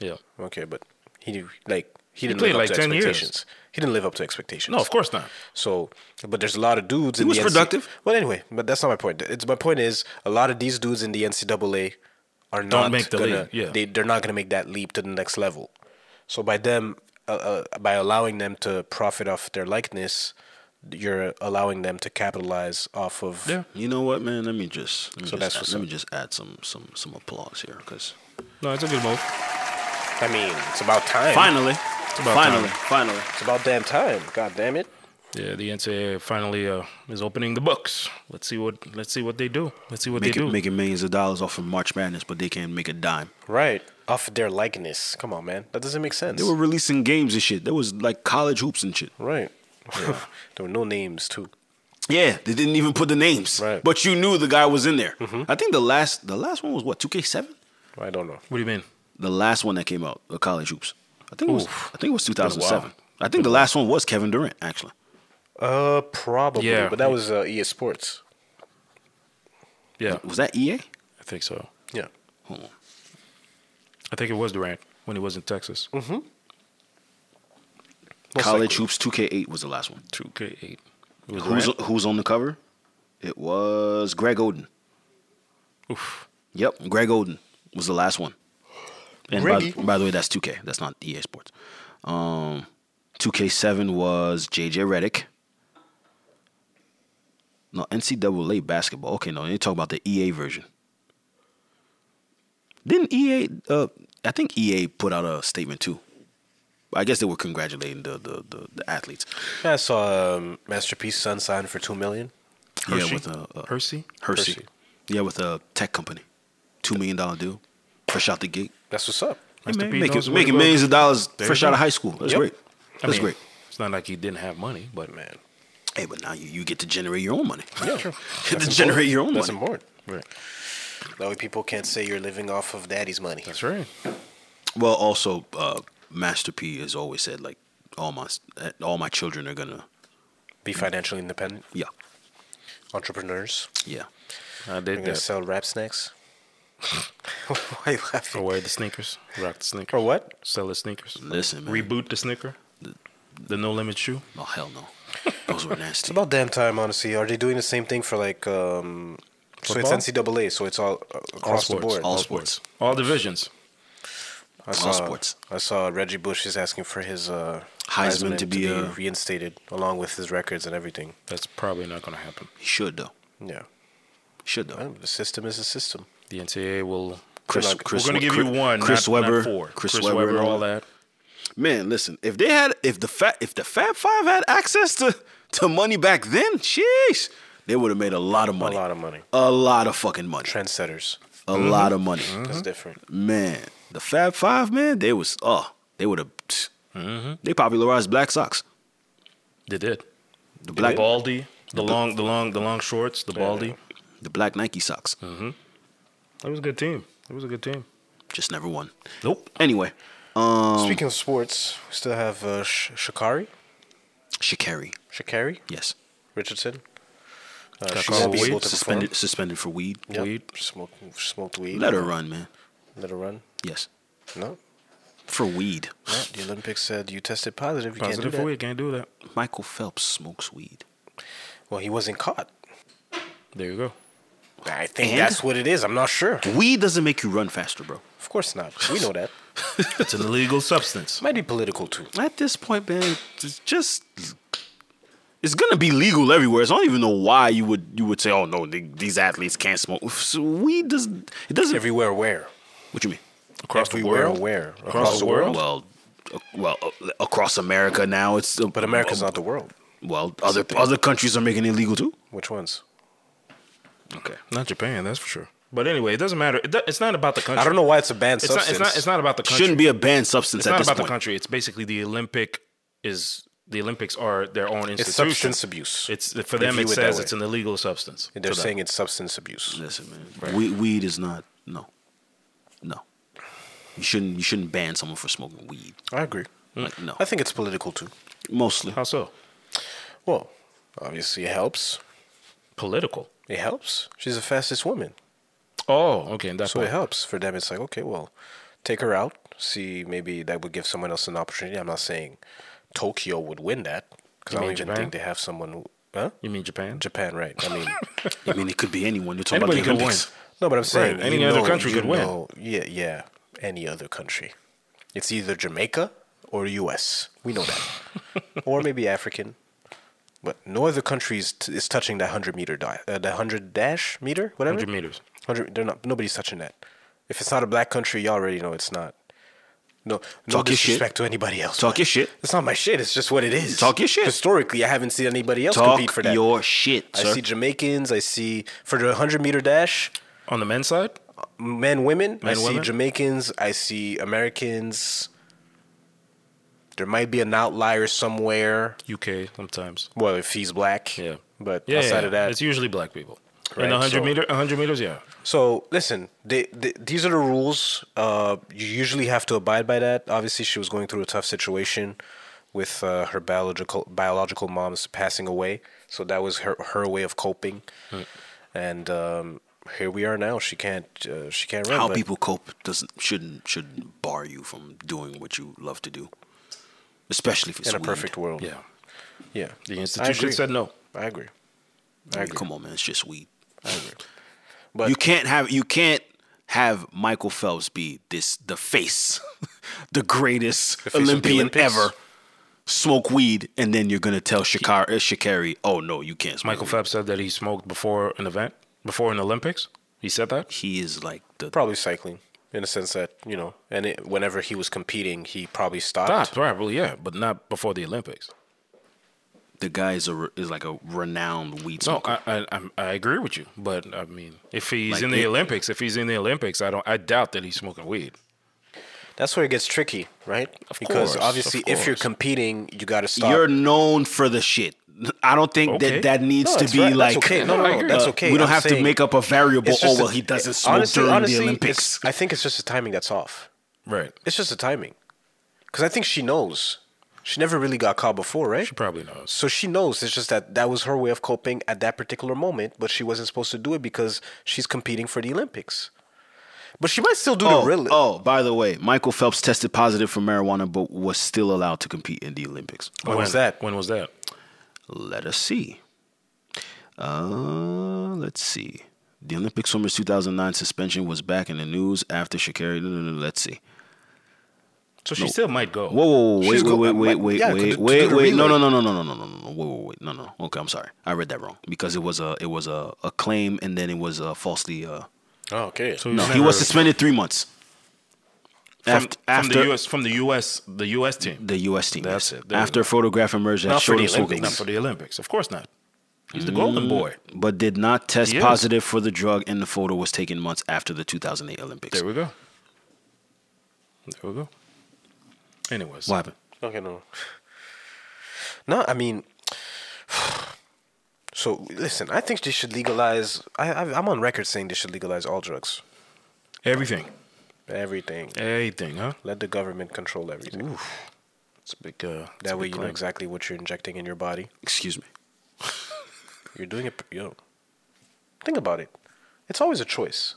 Yeah. Okay, but he didn't live up to expectations. He didn't live up to expectations. No, of course not. So, but there's a lot of dudes. He was productive. Well, anyway, but that's not my point. My point is a lot of these dudes in the NCAA. Are not make the gonna, league. Yeah. They're not gonna make that leap to the next level. So by them, by allowing them to profit off their likeness, you're allowing them to capitalize off of. Yeah. You know what, man? Let me just add some applause here, because no, it's a good move. I mean, it's about time. Finally, it's about damn time. God damn it. Yeah, the NCAA finally is opening the books. Let's see what they do. Let's see what they do. Making millions of dollars off of March Madness, but they can't make a dime. Right. Off of their likeness. Come on, man. That doesn't make sense. They were releasing games and shit. There was like college hoops and shit. Right. Yeah. There were no names, too. Yeah, they didn't even put the names. Right. But you knew the guy was in there. Mm-hmm. I think the last one was what, 2K7? I don't know. What do you mean? The last one that came out, the college hoops. I think it was 2007. Wow. I think the last one was Kevin Durant, actually. Probably, yeah. But that was EA Sports. Yeah. Was that EA? I think so. Yeah. Hold on. I think it was Durant when he was in Texas. Mm-hmm. College Hoops 2K8 was the last one. 2K8. Who's on the cover? It was Greg Oden. Oof. Yep, Greg Oden was the last one. And by the way, that's 2K. That's not EA Sports. 2K7 was JJ Redick. No, NCAA basketball. Okay, no, they talk about the EA version. Didn't EA, I think EA put out a statement too. I guess they were congratulating the athletes. Yeah, I saw Master P's son signed for $2 million. Hershey? Yeah, with Hersey. Yeah, with a tech company. $2 million deal. Fresh out the gate. That's what's up. Hey, man, making millions of dollars there fresh out of high school. That's great. That's great. It's not like he didn't have money, but man. Hey, but now you get to generate your own money. Yeah, true. You get to generate your own money. That's important. Right. That way people can't say you're living off of daddy's money. That's right. Well, also, Master P has always said, like, all my children are going to be financially independent. Yeah. Entrepreneurs. Yeah. They're going to sell rap snacks. Why are you laughing? Or wear the sneakers. Rock the sneaker. Or what? Sell the sneakers. Listen, man. Reboot the sneaker. The No Limit shoe. Oh, hell no. Those were nasty. It's about damn time, honestly. Are they doing the same thing for, like, football? So it's NCAA, so it's all across all the board. All sports. All divisions. All sports. I saw Reggie Bush is asking for his Heisman to be reinstated, along with his records and everything. That's probably not going to happen. He should, though. Yeah. Should, though. Well, the system is a system. The NCAA will... Chris, we're going to give you one, not four. Chris Webber and all that. Man, listen, if the Fab Five had access to money back then, sheesh, they would have made a lot of money. A lot of money. A lot of fucking money. Trendsetters. A lot of money. Mm-hmm. That's different. Man, the Fab Five, man, they would have, they popularized black socks. They did. The black baldy, the long shorts, the baldy. Yeah. The black Nike socks. Mm-hmm. That was a good team. Just never won. Nope. Anyway. Speaking of sports, we still have Sha'Carri. Sha'Carri? Yes. Richardson. She won't be able to suspended for weed. Yep. Weed. Smoked weed. Let her run, man. Let her run? Yes. No? For weed. No, the Olympics said you tested positive. Positive for weed. Can't do that. Michael Phelps smokes weed. Well, he wasn't caught. There you go. I think that's what it is. I'm not sure. Weed doesn't make you run faster, bro. Of course not. We know that. It's an illegal substance. Might be political, too. At this point, man, it's just... It's going to be legal everywhere. So I don't even know why you would say, oh, no, these athletes can't smoke. So weed doesn't... It doesn't... Everywhere where? What you mean? Across the world? Across the world? Well, across America now. It's but America's not the world. Well, other countries are making it illegal, too. Which ones? Okay. Not Japan, that's for sure. But anyway, it doesn't matter. It's not about the country. I don't know why it's a banned substance. It's not about the country. It shouldn't be a banned substance at this point. It's not about the country. It's basically the Olympics are their own institution. It's substance abuse. It's for them. It says it's an illegal substance. And they're saying it's substance abuse. Listen, man. Right. Weed is not. No. You shouldn't ban someone for smoking weed. I agree. Like, no. I think it's political too. Mostly. How so? Well, obviously it helps. Political. It helps. She's the fastest woman. Oh, okay. That's so it helps for them. It's like, okay, well, take her out. See, maybe that would give someone else an opportunity. I'm not saying Tokyo would win that because I don't even think they have someone. Huh? You mean Japan? Japan, right? I mean, I mean, it could be anyone. You're talking about the Olympics. No, but I'm saying right. Any other country could win. Yeah, any other country. It's either Jamaica or U.S. We know that, or maybe African. But no other country is touching that 100 meter the 100 dash meter, whatever. 100 meters. 100. They're not. Nobody's touching that. If it's not a black country, y'all already know it's not. No disrespect to anybody else. Talk your shit. It's not my shit. It's just what it is. Talk your shit. Historically, I haven't seen anybody else compete for that. Talk your shit. I see Jamaicans. I see for the 100 meter dash on the men's side. Men, women. I see Jamaicans. I see Americans. There might be an outlier somewhere. UK sometimes. Well, if he's black. Yeah. But outside of that. It's usually black people. Right? And 100 meters, yeah. So, listen, these are the rules. You usually have to abide by that. Obviously, she was going through a tough situation with her biological mom's passing away. So that was her way of coping. Mm. And here we are now. She can't run. How people cope shouldn't bar you from doing what you love to do. Especially if it's in a perfect world. Yeah. The institution said no. I agree. Come on, man. It's just weed. I agree. But you can't have Michael Phelps be the greatest Olympian ever, smoke weed, and then you're going to tell Sha'Carri, oh, no, you can't smoke Michael Phelps said that he smoked before an event, before an Olympics? He said that? He is like the... Probably cycling. in the sense that, you know, and it, whenever he was competing, he probably stopped. Probably, yeah, but not before the Olympics. The guy is like a renowned weed smoker. No, I agree with you, but I mean, if he's like in the Olympics, I doubt that he's smoking weed. That's where it gets tricky, right? Because obviously, if you're competing, you got to stop. You're known for the shit. I don't think that needs to be right. Like... That's okay. No, that's okay. We don't have to make up a variable, he doesn't smoke during the Olympics. I think it's just the timing that's off. Right. It's just the timing. Because I think she knows. She never really got caught before, right? She probably knows. So she knows. It's just that was her way of coping at that particular moment, but she wasn't supposed to do it because she's competing for the Olympics. But she might still do the real... Oh, by the way, Michael Phelps tested positive for marijuana but was still allowed to compete in the Olympics. When was that? Let us see. Let's see. The Olympic swimmer's 2009 suspension was back in the news after Sha'Carri... Let's see. So she still might go. Whoa, wait. No. Whoa. Okay, I'm sorry. I read that wrong because it was a claim and then it was falsely... Oh, okay. So he was suspended 3 months. From the U.S. team. The U.S. team. That's it. After a photograph emerged that showed him smoking. Not for the Olympics. Of course not. He's the golden boy. But did not test positive for the drug, and the photo was taken months after the 2008 Olympics. There we go. Anyways. What happened? Okay, no. No, I mean... So, listen, I think they should legalize... I'm on record saying they should legalize all drugs. Everything, huh? Let the government control everything. Oof. It's a big... that way you know exactly what you're injecting in your body. Excuse me. You're doing it... Think about it. It's always a choice.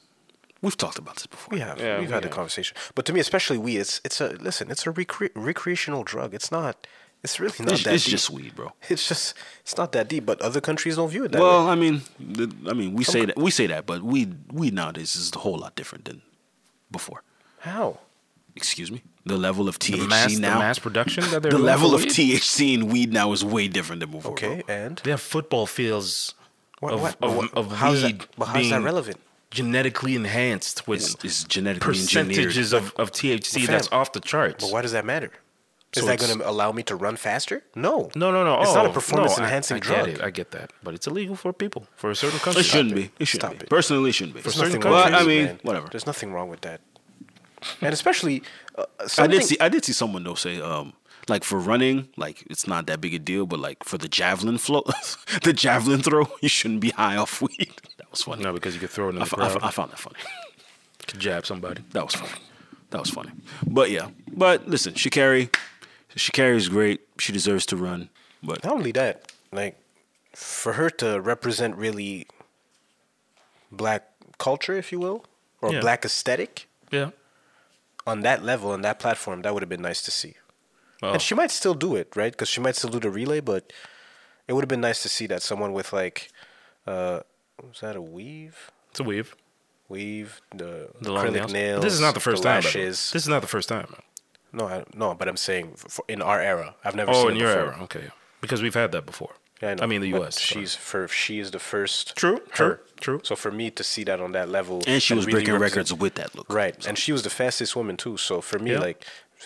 We've talked about this before. We've had the conversation. But to me, especially weed, it's a recreational drug. It's not... It's really not that deep. It's just weed, bro. It's not that deep, but other countries don't view it that way. Well, we say that, but weed nowadays is a whole lot different than before. How? Excuse me? The level of THC now. The mass production that they're... The level of THC in weed now is way different than before. Okay, bro. And? They have football fields of weed being... How is that relevant? Genetically enhanced with... It's genetically engineered. Percentages of THC that's off the charts. But why does that matter? Is that going to allow me to run faster? No. It's not a performance-enhancing drug. I get that. But it's illegal for people, for a certain country. It shouldn't be. Personally, it shouldn't be. For certain countries, whatever. There's nothing wrong with that. And especially... I did see someone, though, say, like, for running, like, it's not that big a deal, but, like, for the javelin throw, you shouldn't be high off weed. That was funny. No, because you could throw it in the crowd. I found that funny. You could jab somebody. That was funny. But, yeah. But, listen, Sha'Carri is great. She deserves to run. But not only that, like, for her to represent really black culture, if you will, or black aesthetic, on that level, on that platform, that would have been nice to see. Oh. And she might still do it, right? Because she might still do the relay, but it would have been nice to see that someone with, like, was that a weave? It's a weave. The acrylic nails. This is not the first time. Lashes. This is not the first time, man. No, but I'm saying in our era. I've never seen it before. Oh, in your era. Okay. Because we've had that before. Yeah, I know. I mean, the U.S. She is the first. True. So for me to see that on that level. And she was really breaking records with that look. Right. So. And she was the fastest woman, too. So for me, like,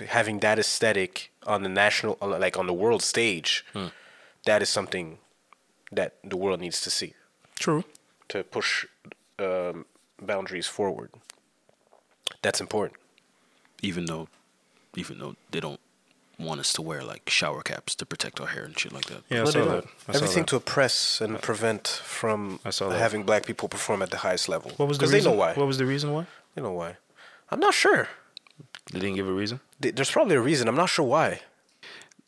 having that aesthetic on the national, like, on the world stage, that is something that the world needs to see. True. To push boundaries forward. That's important. Even though they don't want us to wear, like, shower caps to protect our hair and shit like that. Yeah, I saw that. Everything to oppress and prevent from having black people perform at the highest level. What was the reason? Because they know why. What was the reason why? They know why. I'm not sure. They didn't give a reason? There's probably a reason. I'm not sure why.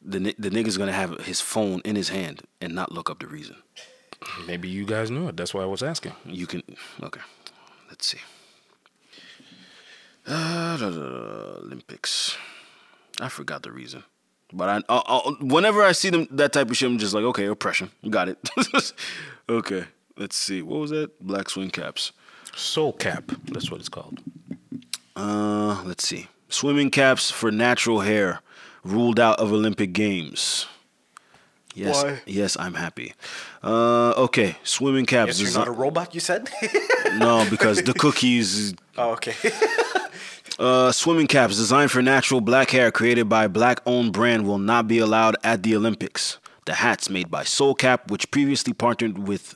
The nigga's going to have his phone in his hand and not look up the reason. Maybe you guys knew it. That's why I was asking. You can... Okay. Let's see. Olympics. I forgot the reason, but I'll, whenever I see them, that type of shit, I'm just like, okay, oppression, got it. Okay, let's see, what was that? Black swim caps, soul cap, that's what it's called. Let's see, swimming caps for natural hair, ruled out of Olympic Games. Yes. Why? Yes, I'm happy. Okay, swimming caps. Yes, you're not a robot, you said? No, because the cookies. Oh, okay. Swimming caps designed for natural black hair, created by black-owned brand, will not be allowed at the Olympics. The hats made by Soul Cap, which previously partnered with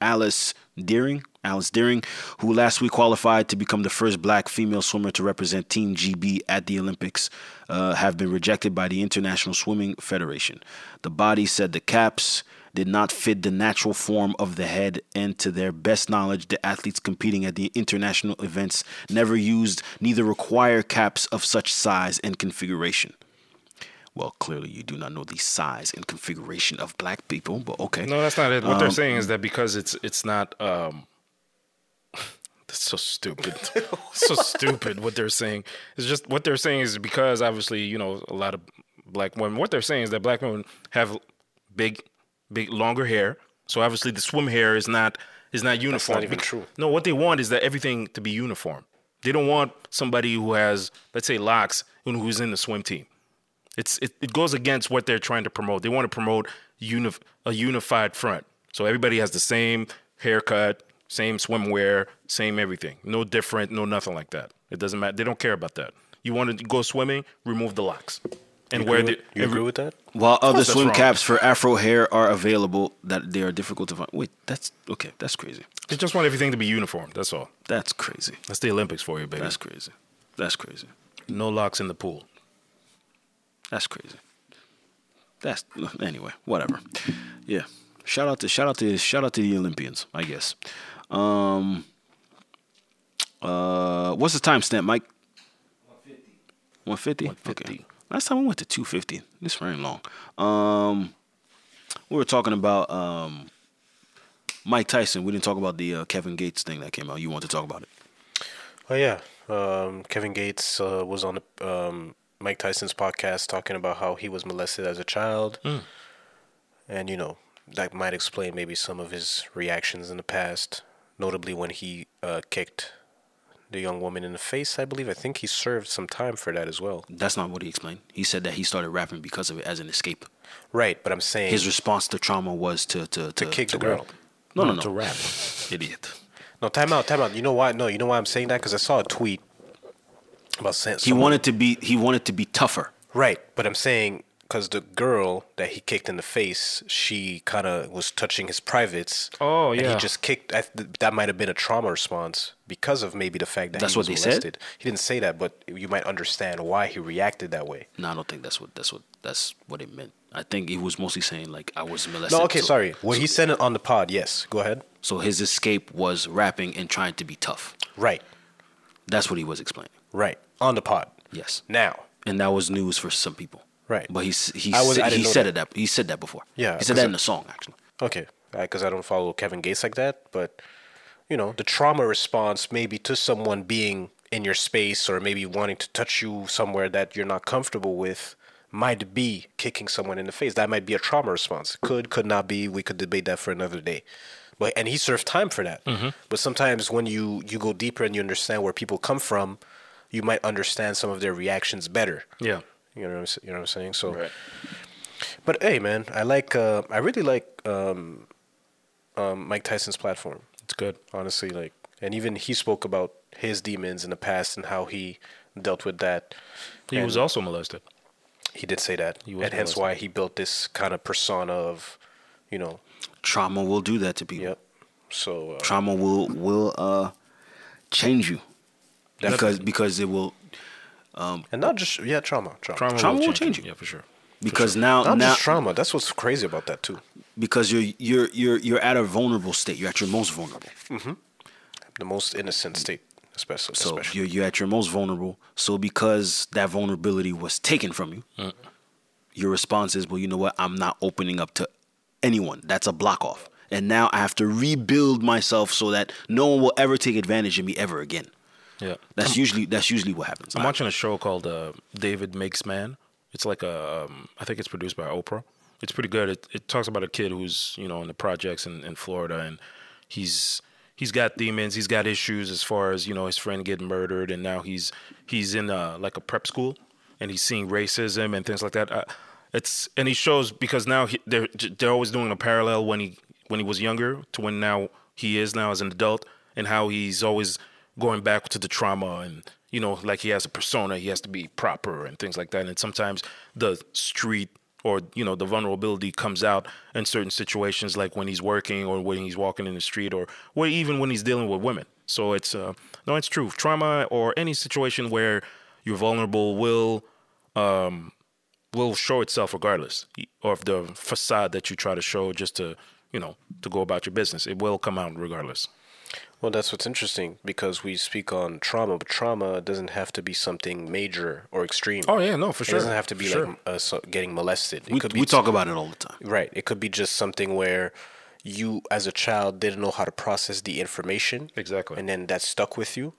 Alice Deering, who last week qualified to become the first black female swimmer to represent Team GB at the Olympics, have been rejected by the International Swimming Federation. The body said the caps did not fit the natural form of the head, and to their best knowledge, the athletes competing at the international events never used, neither require caps of such size and configuration. Well, clearly you do not know the size and configuration of black people, but okay. No, that's not it. What they're saying is that because it's not... That's so stupid. So stupid what they're saying. It's just what they're saying is because obviously, you know, a lot of black women... What they're saying is that black women have big longer hair. So obviously the swim hair is not uniform. That's not even true. No, what they want is that everything to be uniform. They don't want somebody who has, let's say, locks and who's in the swim team. It goes against what they're trying to promote. They want to promote a unified front. So everybody has the same haircut, same swimwear, same everything. No different, no nothing like that. It doesn't matter. They don't care about that. You want to go swimming, remove the locks. And you agree with that? While other swim caps for afro hair are available, that they are difficult to find. Wait, that's okay. That's crazy. They just want everything to be uniform. That's all. That's crazy. That's the Olympics for you, baby. That's crazy. That's crazy. No locks in the pool. That's crazy. That's anyway, whatever. Yeah. Shout out to the Olympians, I guess. What's the timestamp, Mike? 150. 150. Okay. Last time we went to 250. This ran long. We were talking about Mike Tyson. We didn't talk about the Kevin Gates thing that came out. You want to talk about it? Oh yeah. Kevin Gates was on the Mike Tyson's podcast talking about how he was molested as a child. Mm. And, you know, that might explain maybe some of his reactions in the past, notably when he kicked the young woman in the face, I believe. I think he served some time for that as well. That's not what he explained. He said that he started rapping because of it as an escape. Right, but I'm saying... His response to trauma was to kick the girl. No. To rap. Idiot. No, time out. You know why? No, you know why I'm saying that? Because I saw a tweet. He wanted to be tougher. Right, but I'm saying because the girl that he kicked in the face, she kind of was touching his privates. Oh yeah, and he just kicked. That might have been a trauma response because of maybe the fact that that's he was what they molested. Said? He didn't say that, but you might understand why he reacted that way. No, I don't think that's what it meant. I think he was mostly saying like I was molested. No, okay, sorry. He said it on the pod. Yes, go ahead. So his escape was rapping and trying to be tough. Right. That's what he was explaining. Right. On the pod. Yes. Now. And that was news for some people. Right. But he said that before. Yeah. He said that in the song, actually. Okay. Because I don't follow Kevin Gates like that. But, you know, the trauma response maybe to someone being in your space or maybe wanting to touch you somewhere that you're not comfortable with might be kicking someone in the face. That might be a trauma response. Could not be. We could debate that for another day. But, and he served time for that. Mm-hmm. But sometimes when you go deeper and you understand where people come from, you might understand some of their reactions better. Yeah. You know what I'm saying? So, right. But hey, man, I really like Mike Tyson's platform. It's good. Honestly, like, and even he spoke about his demons in the past and how he dealt with that. He was also molested. He did say that. And hence why he built this kind of persona of, you know. Trauma will do that to people. Yep. So. Trauma will change you. Because it will, and not just trauma. Trauma will change you, yeah, for sure. Because for sure. Just trauma. That's what's crazy about that too. Because you're at a vulnerable state. You're at your most vulnerable. Mm-hmm. The most innocent state, especially. So you're at your most vulnerable. So because that vulnerability was taken from you, mm-hmm. your response is, well, you know what? I'm not opening up to anyone. That's a block off. And now I have to rebuild myself so that no one will ever take advantage of me ever again. Yeah, that's usually what happens. I'm watching a show called David Makes Man. It's like I think it's produced by Oprah. It's pretty good. It talks about a kid who's, you know, in the projects in Florida, and he's got demons, he's got issues as far as, you know, his friend getting murdered, and now he's in like a prep school, and he's seeing racism and things like that. And he shows, because now they're always doing a parallel when he was younger to when now he is now as an adult, and how he's always going back to the trauma, and you know, like, he has a persona, he has to be proper and things like that. And sometimes the street, or you know, the vulnerability comes out in certain situations, like when he's working or when he's walking in the street, or even when he's dealing with women. So it's no, it's true. Trauma or any situation where you're vulnerable will show itself regardless of the facade that you try to show just to, you know, to go about your business. It will come out regardless. Well, that's what's interesting, because we speak on trauma, but trauma doesn't have to be something major or extreme. Oh, yeah, no, for sure. It doesn't have to be getting molested. We talk about it all the time. Right. It could be just something where you, as a child, didn't know how to process the information. Exactly. And then that stuck with you.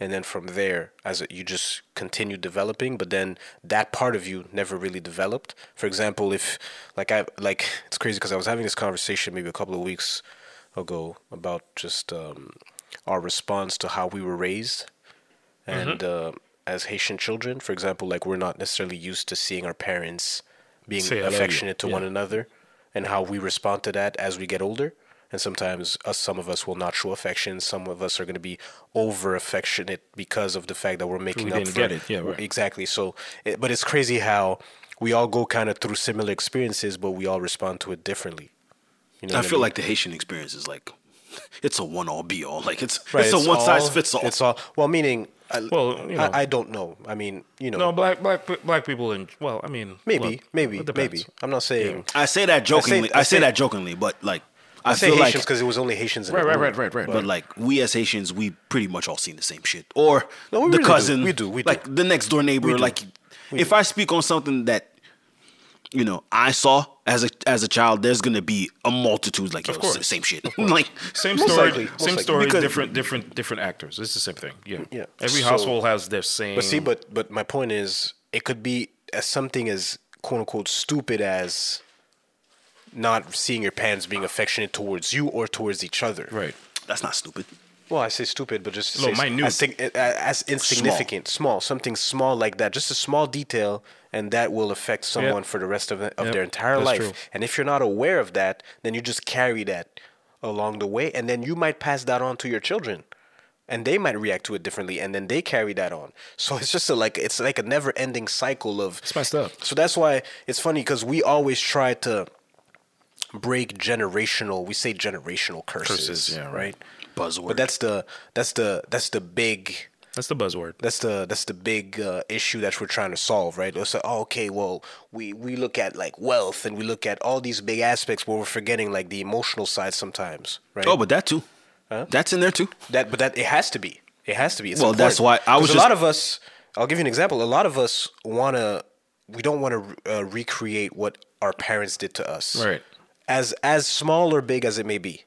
And then from there, you just continue developing, but then that part of you never really developed. For example, it's crazy, because I was having this conversation maybe a couple of weeks ago about just our response to how we were raised. And as Haitian children, for example, like, we're not necessarily used to seeing our parents being affectionate to one another, and how we respond to that as we get older. And sometimes some of us will not show affection. Some of us are going to be over affectionate because of the fact that we're making up for it. Yeah, right. Exactly. So, but it's crazy how we all go kind of through similar experiences, but we all respond to it differently. You know I feel like the Haitian experience is like, it's a one-all be-all. Like, it's a one-size-fits-all. It's all, well, meaning, you know, I don't know. I mean, you know. No, black people, maybe. I'm not saying. Yeah. I say that jokingly. But like, I say Haitians because it was only Haitians in the room. Right. But like, we as Haitians, we pretty much all seen the same shit. Or the cousin. We do. Like, the next door neighbor. Like, if I speak on something that, you know, I saw as a child, there's going to be a multitude, like, same shit. Like, same story, different actors. It's the same thing. Yeah. Every household has their same. But see, but my point is, it could be as something as quote unquote stupid as not seeing your parents being affectionate towards you or towards each other. Right. That's not stupid. Well, I say stupid, but just minute. I think as insignificant, small, something small like that, just a small detail, and that will affect someone for the rest of their entire life. True. And if you're not aware of that, then you just carry that along the way, and then you might pass that on to your children, and they might react to it differently, and then they carry that on. So it's just a never-ending cycle of. It's messed up. So that's why it's funny, because we always try to break generational. We say generational curses right? Buzzword. But that's the buzzword. That's the big issue that we're trying to solve, right? It's like, we look at like wealth, and we look at all these big aspects, where we're forgetting like the emotional side sometimes, right? Oh, but that too, that's in there too. That it has to be. It's well, important. That's why I was. A lot of us. I'll give you an example. A lot of us we don't want to recreate what our parents did to us, right? As small or big as it may be.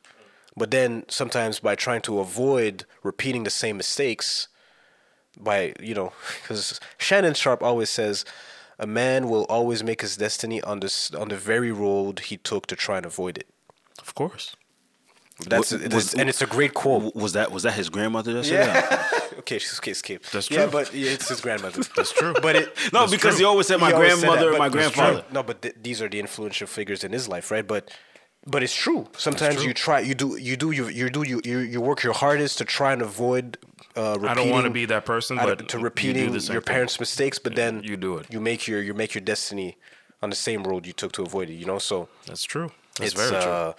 But then sometimes by trying to avoid repeating the same mistakes, by, you know, because Shannon Sharp always says, a man will always make his destiny on the very road he took to try and avoid it. Of course. And it's a great quote. Was that his grandmother that said that? Okay, she's escaped. That's true. Yeah, but it's his grandmother. That's true. But because he always said my grandmother and my grandfather. No, but these are the influential figures in his life, right? But it's true. Sometimes you try. You work your hardest to try and avoid. I don't want to be that person. But to repeating your parents' mistakes, but then you do it. You make your destiny on the same road you took to avoid it. You know, so that's true. That's very true.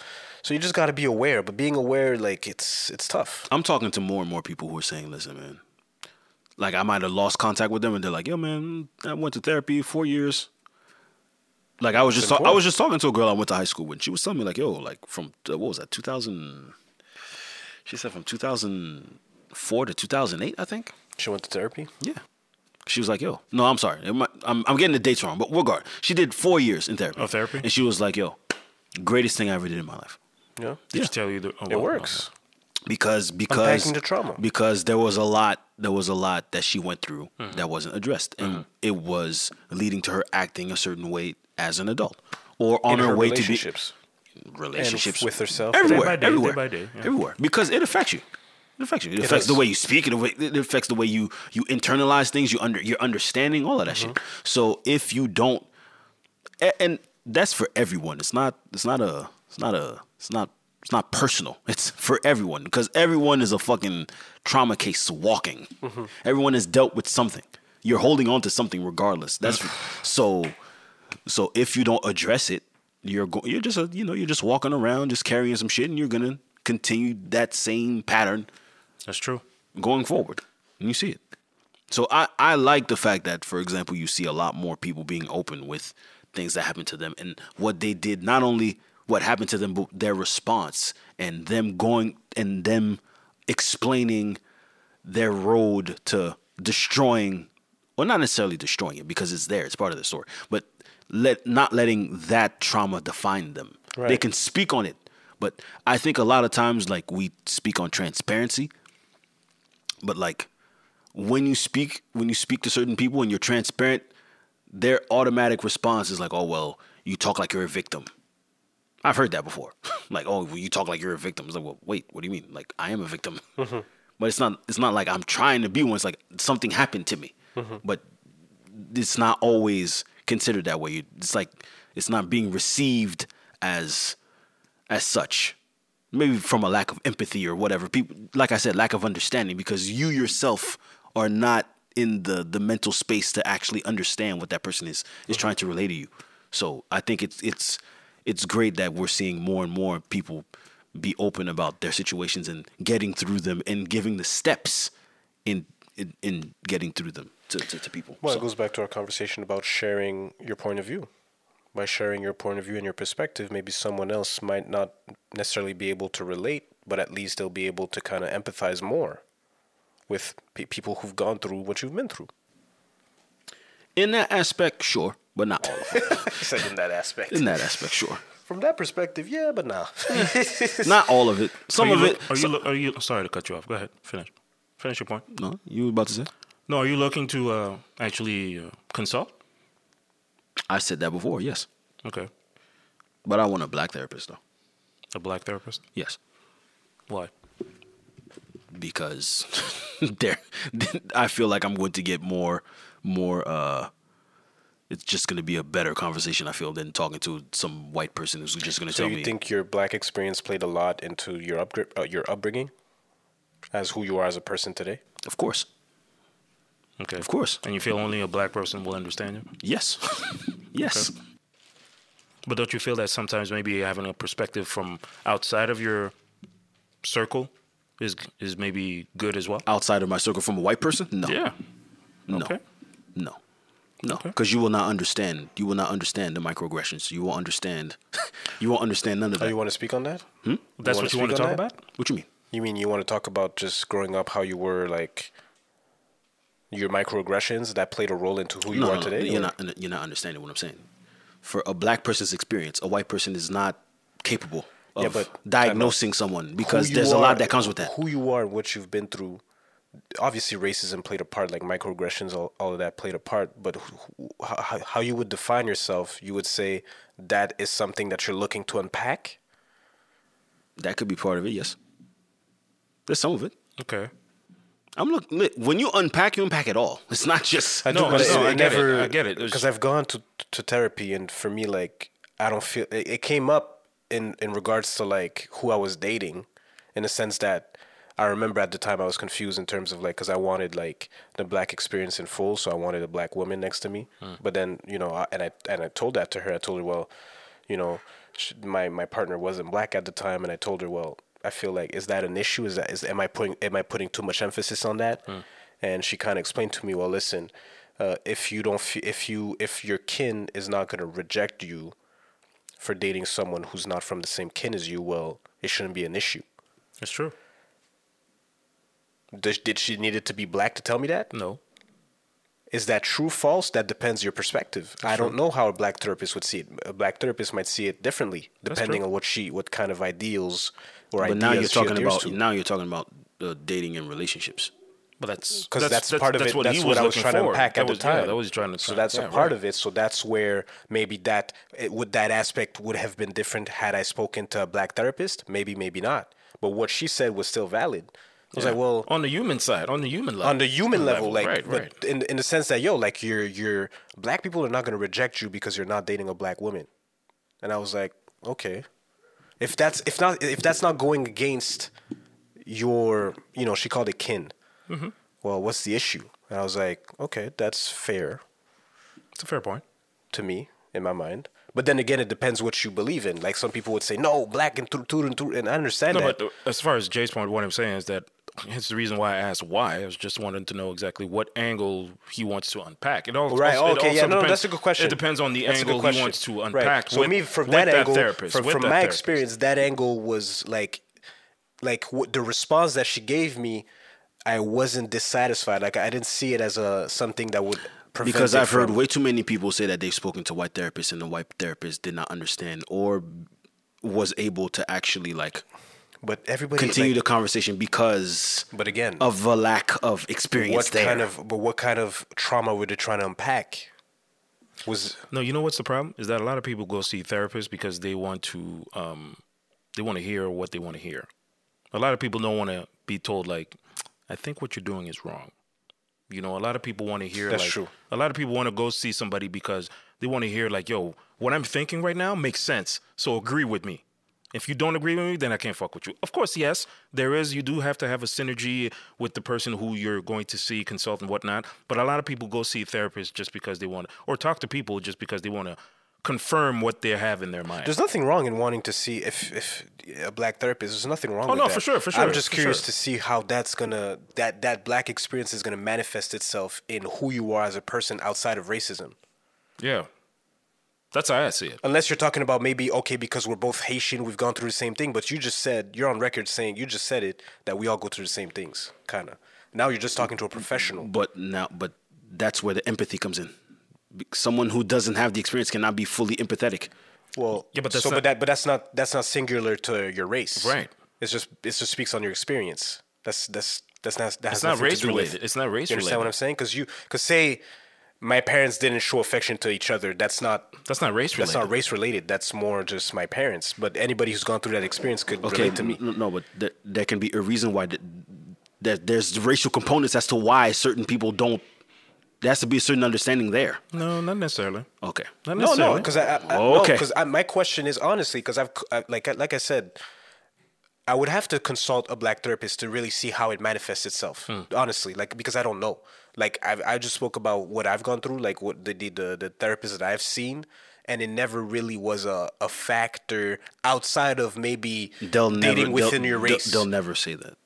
So you just got to be aware. But being aware, like, it's tough. I'm talking to more and more people who are saying, listen, man, like, I might have lost contact with them, and they're like, yo, man, I went to therapy 4 years. Like, I was just talking to a girl I went to high school with, and she was telling me, like, yo, like, from, what was that, 2000, she said from 2004 to 2008, I think. She went to therapy? Yeah. She was like, yo, no, I'm sorry. I'm getting the dates wrong, but regard. She did 4 years in therapy. Oh, therapy? And she was like, yo, greatest thing I ever did in my life. Yeah. Did she tell you it works? Because unpacking the trauma. Because there was a lot that she went through that wasn't addressed, and it was leading to her acting a certain way as an adult, or on her way to relationships and with herself, everywhere. Because it affects you. It affects the way you speak. It affects the way you internalize things. Your understanding, all of that shit. So if you don't and that's for everyone. It's not personal. It's for everyone, because everyone is a fucking trauma case walking. Mm-hmm. Everyone has dealt with something. You're holding on to something regardless. So if you don't address it, you're just walking around, just carrying some shit, and you're gonna continue that same pattern. That's true. Going forward, and you see it. So I like the fact that, for example, you see a lot more people being open with things that happened to them and what they did, not only what happened to them, but their response and them going and them explaining their road to destroying, or not necessarily destroying it, because it's there, it's part of the story, but not letting that trauma define them. Right. They can speak on it. But I think a lot of times, like, we speak on transparency, but like when you speak to certain people and you're transparent, their automatic response is like, oh, well, you talk like you're a victim. I've heard that before. Like, oh, well, you talk like you're a victim. It's like, well, wait, what do you mean? Like, I am a victim. Mm-hmm. But it's not like I'm trying to be one. It's like something happened to me. Mm-hmm. But it's not always considered that way. It's like it's not being received as such. Maybe from a lack of empathy or whatever. People, like I said, lack of understanding, because you yourself are not in the mental space to actually understand what that person is trying to relay to you. So I think it's great that we're seeing more and more people be open about their situations and getting through them and giving the steps in getting through them to people. Well, so it goes back to our conversation about sharing your point of view. By sharing your point of view and your perspective, maybe someone else might not necessarily be able to relate, but at least they'll be able to kind of empathize more with people who've gone through what you've been through. In that aspect, sure, but not all of it. He said in that aspect. In that aspect, sure. From that perspective, yeah, but nah. Not all of it. Sorry to cut you off. Go ahead. Finish your point. No, you were about to say? No, are you looking to actually consult? I said that before, yes. Okay. But I want a black therapist, though. A black therapist? Yes. Why? Because I feel like I'm going to get more. It's just going to be a better conversation, I feel, than talking to some white person who's just going to tell me. So you think your black experience played a lot into your upbringing as who you are as a person today? Of course. Okay. Of course. And you feel only a black person will understand you? Yes. Yes. Okay. But don't you feel that sometimes maybe having a perspective from outside of your circle is maybe good as well? Outside of my circle, from a white person? No. Yeah. No. Okay. No. No. Because okay. You will not understand. You will not understand the microaggressions. You won't understand. You won't understand none of that. Oh, you want to speak on that? Hmm? That's what you want to talk about? What you mean? You mean you want to talk about just growing up, how you were, like, your microaggressions that played a role into who you are today? You're not understanding what I'm saying. For a black person's experience, a white person is not capable of diagnosing someone, because there's a lot that comes with that. Who you are and what you've been through. Obviously, racism played a part, like microaggressions, all of that played a part. But how you would define yourself, you would say that is something that you're looking to unpack? That could be part of it, yes. There's some of it. Okay. When you unpack it all. It's not just... I get it. Because I've gone to therapy, and for me, like, I don't feel... It came up in regards to, like, who I was dating, in the sense that I remember at the time I was confused in terms of, like, because I wanted, like, the black experience in full, so I wanted a black woman next to me. Mm. But then, you know, I told that to her. I told her, well, you know, my partner wasn't black at the time, and I told her, well... I feel like, is that an issue? Am I putting too much emphasis on that? Mm. And she kind of explained to me, well, listen, if your kin is not going to reject you for dating someone who's not from the same kin as you, well, it shouldn't be an issue. That's true. Did she need it to be black to tell me that? No. Is that true, false? That depends your perspective. That's I don't true. Know how a black therapist would see it. A black therapist might see it differently, depending on what kind of ideals or but ideas. But now you're talking about dating and relationships. But that's part of it. That's what I was trying to unpack at the time. That was trying to. So that's a part of it. So that's where maybe that aspect would have been different had I spoken to a black therapist. Maybe not. But what she said was still valid. I was like, well, on the human side, on the human level, like, right. In the sense that, yo, like, your black people are not going to reject you because you're not dating a black woman. And I was like, okay, if that's not going against your, you know, she called it kin. Mm-hmm. Well, what's the issue? And I was like, okay, that's fair. It's a fair point to me, in my mind. But then again, it depends what you believe in. Like, some people would say, no, black and and I understand that. No, but as far as Jay's point, what I'm saying is that it's the reason why I asked why. I was just wanting to know exactly what angle he wants to unpack. It all, right, also, okay, it also depends, that's a good question. It depends on the angle he wants to unpack. Right. So from my experience, that angle was like the response that she gave me, I wasn't dissatisfied. Like, I didn't see it as something that would... Because I've heard way too many people say that they've spoken to white therapists and the white therapist did not understand or was able to actually continue the conversation because of a lack of experience what kind of trauma were they trying to unpack? No, you know what's the problem? Is that a lot of people go see therapists because they want to hear what they want to hear. A lot of people don't want to be told, like, I think what you're doing is wrong. You know, a lot of people want to hear, that's like, true. A lot of people want to go see somebody because they want to hear, like, yo, what I'm thinking right now makes sense. So agree with me. If you don't agree with me, then I can't fuck with you. Of course, yes, you do have to have a synergy with the person who you're going to see, consult and whatnot. But a lot of people go see therapists just because they want to, or talk to people just because they want to confirm what they have in their mind. There's nothing wrong in wanting to see if a black therapist. There's nothing wrong with that. Oh, no, for sure. I'm just curious to see how that's going to, that black experience is going to manifest itself in who you are as a person outside of racism. Yeah. That's how I see it. Unless you're talking about maybe, okay, because we're both Haitian, we've gone through the same thing, but you just said that we all go through the same things, kind of. Now you're just talking to a professional. But that's where the empathy comes in. Someone who doesn't have the experience cannot be fully empathetic. Well, yeah, but that's not singular to your race, right? It just speaks on your experience. It's not race related. You understand what I'm saying? Because say my parents didn't show affection to each other. That's not race related. That's not race related. That's more just my parents. But anybody who's gone through that experience could relate to me. No, but there can be a reason why that there's racial components as to why certain people don't. There has to be a certain understanding there. No, not necessarily. Okay. Not necessarily. No, because my question is, honestly, because like I said, I would have to consult a black therapist to really see how it manifests itself. Mm. Honestly, like, because I don't know. Like, I just spoke about what I've gone through, like what the therapist that I've seen, and it never really was a factor outside of maybe your race. They'll never say that.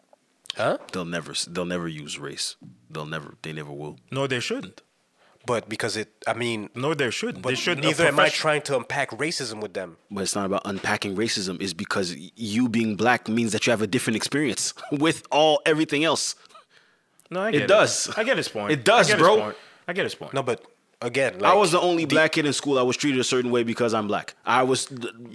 Huh? They'll never use race. They never will. No, they shouldn't. But because no, they shouldn't. But they shouldn't. Neither am I trying to unpack racism with them. But it's not about unpacking racism. It's because you being black means that you have a different experience with everything else. No, I get it. It does. I get his point. It does, bro. I get his point. No, but again, like, I was the only black kid in school. I was treated a certain way because I'm black. I was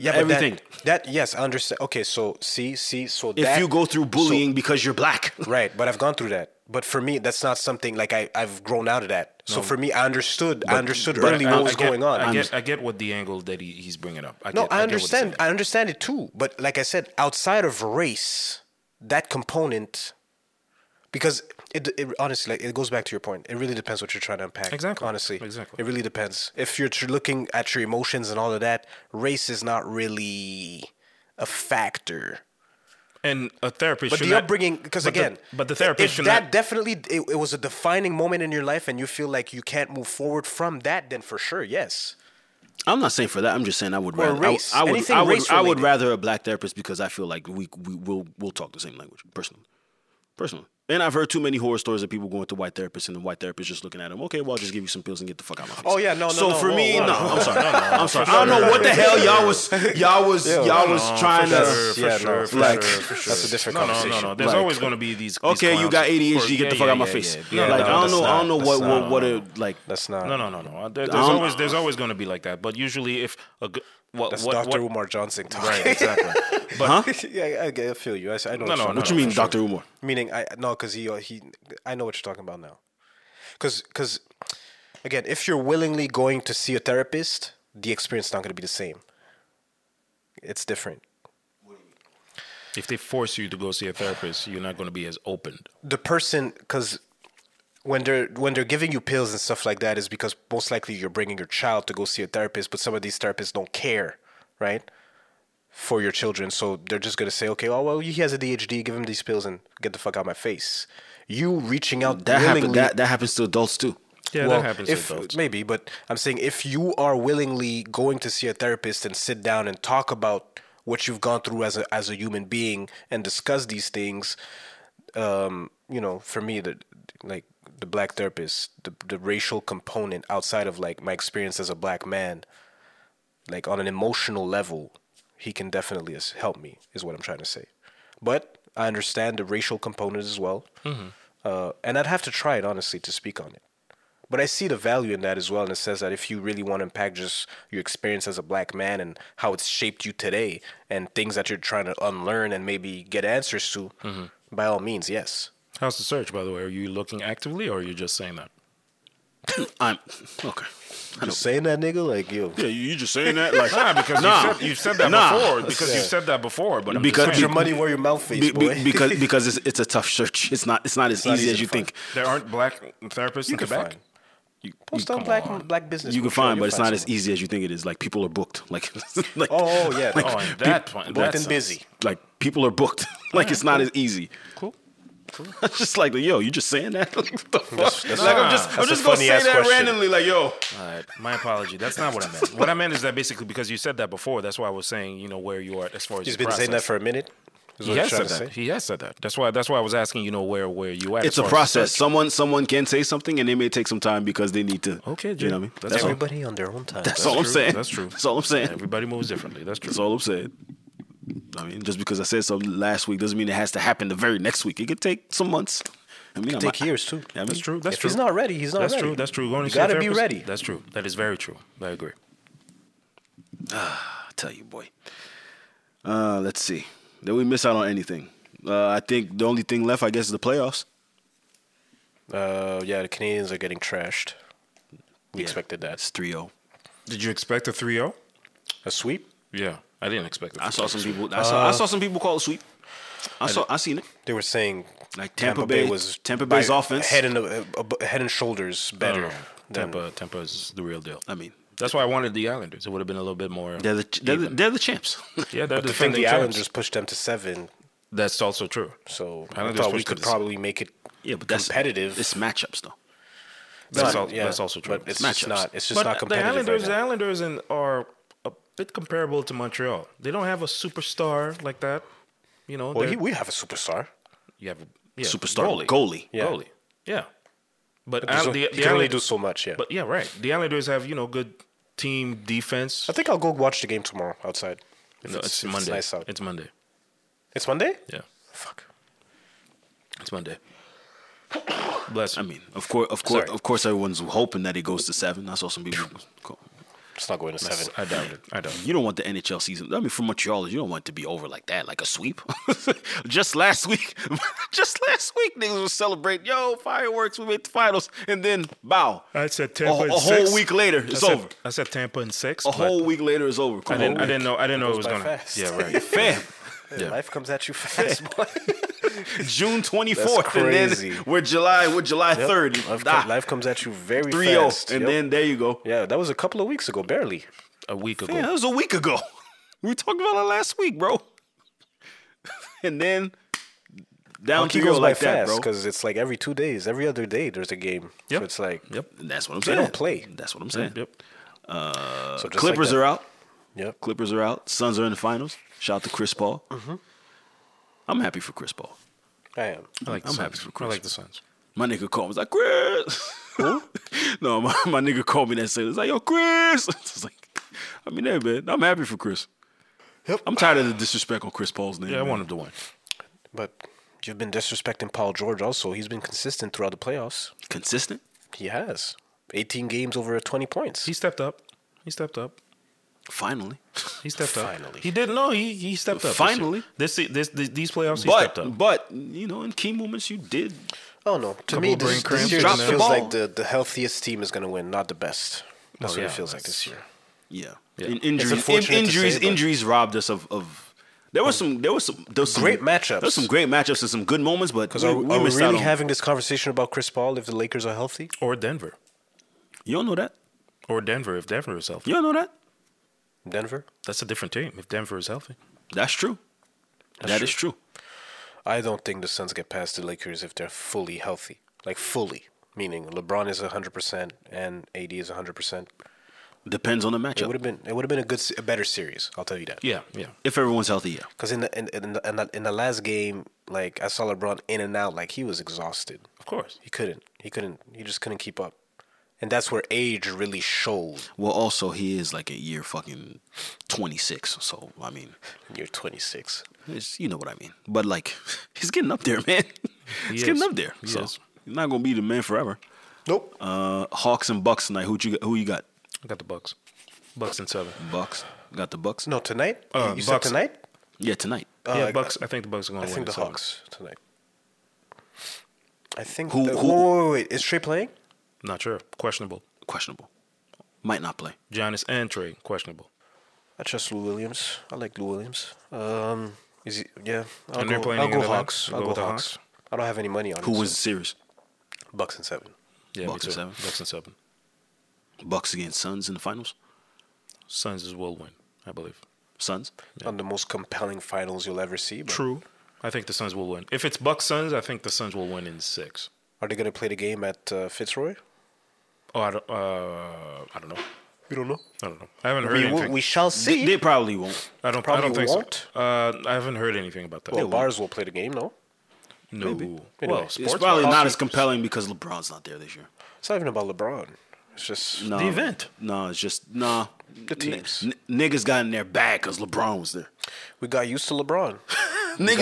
everything. Yes, I understand. Okay, so so if you go through bullying because you're black, right? But I've gone through that. But for me, that's not something like I've grown out of that. No. So for me, I understood what was going on. I get what the angle that he's bringing up. I understand. I understand it too. But like I said, outside of race, that component, because it honestly, like, it goes back to your point. It really depends what you're trying to unpack. Exactly. Honestly, it really depends. If you're looking at your emotions and all of that, race is not really a factor. And a therapist, but the upbringing, because again, but the therapist, if that definitely it was a defining moment in your life, and you feel like you can't move forward from that, then for sure, yes. I'm not saying for that. I'm just saying I would rather race. I would rather a black therapist because I feel like we'll talk the same language personally. And I've heard too many horror stories of people going to white therapists and the white therapist just looking at them. Okay, well, I'll just give you some pills and get the fuck out of my face. Oh yeah, I'm sorry. I don't know what the hell y'all was trying to like. That's a different conversation. No. There's always going to be these. Okay, you got ADHD. Get the fuck out of my face. Like I don't know what it like. That's not. No. There's always going to be like that. But usually if a that's Dr. Umar Johnson talking. Right, exactly. But, huh? Yeah, I feel you. I know. No. What you mean, Dr. Umar? Meaning, because he. I know what you're talking about now. Because, again, if you're willingly going to see a therapist, the experience is not going to be the same. It's different. What do you mean? If they force you to go see a therapist, you're not going to be as open. The person, because when they're giving you pills and stuff like that, is because most likely you're bringing your child to go see a therapist, but some of these therapists don't care, right, for your children. So they're just going to say, okay, oh, well, he has a ADHD, give him these pills and get the fuck out of my face. You reaching out that willingly... That happens to adults too. Yeah, well, that happens to adults. Maybe, but I'm saying if you are willingly going to see a therapist and sit down and talk about what you've gone through as a human being and discuss these things, you know, for me, the black therapist, the racial component outside of like my experience as a black man, like on an emotional level, he can definitely help me is what I'm trying to say. But I understand the racial component as well. Mm-hmm. And I'd have to try it, honestly, to speak on it. But I see the value in that as well. And it says that if you really want to impact just your experience as a black man and how it's shaped you today and things that you're trying to unlearn and maybe get answers to, mm-hmm. by all means, yes. How's the search, by the way? Are you looking actively or are you just saying that? I'm okay. Just saying that, nigga? Like, yo. Yeah, you just saying that? Like, nah, because you said that before. But because your money where your mouth is, boy. Because it's a tough search. It's not as easy as you think. There aren't black therapists in Quebec? Post on black business. You can find, but it's not as easy as you think it is. Like, people are booked. Like oh yeah, like, oh, and that point, booked and busy. Like, people are booked. Like, it's not as easy. Cool. I'm just like, yo, you just saying that? Like, what the fuck? I'm just gonna say that question. Randomly. Like, yo. All right, my apology. That's not what I meant. What I meant is that basically because you said that before, that's why I was saying, you know, where you are as far as he's been process. Saying that for a minute. He has said that. That's why I was asking, you know, where you at. It's a process. Someone can say something and it may take some time because they need to. Okay, Jim. You know what I mean? That's everybody on their own time. That's all I'm saying. That's true. That's all I'm saying. Everybody moves differently. That's true. That's all I'm saying. I mean, just because I said something last week doesn't mean it has to happen the very next week. It could take some months. I mean, it could take years too. Yeah, I mean, that's true. If he's not ready, he's not ready. That's true. You gotta be ready. That's true. That is very true. I agree. I tell you, boy. Let's see. Did we miss out on anything? I think the only thing left, I guess, is the playoffs. Yeah, the Canadians are getting trashed. We expected that. It's 3-0. Did you expect a 3-0? A sweep? Yeah, I didn't expect it. I saw some people call it a sweep. I seen it. They were saying like Tampa Bay was Tampa Bay's offense head and shoulders better. Tampa is the real deal. I mean. That's why I wanted the Islanders. It would have been a little bit more. They're the champs. Yeah, they're the thing. The Islanders pushed them to 7. That's also true. So I thought we could probably make it. Yeah, but that's competitive. It's matchups, though. That's also true. But it's matchups. It's just not competitive. The Islanders are a bit comparable to Montreal. They don't have a superstar like that. You know. Well, we have a superstar. You have a superstar goalie. Yeah. Goalie. Yeah. But the can only do so much. Yeah. But yeah, right. The Islanders have good team defense. I think I'll go watch the game tomorrow outside. It's Monday. It's nice out. It's Monday. It's Monday? Yeah. Fuck. It's Monday. Bless you. I mean, of course, everyone's hoping that it goes to 7. I saw some people. Cool. It's not going to 7. I doubt it. You don't want the NHL season. I mean, for Montreal, you don't want it to be over like that, like a sweep. Just last week, niggas were celebrating. Yo, fireworks! We made the finals, and then bow. I said Tampa. A whole week later, it's over. I said Tampa in 6. A whole week later, it's over. I didn't know it was gonna. Fast. Yeah, right. Fam. Yeah. Life comes at you fast, boy. June 24th, and then we're July 3rd. Yep. Life comes at you very 3-0, fast. And then there you go. Yeah, that was a couple of weeks ago, barely. A week ago. Yeah, that was a week ago. We talked about it last week, bro. And then down to goes like that, fast, bro. Because it's like every 2 days, every other day, there's a game. Yep. So it's like, yep. That's what I'm saying. They don't play. That's what I'm saying. Yep. So Clippers are out. Yep. Clippers are out. Suns are in the finals. Shout out to Chris Paul. Mm-hmm. I'm happy for Chris Paul. I am. I like the Suns. My nigga called me. He's like, Chris. Who? No, my nigga called me that said, it's like, yo, Chris. It's like, I mean, hey, man, I'm happy for Chris. Yep. I'm tired of the disrespect on Chris Paul's name. Yeah, man. I want him to win. But you've been disrespecting Paul George also. He's been consistent throughout the playoffs. Consistent? He has. 18 games over 20 points. He stepped up. Finally. He stepped up. Finally. He didn't know. He stepped up. Finally. These playoffs, he stepped up. But, you know, in key moments, you did. Oh, no. To me, this year feels like the healthiest team is going to win, not the best. That's what it feels like this year. Yeah. Injuries robbed us of There was some great matchups. There's some great matchups and some good moments, but because we are really having this conversation about Chris Paul if the Lakers are healthy or Denver. You don't know that. Or Denver if Denver is healthy. You don't know that. Denver. That's a different team if Denver is healthy. That's true. That is true. I don't think the Suns get past the Lakers if they're fully healthy. Like fully, meaning LeBron is 100% and AD is 100%. Depends on the matchup. It would have been a better series. I'll tell you that. Yeah. If everyone's healthy, yeah. Because in the last game, like I saw LeBron in and out, like he was exhausted. Of course, he just couldn't keep up, and that's where age really showed. Well, also he is like a year fucking 26. So I mean, you're 26. You know what I mean. But like, he's getting up there, man. He's getting up there. So he's not gonna be the man forever. Nope. Hawks and Bucks tonight. Who you got? I got the Bucks. Bucks and 7. Bucks. Got the Bucks? No, tonight? You said tonight? Yeah, tonight. Yeah, Bucks. I think the Bucks are going to win. I think the Hawks tonight. I think... Wait. Is Trey playing? Not sure. Questionable. Might not play. Giannis and Trey. Questionable. I trust Lou Williams. I like Lou Williams. I'll go Hawks. I'll go with the Hawks. I don't have any money on it. Who wins the series? Bucks and 7. Yeah, Bucks and 7. Bucks and 7. Bucks against Suns in the finals? Suns will win, I believe. Suns? Yeah. On the most compelling finals you'll ever see. But true. I think the Suns will win. If it's Bucks-Suns, I think the Suns will win in 6. Are they going to play the game at Fitzroy? Oh, I don't know. You don't know? I don't know. I haven't heard anything. We shall see. They probably won't. I don't think so. I haven't heard anything about that. Well, Bars will play the game, no? No. Maybe. Well, it's probably not as compelling because LeBron's not there this year. It's not even about LeBron. It's just the event. No, it's just the teams. Niggas got in their bag because LeBron was there. We got used to LeBron. We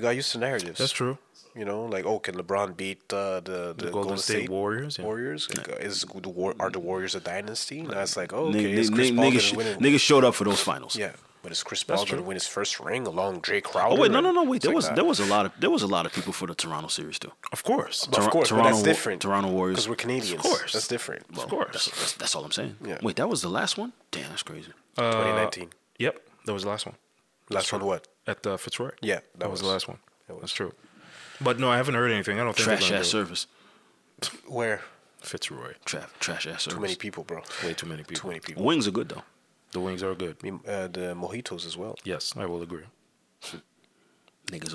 got used to narratives. That's true. You know, like, oh, can LeBron beat the Golden State Warriors? Yeah. Warriors? Yeah. Like, are the Warriors a dynasty? And that's like, oh, okay. Niggas showed up for those finals. Yeah. But is Chris Paul going to win his first ring along Jay Crowder? Oh wait, no. There was a lot of people for the Toronto series too. Of course, Toronto, but that's different. Toronto Warriors, because we're Canadians. Of course, that's different. Well, of course, that's all I'm saying. Yeah. Wait, that was the last one? Damn, that's crazy. 2019. Yep, that was the last one. What? At the Fitzroy. Yeah, that was the last one. That's true. But no, I haven't heard anything. I don't think trash ass service. Where? Fitzroy. Trash ass service. Too many people, bro. Way too many people. Wings are good though. The wings are good. The mojitos as well. Yes, I will agree. Niggas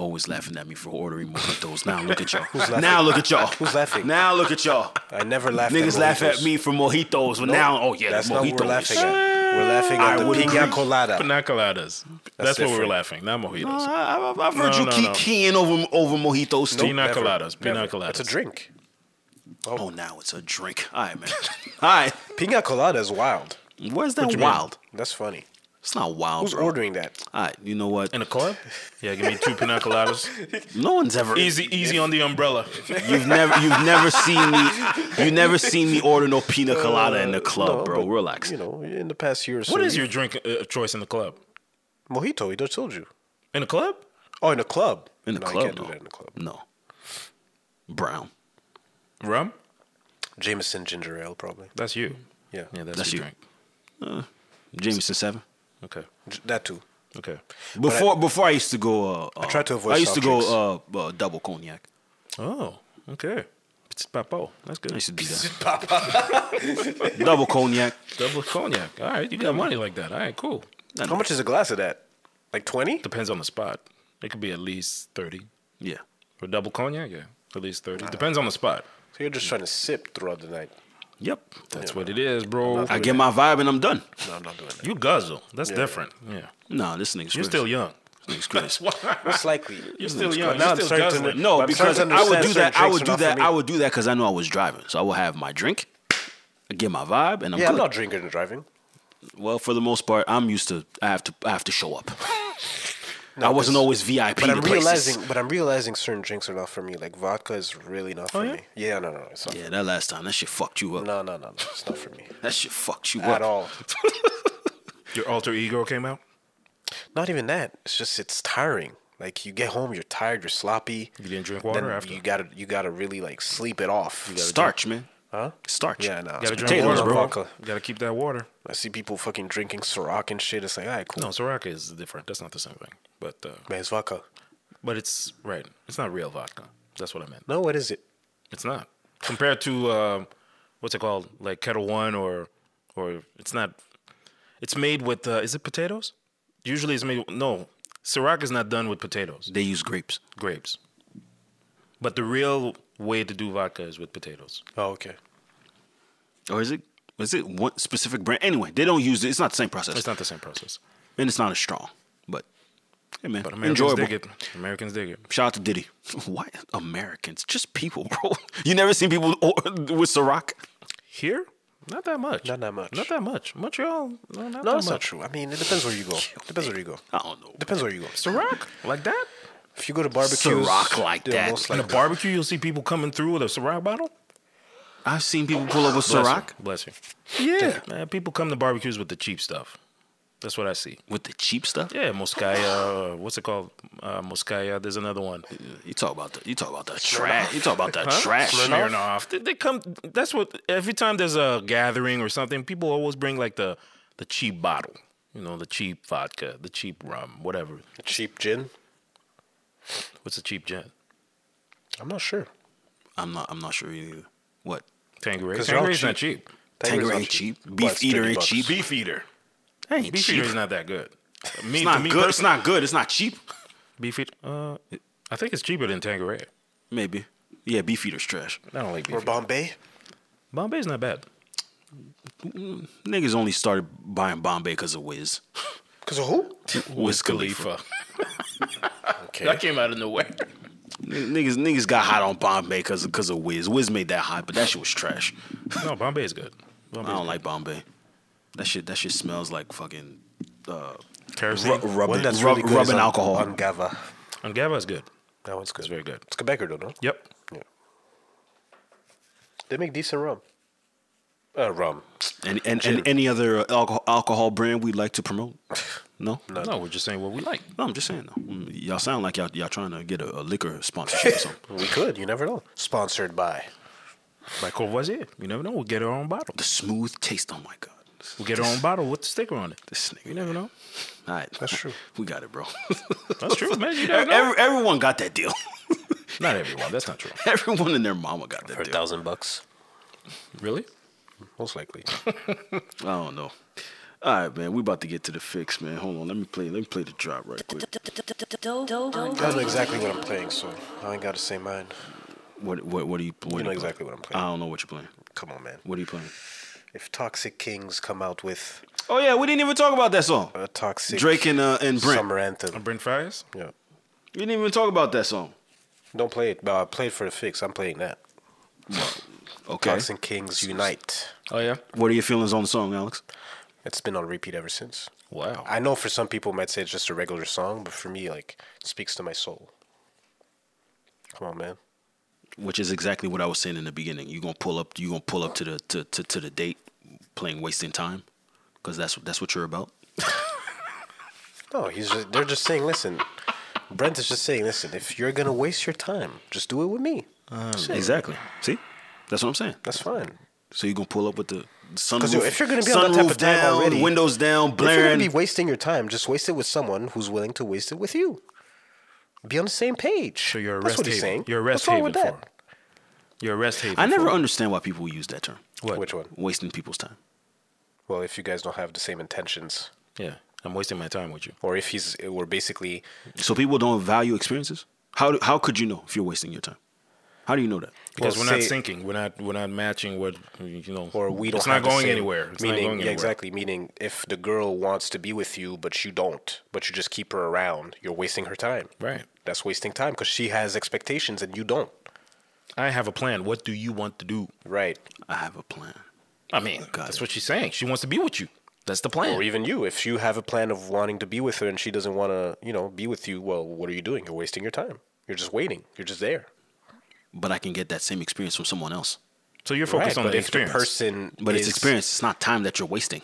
always laughing at me for ordering mojitos. Now look at y'all. Who's laughing? Now look at y'all. I never laugh at mojitos. Niggas laugh at me for mojitos. But now, oh yeah, that's not what we're laughing at. We're laughing at the piña colada. Piña coladas. That's what we're laughing, not mojitos. I've heard you keying over mojitos. Nope, piña coladas. Piña coladas. That's a drink. Oh, now it's a drink. All right, man. All right. Piña colada is wild. Where's that wild? That's funny. It's not wild. Who's ordering that? All right, you know what? In a car? Yeah, give me 2 piña coladas. No one's ever easy on the umbrella. You've never seen me order no piña colada in the club, no, bro. But, relax. You know, in the past year or so. What is your drink choice in the club? Mojito. He just told you. In the club? Oh, in the club. I can't do that in the club. No. Brown. Rum? Jameson ginger ale, probably. That's you. Yeah, that's your drink. Jameson 7. Okay. That too. Okay. Before I used to go I tried to avoid I used to go double cognac. Oh, okay. Petit Papa. That's good. I used to do that. Petit Papa. Double cognac. All right, you got money like that. All right, cool. How much is a glass of that? Like 20? Depends on the spot. It could be at least 30. Yeah. For double cognac, yeah. At least 30. Depends on the spot. So you're just trying to sip throughout the night. Yep, that's what it is, bro. I get my vibe and I'm done. No, I'm not doing that. You guzzle. That's different. Yeah. No, this nigga's crazy. You're still young. This nigga's crazy. Most likely. You're still young. Now you're still guzzling. No, because I would do that. I would do that because I know I was driving. So I will have my drink, I get my vibe, and I'm good. Yeah, I'm not drinking and driving. Well, for the most part, I'm used to. I have to show up. No, I wasn't always VIP. But I'm realizing certain drinks are not for me. Like vodka is really not for me. Yeah, no, it's not. Yeah, that last time that shit fucked you up. No, it's not for me. That shit fucked you up at all. Your alter ego came out. Not even that. It's tiring. Like you get home, you're tired, you're sloppy. You didn't drink water after. You gotta really like sleep it off. Starch, man. Huh? Starch. Yeah, nah. You gotta drink water, bro. Vodka. You gotta keep that water. I see people fucking drinking Ciroc and shit. It's like, all right, cool. No, Ciroc is different. That's not the same thing. But man, it's vodka. But it's right. It's not real vodka. That's what I meant. No, what is it? It's not compared to what's it called, like Kettle One or it's not. It's made with is it potatoes? Usually it's made with, no. Ciroc is not done with potatoes. They use grapes. Grapes. But the real way to do vodka is with potatoes. Oh, okay. Or is it? Is it one specific brand? Anyway, they don't use it. It's not the same process. It's not the same process, and it's not as strong. But hey, man, but Americans enjoyable. Dig it. Americans dig it. Shout out to Diddy. Why Americans? Just people, bro. You never seen people with Ciroc here? Not that much. Not that much. Not that much. Montreal. No, not that much. Not true. I mean, it depends where you go. Depends where you go. I don't know. Depends where you go. Ciroc like that. If you go to barbecues, Ciroc like that. In a barbecue, you'll see people coming through with a Ciroc bottle. I've seen people pull up with Ciroc. Bless you. Yeah. Man, people come to barbecues with the cheap stuff. That's what I see. With the cheap stuff? Yeah, Moscaya. What's it called? Moscaya. There's another one. You talk about the trash. You talk about that trash. Smirnoff. They come. That's what. Every time there's a gathering or something, people always bring like the cheap bottle. You know, the cheap vodka, the cheap rum, whatever. The cheap gin. What's a cheap gin? I'm not sure. I'm not sure either. What? Tanqueray. Tanqueray's not cheap. Tanqueray ain't cheap. Beef Eater ain't cheap. Beef Eater. Hey, Beef Eater's not that good. It's not good. It's not good. It's not cheap. Beef Eater. I think it's cheaper than Tanqueray. Maybe. Yeah, Beef Eater's trash. I don't like Beef Eater. Or Bombay. Bombay's not bad. Niggas only started buying Bombay because of Wiz. Because of who? Wiz Khalifa. Okay. That came out of nowhere. Niggas got hot on Bombay because of Wiz. Wiz made that hot, but that shit was trash. No, Bombay is good. I don't like Bombay. That shit smells like fucking kerosene. Rubbing alcohol. Ungava. Ungava is good. That one's good. It's very good. It's Quebecer though, no? Yep. Yeah. They make decent rum. Rum. And any other alcohol brand we'd like to promote? No? No, we're just saying what we like. No, I'm just saying. No. Y'all sound like y'all trying to get a liquor sponsorship or something. We could. You never know. Sponsored by. Like Courvoisier. You never know. We'll get our own bottle. The smooth taste. Oh, my God. We'll get our own bottle with the sticker on it. This nigga. You never know. All right. That's true. We got it, bro. That's true, man. You never know. Everyone got that deal. Not everyone. That's not true. Everyone and their mama got that deal. For $1,000. Really? Most likely. I don't know. All right, man. We about to get to the fix, man. Hold on. Let me play the drop right quick. That's exactly what I'm playing, so I ain't got to say mine. What are you playing? You know exactly what I'm playing. I don't know what you're playing. Come on, man. What are you playing? If Toxic Kings come out with... Oh, yeah. We didn't even talk about that song. Toxic. Drake and Brent. Summer Anthem. Brent Fires? Yeah. We didn't even talk about that song. Don't play it. No, I played for the fix. I'm playing that. Okay. Toxic Kings Unite. Oh, yeah? What are your feelings on the song, Alex? It's been on repeat ever since. Wow. I know for some people might say it's just a regular song, but for me, like, it speaks to my soul. Come on, man. Which is exactly what I was saying in the beginning. You gonna pull up to the date, playing wasting time, because that's what you're about. No, they're just saying, listen. Brent is just saying, listen. If you're gonna waste your time, just do it with me. Exactly. See, that's what I'm saying. That's fine. So you gonna pull up with the sunroof? If you're gonna be on that type of time down, already, windows down, blaring. If you're gonna be wasting your time, just waste it with someone who's willing to waste it with you. Be on the same page. So you're a rest haven. You're a rest haven for. You're a rest haven. I never understand why people use that term. What? Which one? Wasting people's time. Well, if you guys don't have the same intentions. Yeah, I'm wasting my time with you. Or if he's, or basically. So people don't value experiences. How could you know if you're wasting your time? How do you know that? Because we're not syncing. We're not matching what, you know. Or we don't. It's not going anywhere. It's not going anywhere. Yeah, exactly. Meaning, if the girl wants to be with you, but you don't, but you just keep her around, you're wasting her time. Right. That's wasting time because she has expectations and you don't. I have a plan. What do you want to do? Right. I have a plan. I mean, that's what she's saying. She wants to be with you. That's the plan. Or even you. If you have a plan of wanting to be with her and she doesn't want to, you know, be with you, well, what are you doing? You're wasting your time. You're just waiting. You're just there. But I can get that same experience from someone else. So you're focused on the experience. It's experience. It's not time that you're wasting.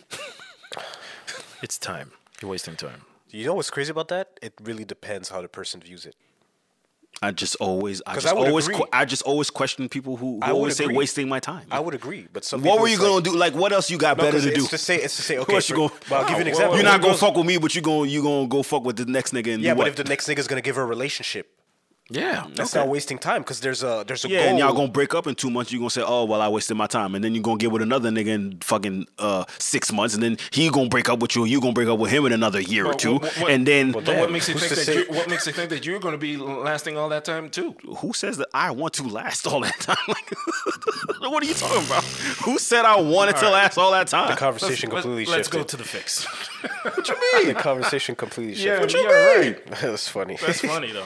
It's time. You're wasting time. You know what's crazy about that? It really depends how the person views it. I just always question people who always say wasting my time. I would agree, but some what were you gonna do? Like, what else you got better to do? It's to say, okay, I'll give you an example. You're not gonna fuck with me, but you gonna go fuck with the next nigga. And yeah, but if the next nigga's gonna give her a relationship, yeah, that's not wasting time because there's a goal. And y'all gonna break up in 2 months. You are gonna say, oh well, I wasted my time, and then you are gonna get with another nigga in fucking 6 months, and then he gonna break up with you, and you gonna break up with him in another year or two, and then. But what makes it think that you're gonna be lasting all that time too? Who says that I want to last all that time? Like, what are you talking about? Who said I wanted to last all that time? The conversation completely shifted. Let's go to the fix. What you mean? The conversation completely shifted. Yeah, what you mean? Right. That's funny. That's funny though.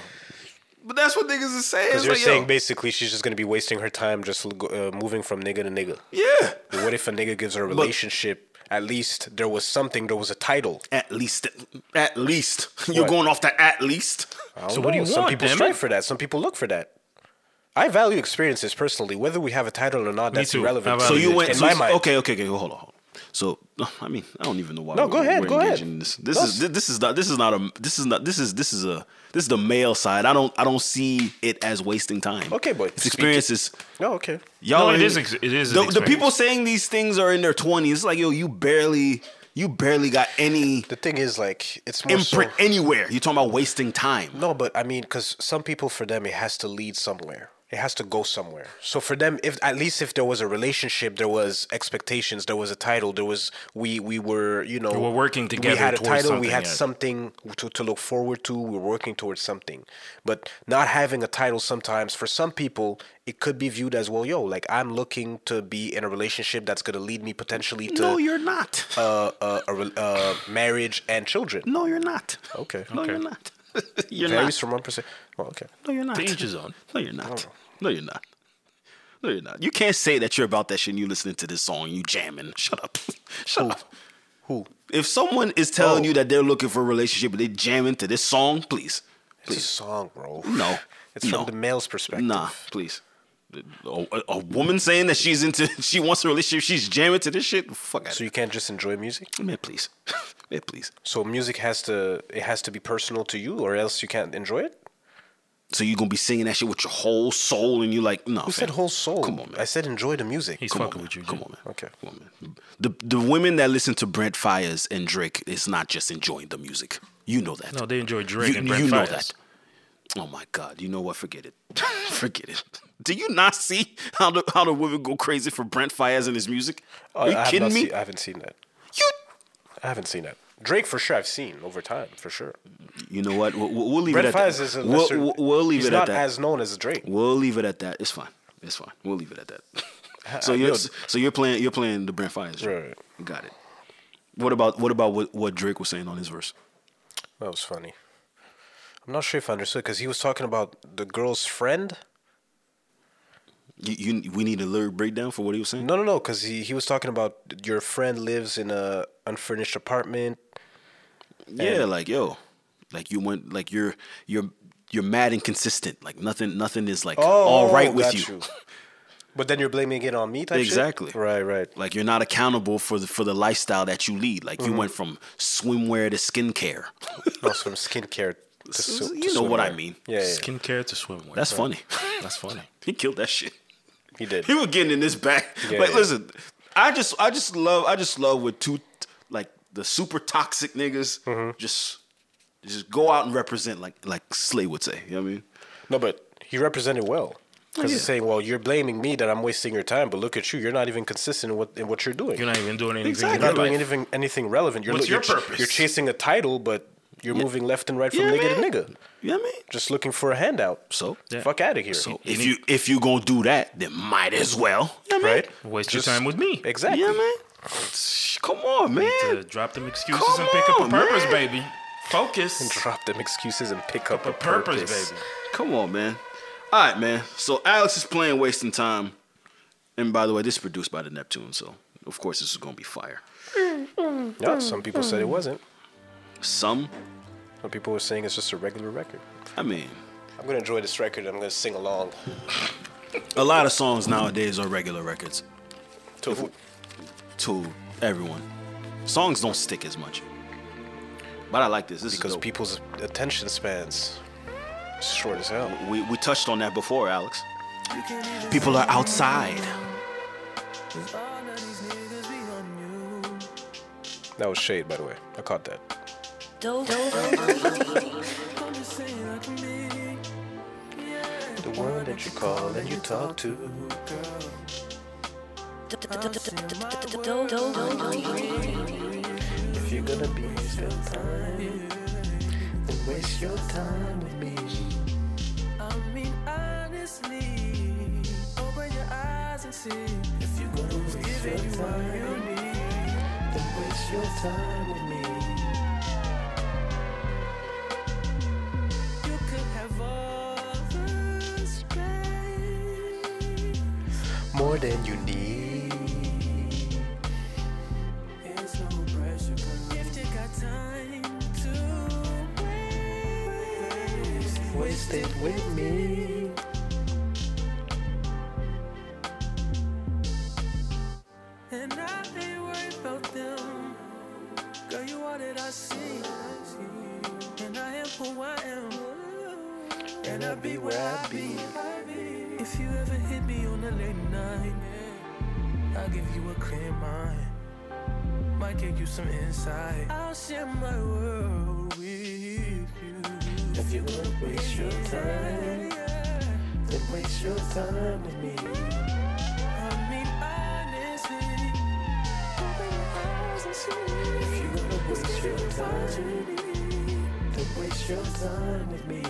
But that's what niggas is saying. Because you're like, saying basically she's just going to be wasting her time just moving from nigga to nigga. Yeah. But what if a nigga gives her a relationship? At least there was something. There was a title. At least. What? You're going off the at least. So what do you want? Some people strive for that. Some people look for that. I value experiences personally. Whether we have a title or not, that's irrelevant. So you went. Okay. Hold on. So I mean, I don't even know why. No, go ahead. This is the male side. I don't see it as wasting time. Okay, boy. It's experiences. No, okay. Y'all, no, it is. The people saying these things are in their 20s. Like, yo, you barely got any. The thing is, like, it's more imprint so, anywhere. You're talking about wasting time. No, but I mean, because some people, for them, it has to lead somewhere. It has to go somewhere. So for them, if there was a relationship, there was expectations, there was a title, there was we were working together. We had a title, we had something to look forward to. We were working towards something, but not having a title sometimes for some people. It could be viewed as, well, yo, like, I'm looking to be in a relationship that's going to lead me potentially to... No, you're not. Marriage and children. No, you're not. Okay. No, you're not. You're not. Varies from 1%. Well, okay. No, you're not. The age is on. No, you're not. No, you're not. No, you're not. You can't say that you're about that shit and you listening to this song, you jamming. Shut up. Shut up. Who? If someone is telling you that they're looking for a relationship but they jamming to this song, please. It's a song, bro. No. It's from the male's perspective. Nah, please. A woman saying that she wants a relationship, she's jamming to this shit. Fuck it. So you can't just enjoy music, man. Please, man, please. So music has to be personal to you, or else you can't enjoy it. So you're gonna be singing that shit with your whole soul, and you're like, no. Who said whole soul? Come on, man. I said enjoy the music. He's fucking with you. Come on, man. Okay. Come on, man. The women that listen to Brent Fires and Drake, it's not just enjoying the music. You know that. No, they enjoy Drake and Brent Fires. You know that. Oh my God! You know what? Forget it. Forget it. Do you not see how the women go crazy for Brent Fires and his music? Are you kidding me? I haven't seen that. I haven't seen that. Drake for sure. I've seen over time for sure. You know what? We'll leave Brent it. Brent Fires is a lesser. We'll leave it at that. He's not as known as Drake. We'll leave it at that. It's fine. It's fine. We'll leave it at that. So you're playing the Brent Fires. Right. Got it. What about what Drake was saying on his verse? That was funny. I'm not sure if I understood because he was talking about the girl's friend. We need a lyric breakdown for what he was saying? No, because he was talking about your friend lives in a unfurnished apartment. Yeah, you're mad and consistent. Like nothing is like all right with you. But then you're blaming it on me type shit? Right. Like you're not accountable for the lifestyle that you lead. Like you went from swimwear to skincare. Also from skincare you know what I mean. Yeah. Skincare to swimwear. That's funny. That's funny. He killed that shit. He did. He was getting in his back. Listen, I just love with two like the super toxic niggas just go out and represent like Slay would say. You know what I mean? No, but he represented well. Because he's saying, well, you're blaming me that I'm wasting your time, but look at you. You're not even consistent in what you're doing. You're not even doing anything. Exactly. You're not doing anything relevant. What's your purpose? You're chasing a title, but you're moving left and right from nigga to nigga. You know what I mean? Just looking for a handout. So fuck out of here. So if you gonna do that, then might as well. You know right? I mean? Waste your time with me. Exactly. Yeah, you know I man. Come on, man. You need to drop them excuses and pick up a purpose, baby. Focus. And drop them excuses and pick up a purpose, baby. Come on, man. All right, man. So Alex is playing Wasting Time. And by the way, this is produced by the Neptune, so of course this is gonna be fire. Yeah, some people said it wasn't. Some people were saying it's just a regular record. I mean, I'm going to enjoy this record. I'm going to sing along. A lot of songs nowadays are regular records. To everyone. Songs don't stick as much. But I like this. This is dope. People's attention spans. It's short as hell. We touched on that before, Alex. People are outside. That was shade, by the way. I caught that. The one that you call and you talk to. If you're gonna be still time, then waste your time with me. I mean, honestly, open your eyes and see. If you're gonna waste your time, you need, then waste your time with me. You could have all the space, more than you need. Wasted with me. And I ain't worried about them. Girl, you are that I see. And I am who I am. And I'll be where I be. If you ever hit me on a late night, I'll give you a clear mind. Might give you some insight. I'll share my world with you. If you wanna waste your time, then waste your time with me. I mean, honestly, open your eyes and see. If you wanna waste your time, then waste your time with me.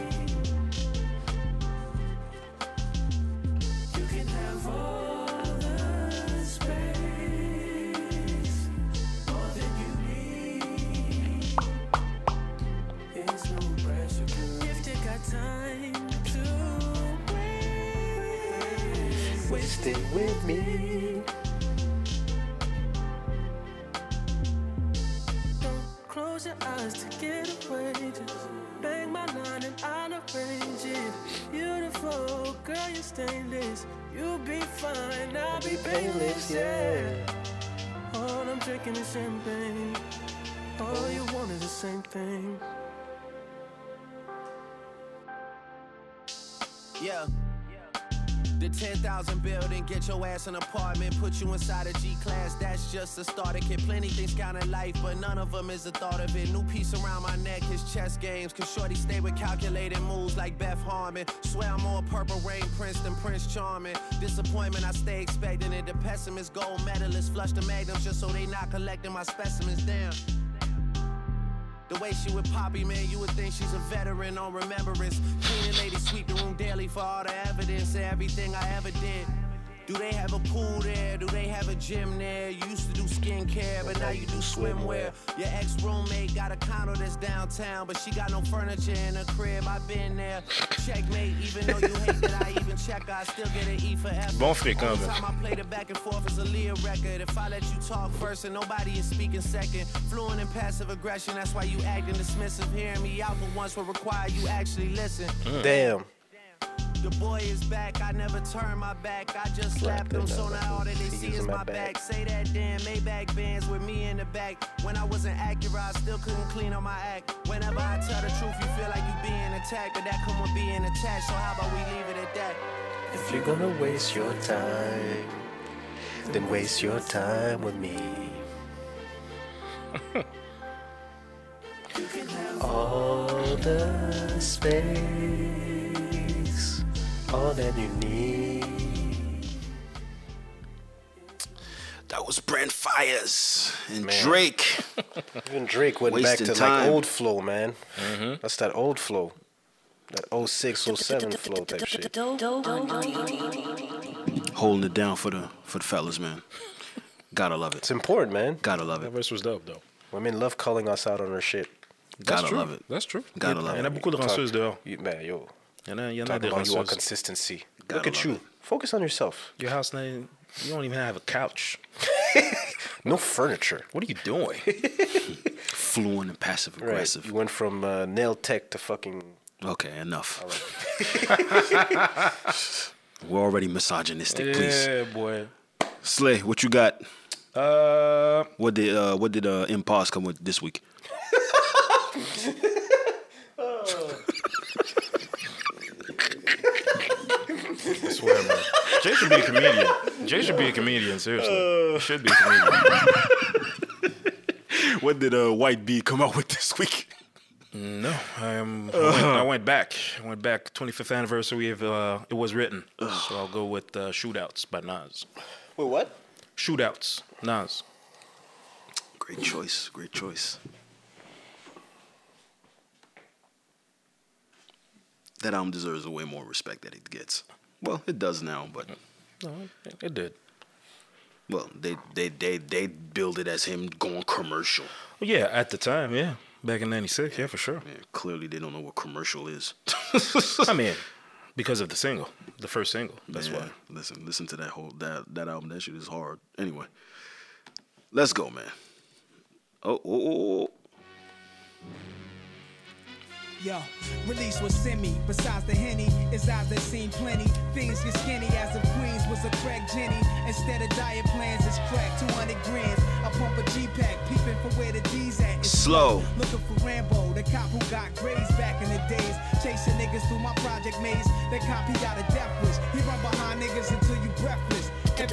You can have all the space, more than you need. There's no pressure. Time to waste. Waste it with me. Don't close your eyes to get away. Just bang my line and I'll arrange it. Beautiful girl, you're stainless. You'll be fine, I'll be painless, yeah. All I'm drinking is champagne. All you want is the same thing. Yeah, the 10,000 building, get your ass an apartment, put you inside a G-Class, that's just a starter kit. Plenty things count in life, but none of them is the thought of it. New piece around my neck is chess games, cause shorty stay with calculated moves like Beth Harmon. Swear I'm more Purple Rain Prince than Prince Charming. Disappointment, I stay expecting it. The pessimist, gold medalist, flush the magnums just so they not collecting my specimens, damn. The way she with Poppy, man, you would think she's a veteran on remembrance. Cleaning lady sweep the room daily for all the evidence of everything I ever did. Do they have a pool there? Do they have a gym there? You used to do skincare, but now you do swimwear. Your ex-roommate got a condo that's downtown, but she got no furniture in her crib. I've been there. Checkmate, even though you hate that I even check, I still get an E for effort. Bon fréquent. Every time I played it back and forth as a Leah record. If I let you talk first and nobody is speaking second. Fluent in passive aggression, that's why you acting dismissive. Hearing me out for once will require you actually listen. Damn. The boy is back, I never turn my back. I just slapped him, so now all that they see is my back. Say that damn Maybach bands with me in the back. When I wasn't accurate, I still couldn't clean up my act. Whenever I tell the truth, you feel like you being attacked. But that come with being attached, so how about we leave it at that? If you're gonna waste your time, then waste your time with me. You can have all the space, all that you need. That was Brent Fires and man. Drake. Even Drake went wasting back to time. Like old flow, man. Mm-hmm. That's that old flow. That 06, 07 flow type shit. Holding it down for the fellas, man. Gotta love it. It's important, man. Gotta love it. That verse was dope, though. Women love calling us out on our shit. Gotta That's love true. It. That's true. Gotta yeah, love man. It. Il y a beaucoup de ranceuses dehors. Man, yo. You're not about your consistency. Look at you. It. Focus on yourself. Your house, you don't even have a couch. No furniture. What are you doing? Fluent and passive aggressive. Right. You went from nail tech to fucking. Okay, enough. Right. We're already misogynistic, yeah, please. Yeah, boy. Slay, what you got? What did Impulse come with this week? swear, man. Jay should be a comedian. Jay should be a comedian, seriously. Should be a comedian. What did White B come out with this week? No, I went back. 25th anniversary of It Was Written. So I'll go with Shootouts by Nas. Wait, what? Shootouts, Nas. Great choice, great choice. That album deserves way more respect that it gets. Well, it does now, but no, it did. Well, they billed it as him going commercial. Well, yeah, at the time, yeah. Back in 96, yeah, for sure. Yeah, clearly they don't know what commercial is. I mean, because of the single, the first single. That's why. Listen to that whole that album. That shit is hard. Anyway, let's go, man. Oh. Yo, release was in me. Besides the Henny, it's eyes that seen plenty. Things get skinny as if Queens was a crack Jenny. Instead of diet plans, it's crack 200 grams. I pump a G-pack, peeping for where the D's at. It's slow. Looking for Rambo, the cop who got grazed back in the days. Chasing niggas through my project maze. That cop, he got a death wish. He run behind niggas until you breathless. My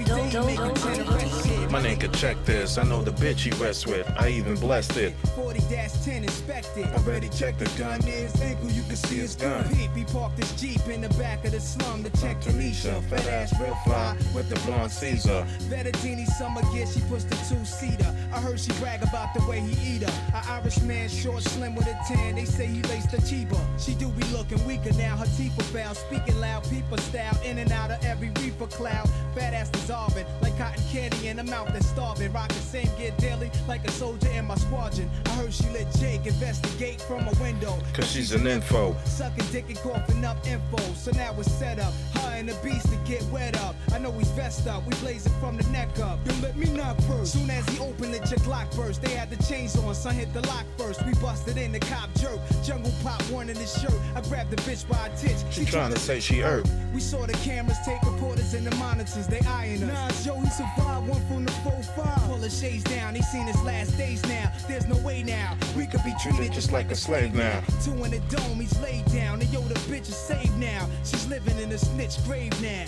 nigga, check this. I know the bitch he rests with. I even blessed it. 40-10 inspected. Already checked the gun. His ankle, you can see his gun. He parked his Jeep in the back of the slum to check Felicia. Fat ass, real fly with the blonde Caesar. Vettadini summer gear, she pushed the two-seater. I heard she brag about the way he eat her. An Irish man, short, slim with a tan. They say he laced the Chiba. She do be looking weaker now. Her teeth are foul. Speaking loud, people style. In and out of every reaper cloud. Fat ass dissolving like cotton candy in a mouth that's starving. Rocking same gear daily like a soldier in my squadron. I heard she let Jake investigate from a window. Cause she's an info. Sucking dick and coughing up info. So now it's set up. Her and the beast to get wet up. I know he's vest up. We blazing from the neck up. Then let me not purse. Soon as he opened it, your Glock burst. They had the chains on. Son hit the lock first. We busted in the cop jerk. Jungle pop one in his shirt. I grabbed the bitch by a titch. She trying to say she hurt. We saw the cameras take reporters and the monitors. They eyeing us. Nah, Joe, he survived one from the 4-5. Pull the shades down. He seen his last days now. There's no way now. We could be treated just like a slave now. Two in the dome, he's laid down. And yo, the bitch is saved now. She's living in a snitch grave now.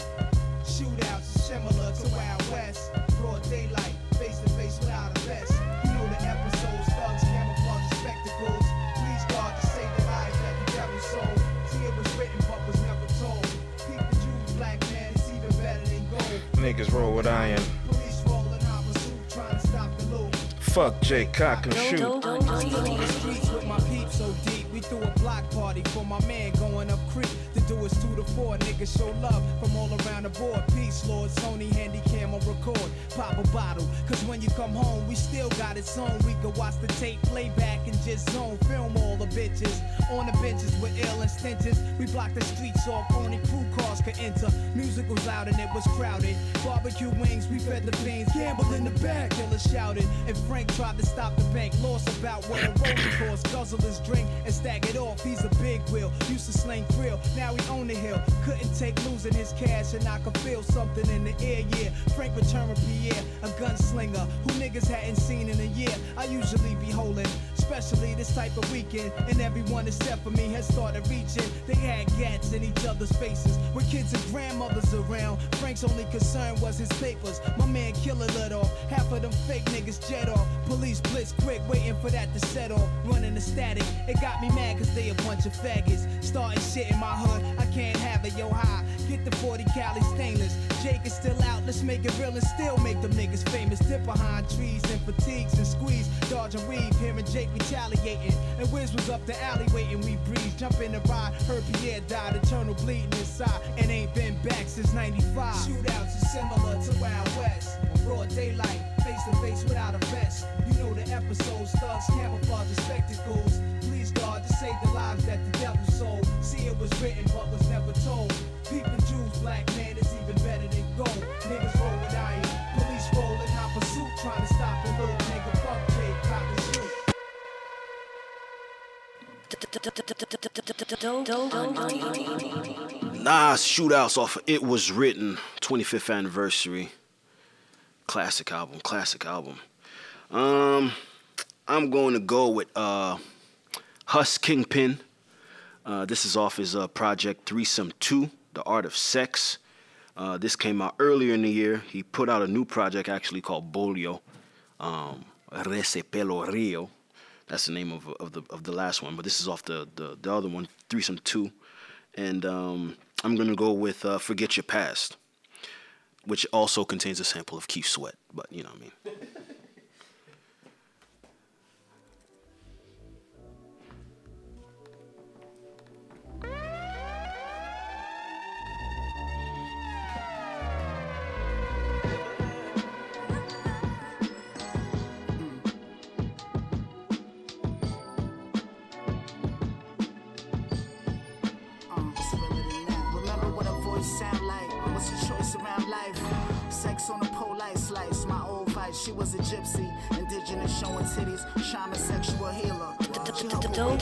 Shootouts is similar to Wild West. Broad daylight, face to face without a vest. You know the episodes, thugs, camouflage, and spectacles. Please guard to save the lives that the devil sold. See, it was written but was never told. Keep the Jews, black man, it's even better than gold. Niggas roll with iron. Police rolling out with suit, trying to stop the loot. Fuck Jay Cock and shoot. On the streets with my peeps so deep. Through a block party for my man going up creek. To do is 2 to 4. Niggas show love from all around the board. Peace, Lord. Sony, handy cam on record. Pop a bottle. Cause when you come home, we still got it on. We can watch the tape, playback, and just zone. Film all the bitches. On the benches with ill and stenches. We blocked the streets off. Only crew cars could enter. Music was loud and it was crowded. Barbecue wings, we fed the beans. Gamble in the back. Killers shouted. And Frank tried to stop the bank. Lost about what a rolling course. Guzzle his drink and stack it off, he's a big wheel, used to sling krill, now he own the hill, couldn't take losing his cash, and I could feel something in the air, yeah, Frank returned with Pierre, a gunslinger, who niggas hadn't seen in a year, I usually be holding, especially this type of weekend, and everyone except for me has started reaching, they had gats in each other's faces, with kids and grandmothers around, Frank's only concern was his papers, my man Killer let off, half of them fake niggas jet off, police blitz quick, waiting for that to set off, running the static, it got me mad cause they a bunch of faggots. Starting shit in my hood, I can't have it, yo high. Get the 40 cali stainless. Jake is still out, let's make it real and still make them niggas famous. Dip behind trees and fatigues and squeeze. Dodge and weave, hearing Jake retaliating. And Wiz was up the alley waiting, we breeze. Jump in the ride, heard Pierre died, eternal bleeding inside. And ain't been back since 95. Shootouts is similar to Wild West. Broad daylight, face to face without a vest. You know the episodes, thugs, camouflage, and spectacles. God to save the lives that the devil sold. See, it was written but was never told. People, Jews, black man, it's even better than gold. Niggas roll with iron, police rolling hot pursuit, trying to stop the little nigga. Fuck Jay, cop and shoot. Nas Shootouts off of It Was Written, 25th anniversary. Classic album, classic album. I'm going to go with Hus Kingpin. This is off his project Threesome 2, The Art of Sex. This came out earlier in the year. He put out a new project actually called Bolio, Recepelo Rio. That's the name of the last one, but this is off the other one, Threesome 2. And I'm gonna go with Forget Your Past, which also contains a sample of Keith Sweat, but you know what I mean. She was a gypsy, indigenous showing titties, shaman sexual healer. She helped me I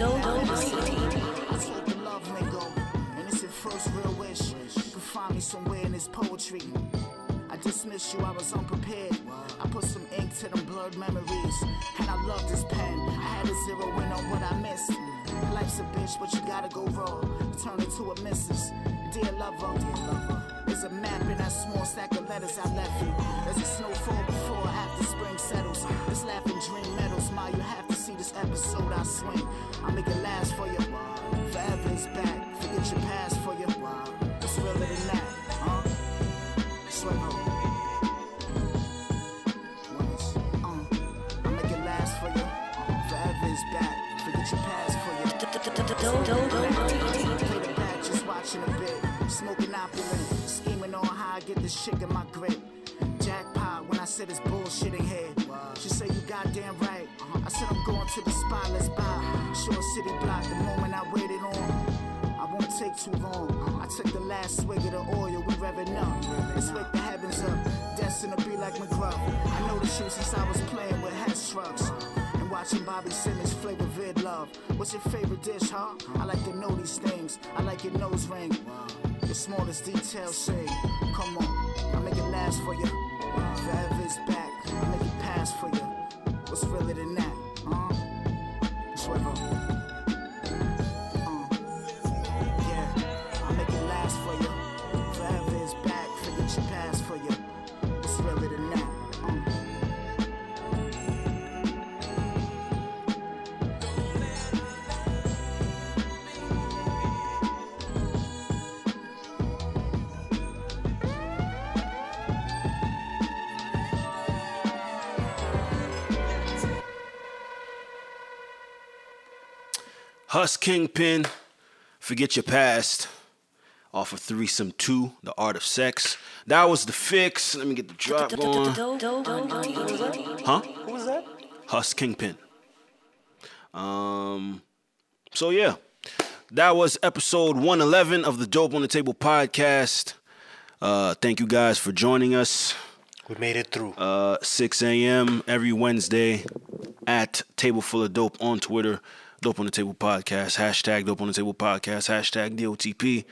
told the love lingo, and it's your first real wish. You can find me somewhere in this poetry. I dismissed you, I was unprepared. I put some ink to them blurred memories, and I love this pen. I had a zero in on what I missed. Life's a bitch, but you gotta go raw. Turn it to a missus. Dear lover, dear lover. There's a map in that small stack of letters I left you. There's a snowfall before after spring settles. This laughing dream medals, Ma, you have to see this episode I swing. I'll make it last for you. Forever is back. Forget your past for you. It's realer than that, huh? Swear I'll make it last for you. Forever is back. Forget your past for you. Play the back, just watching a bit. Smoking opulent. I get this shit in my grip. Jackpot when I said this bullshit in here. She said you goddamn right. I said I'm going to the spotless bar. Short city block, the moment I waited on. I won't take too long. I took the last swig of the oil, we revving up. Let's wake the heavens up. Destined to be like McGruff. I noticed you since I was playing with head trucks. Watching Bobby Simmons flavor vid love. What's your favorite dish, huh? I like to know these things. I like your nose ring. Your smallest details say, come on, I'll make it last for you. Forever is back. I'll make it pass for you. What's realer than that, huh? Swivel. Yeah, I'll make it last for you. Forever is back. Forget your past for you. What's realer than that. Hus Kingpin, Forget Your Past, off of Threesome 2, The Art of Sex. That was The Fix. Let me get the drop going. Huh? Who was that? Hus Kingpin. So yeah, that was episode 111 of the Dope on the Table podcast. Thank you guys for joining us. We made it through. 6 a.m. every Wednesday at Table Full of Dope on Twitter. Dope on the Table podcast, hashtag Dope on the Table podcast, hashtag DOTP.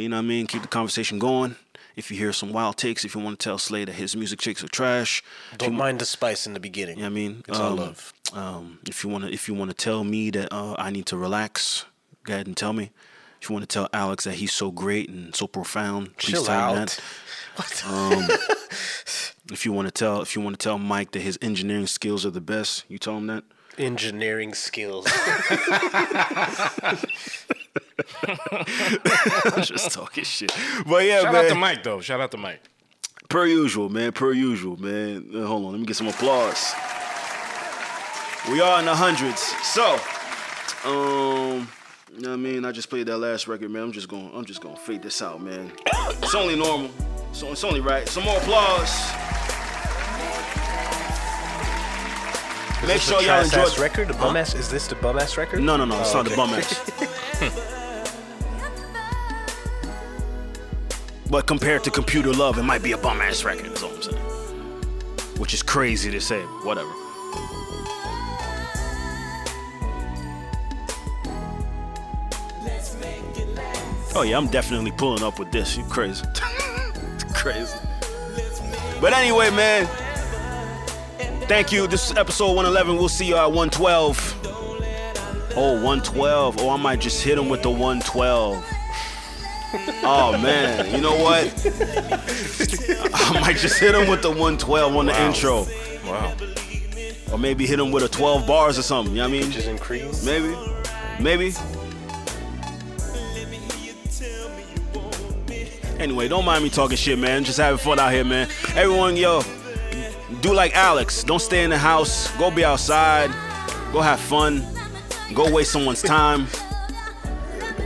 You know what I mean? Keep the conversation going. If you hear some wild takes, if you want to tell Slay that his music takes are trash, don't mind the spice in the beginning. You know what I mean? It's all love. If you wanna tell me that I need to relax, go ahead and tell me. If you want to tell Alex that he's so great and so profound, please chill tell him that. What? If you wanna tell Mike that his engineering skills are the best, you tell him that. Engineering skills. Just talking shit. But yeah, shout man. Out to Mike though. Shout out to Mike. Per usual, man. Per usual, man. Hold on, let me get some applause. We are in the hundreds. So, you know what I mean? I just played that last record, man. I'm just gonna fade this out, man. It's only normal. So it's only right. Some more applause. Make sure y'all enjoy this record. The bum ass. Is this the bum ass record? No. Oh, it's not okay. The bum ass. But compared to Computer Love, it might be a bum ass record. That's all I'm saying. Which is crazy to say. Whatever. Oh yeah, I'm definitely pulling up with this. You crazy? It's crazy. But anyway, man. Thank you. This is episode 111. We'll see you at 112. Oh, 112. Oh, I might just hit him with the 112. Oh man, you know what? I might just hit him with the 112 on the intro. Wow. Or maybe hit him with a 12 bars or something, you know what I mean? Just increase. Maybe. Anyway, don't mind me talking shit, man. Just having fun out here, man. Everyone, yo, do like Alex. Don't stay in the house. Go be outside. Go have fun. Go waste someone's time.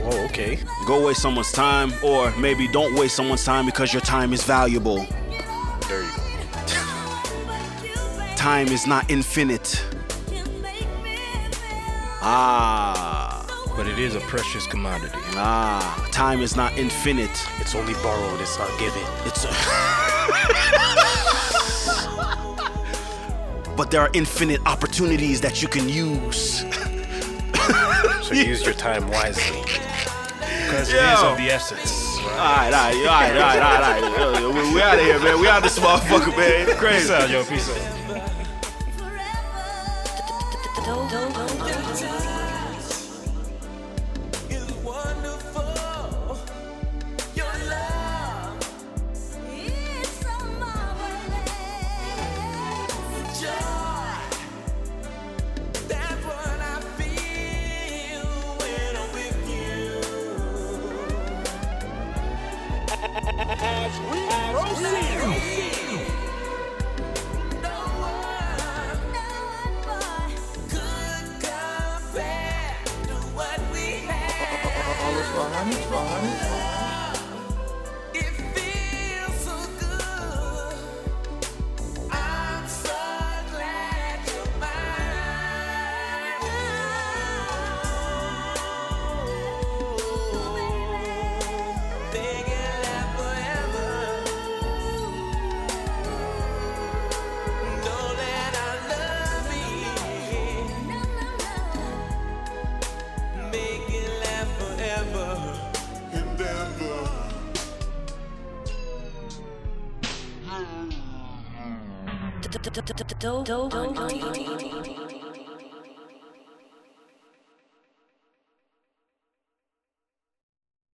Oh, okay. Go waste someone's time. Or maybe don't waste someone's time because your time is valuable. There you go. Time is not infinite. But it is a precious commodity. Time is not infinite. It's only borrowed, it's not given. But there are infinite opportunities that you can use. So use your time wisely. Because it is of the essence. Alright. We out of here, man. We out of this motherfucker, man. It's crazy. Peace out, yo. Peace out. Dope on the table.